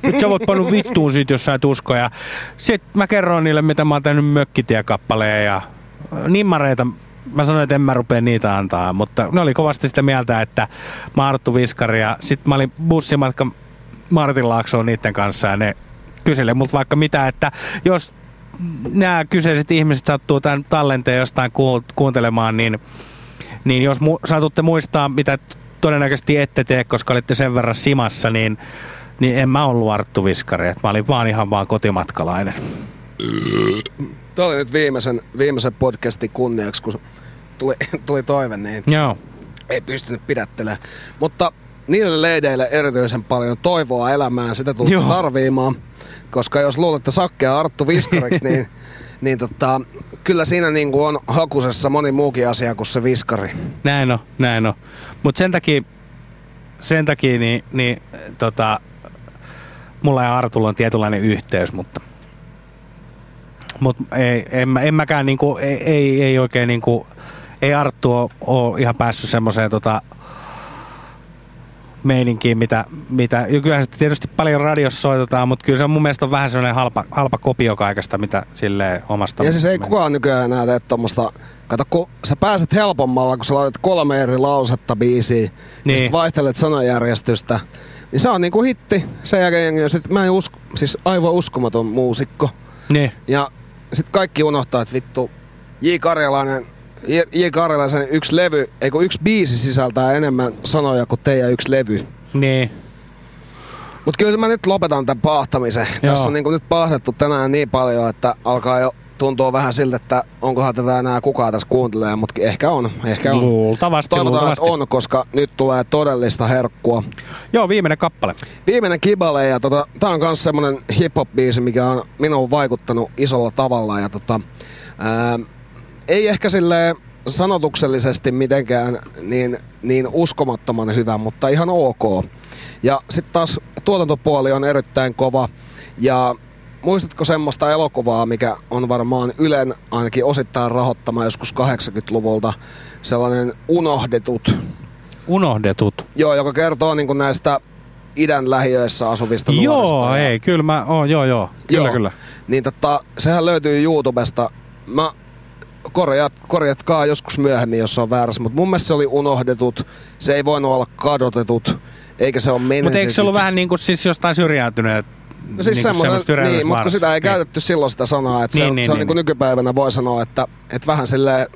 et sä voit pannu vittuun siitä, jos sä et usko. Ja sit mä kerron niille, mitä mä oon tehnyt mökkitiekappaleen ja nimmareita. Mä sanoin, että en mä rupee niitä antaa, mutta ne oli kovasti sitä mieltä, että mä oon Arttu Viskari. Ja sit mä olin bussimatka Martinlaaksoon niitten kanssa ja ne kyseli mut vaikka mitä, että jos... Nämä kyseiset ihmiset sattuu tämän tallenteen jostain kuuntelemaan, niin, niin jos mu- satutte muistaa, mitä todennäköisesti ette tee, koska olitte sen verran simassa, niin, niin en mä ollut Arttu Viskari. Mä olin vaan ihan vaan kotimatkalainen. Tuo oli nyt viimeisen, viimeisen podcastin kunniaksi, kun tuli, tuli toive, niin joo. Ei pystynyt pidättelemään. Mutta niille leideille erityisen paljon toivoa elämään, sitä tullut joo. tarviimaan. Koska jos luulette Sakkea Arttu Viskariksi, niin, niin tota, kyllä siinä niin kuin on hakusessa moni muukin asia kuin se viskari. Näin on, näin on. Mutta sen takia, sen takia niin, niin, tota, mulla ja Artulla on tietynlainen yhteys, mutta mut ei, en, en mäkään, niinku, ei, ei, ei oikein, niinku, ei Arttu ole, ole ihan päässyt semmoiseen... Tota, meininkiin, mitä, mitä kyllähän se tietysti paljon radiossa soitetaan, mutta kyllä se on mun mielestä on vähän sellainen halpa, halpa kopio kaikesta, mitä silleen omasta... Ja siis ei mennä. Kukaan nykyään enää tee tommoista, kato kun sä pääset helpommalla, kun sä laitat kolme eri lausetta biisiin, niin. Ja sit vaihtelet sanajärjestystä, niin se on niinku hitti, sen jälkeen jos nyt mä en usko, siis aivan uskomaton muusikko. Niin. Ja sit kaikki unohtaa, että vittu, J. Karjalainen... J. Karjalaisen yksi levy, eikö yksi biisi sisältää enemmän sanoja kuin teidän yksi levy. Niin. Mut kyllä mä nyt lopetan tämän paahtamisen. Joo. Tässä on niinku nyt paahdettu tänään niin paljon, että alkaa jo tuntua vähän siltä, että onkohan tätä enää kukaan tässä kuuntelee, mut ehkä on. Ehkä on. Luultavasti. Toivotaan, luultavasti. Että on, koska nyt tulee todellista herkkua. Joo, viimeinen kappale. Viimeinen kibale, ja tota, tää on kans semmonen hip-hop-biisi, mikä on minuun vaikuttanut isolla tavalla, ja tota... Ää, ei ehkä silleen sanotuksellisesti mitenkään niin, niin uskomattoman hyvä, mutta ihan ok. Ja sit taas tuotantopuoli on erittäin kova. Ja muistatko semmoista elokuvaa, mikä on varmaan Ylen ainakin osittain rahoittama joskus kahdeksankymmentäluvulta? Sellainen Unohdetut. Unohdetut? Joo, joka kertoo niinku näistä idän lähiöissä asuvista nuorista. Joo, ei, kyllä mä oon, joo, joo. Kyllä, joo. Kyllä. Niin tota, sehän löytyy YouTubesta. Mä... Korjat, korjatkaa joskus myöhemmin, jos on väärässä, mutta mun mielestä se oli Unohdetut, se ei voinut olla Kadotetut, eikä se ole menetetty. Mutta eikö se ollut vähän niin kuin siis jostain syrjäytyneet? No siis niin semmoinen, niin, mutta sitä ei niin. käytetty silloin sitä sanaa, että niin, se on, niin, se on niin, niin, niin nykypäivänä voi sanoa, että, että vähän silleen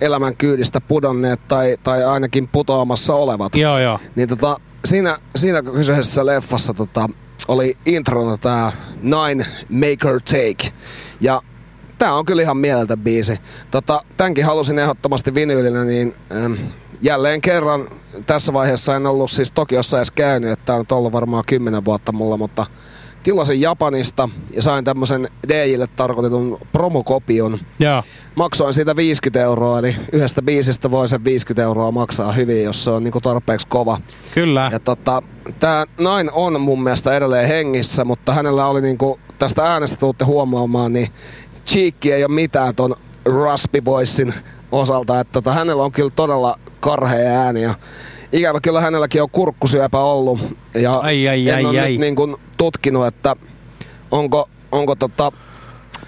elämän kyydistä pudonneet tai, tai ainakin putoamassa olevat. Joo, joo. Niin tota, siinä, siinä kyseisessä leffassa tota, oli introna tää Nine Make or Take, ja tää on kyllä ihan mieltä biisi. Tota, tämänkin halusin ehdottomasti vinyylinä, niin ähm, jälleen kerran tässä vaiheessa en ollut siis Tokiossa edes käynyt, että tää on ollut varmaan kymmenen vuotta mulla, mutta tilasin Japanista ja sain tämmösen D J:lle tarkoitetun promokopion. Yeah. Maksoin siitä viisikymmentä euroa, eli yhdestä biisistä voi sen viisikymmentä euroa maksaa hyvin, jos se on niinku tarpeeksi kova. Kyllä. Ja tota, tää nainen on mun mielestä edelleen hengissä, mutta hänellä oli niinku, tästä äänestä tuutte huomaamaan, niin cheekkiä ei ole mitään ton Raspy Voicin osalta, että tota, hänellä on kyllä todella karhea ääni ja ikävä kyllä hänelläkin on kurkkusyöpä ollut ja ai, ai, en ai, ole ai. Nyt niin kuin tutkinut, että onko, onko tota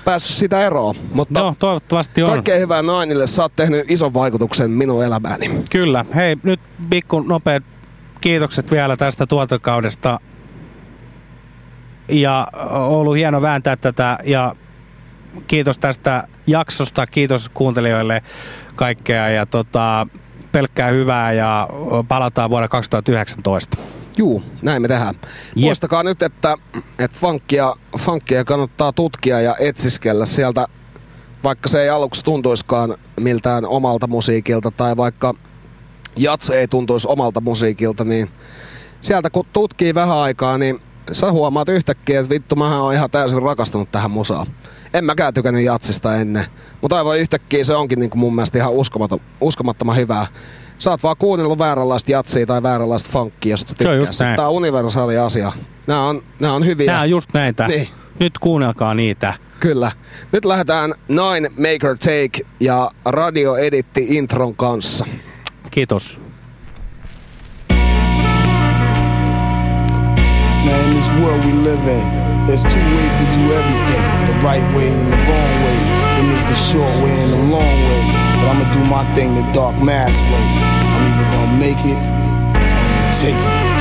päässyt sitä eroon, mutta no, toivottavasti on. Kaikkein hyvää nainille, sä oot tehnyt ison vaikutuksen minun elämääni. Kyllä, hei nyt pikku nopeat kiitokset vielä tästä tuotokaudesta ja on ollut hieno vääntää tätä ja kiitos tästä jaksosta, kiitos kuuntelijoille kaikkea ja tota, pelkkää hyvää ja palataan vuonna kaksituhattayhdeksäntoista. Juu, näin me tehdään. Yep. Muistakaa nyt, että, että funkia, funkia kannattaa tutkia ja etsiskellä sieltä, vaikka se ei aluksi tuntuiskaan miltään omalta musiikilta tai vaikka jats ei tuntuisi omalta musiikilta, niin sieltä kun tutkii vähän aikaa, niin sä huomaat yhtäkkiä, että vittu, mähän oon ihan täysin rakastunut tähän musaan. En mäkään tykännyt jatsista ennen, mutta aivan yhtäkkiä se onkin niin kuin mun mielestä ihan uskomattoman hyvää. Sä oot vaan kuunnellut vääränlaista jatsia tai vääränlaista funkkia, josta sä tykkäät. Tää on universaali asia. Nää on, nää on hyviä. Tää on just näitä. Niin. Nyt kuunnelkaa niitä. Kyllä. Nyt lähdetään Nine Maker Take ja Radio Editti intron kanssa. Kiitos. Now in this world we live in, there's two ways to do everything. The right way and the wrong way. Then there's the short way and the long way. But I'ma do my thing the dark mass way. I'm either gonna make it or I'm gonna take it.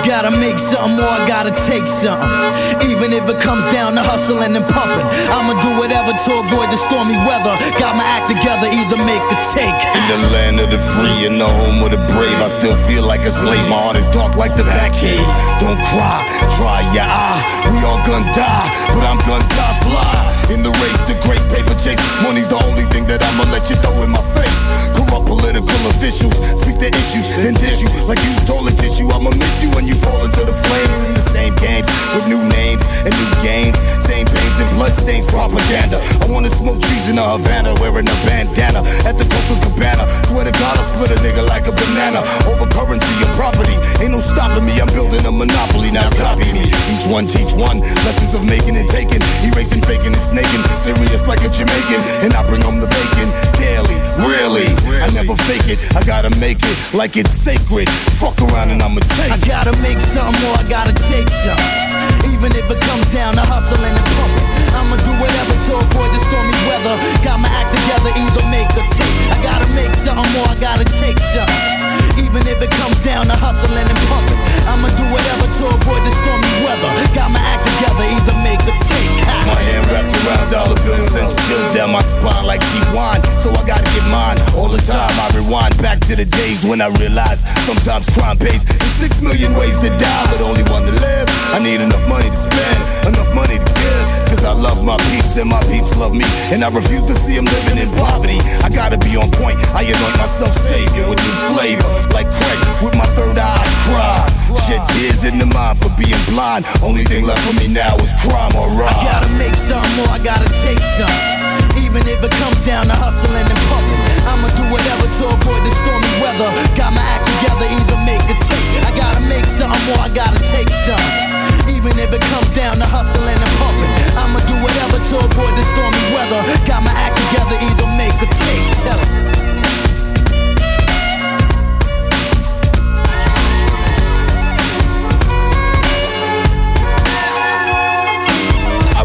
Gotta make something or I gotta take something. Even if it comes down to hustling and pumping, I'ma do whatever to avoid the stormy weather. Got my act together, either make or take. In the land of the free and the home of the brave, I still feel like a slave. My heart is dark like the back cave. Don't cry, dry your eye. We all gonna die, but I'm gonna die fly. In the race, the great paper chase. Money's the only thing that I'ma let you throw in my face. Corrupt political officials speak their issues, then dish you like used toilet tissue. I'ma miss you when you fall into the flames. It's the same games with new names and new gains. Same pains and bloodstains, propaganda. I wanna smoke trees in a Havana, wearing a bandana at the Copacabana. Swear to God I'll split a nigga like a banana. Over currency and property, ain't no stopping me. I'm building a monopoly, now copy me. Each one teach one, lessons of making and taking. Erasing, faking and snaking, serious like a Jamaican. And I bring home the bacon daily, really, I never fake it. I gotta make it like it's sacred. Fuck around and I'ma take it. I gotta make something or I gotta take something. Even if it comes down to hustling and pumping, I'ma do whatever to avoid the stormy weather. Got my act together, either make or take. I gotta make something or I gotta take something. Even if it comes down to hustling and pumping, I'ma do whatever to avoid the stormy weather. Got my act together, either make or take. My hand wrapped around dollar bills sends chills down my spine like cheap wine. So I gotta get mine. All the time I rewind back to the days when I realized sometimes crime pays. There's six million ways to die, but only one to live. I need enough money to spend, enough money to give, cause I love my peeps and my peeps love me, and I refuse to see them living in poverty. I gotta be on point, I anoint myself savior with new flavor, like Craig, with my third eye I cry, shed tears in the mind for being blind. Only thing left for me now is crime or rob. I gotta make something or I gotta take something. Even if it comes down to hustling and pumping, I'ma do whatever to avoid the stormy weather. Got my act together, either make or take. I gotta make something or I gotta take something. Even if it comes down to hustling and pumping, I'ma do whatever to avoid the stormy weather. Got my act together, either make or take. Tell it.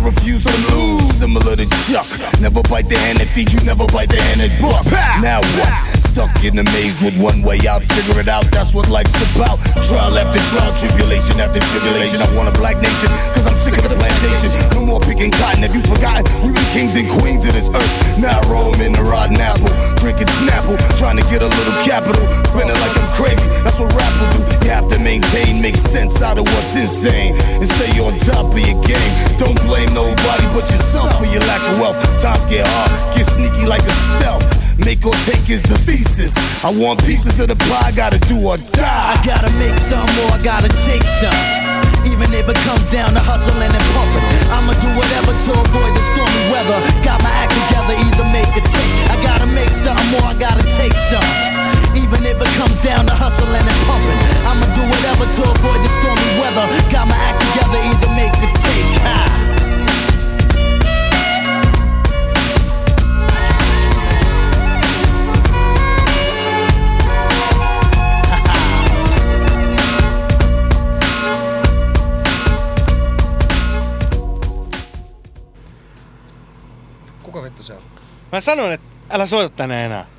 Refuse to lose, similar to Chuck. Never bite the hand that feeds you, never bite the hand that buck. Now what? Stuck in a maze with one way out. Figure it out, that's what life's about. Trial after trial, tribulation after tribulation. I want a black nation, cause I'm sick of the plantation. No more picking cotton, have you forgotten? We were kings and queens of this earth. Now I roam in the rotten apple, drinking Snapple, trying to get a little capital. Spending like I'm crazy, that's what rap will do. You have to maintain, make sense out of what's insane, and stay on top of your game. Don't blame nobody but yourself for your lack of wealth. Times get hard, get sneaky like a stealth. Make or take is the thesis. I want pieces of the pie, gotta do or die. I gotta make some or I gotta take some. Even if it comes down to hustling and pumping, I'ma do whatever to avoid the stormy weather. Got my act together, either make or take. I gotta make some or I gotta take some. Even if it comes down to hustling and pumping, Mä sanoin, että älä soita tänne enää.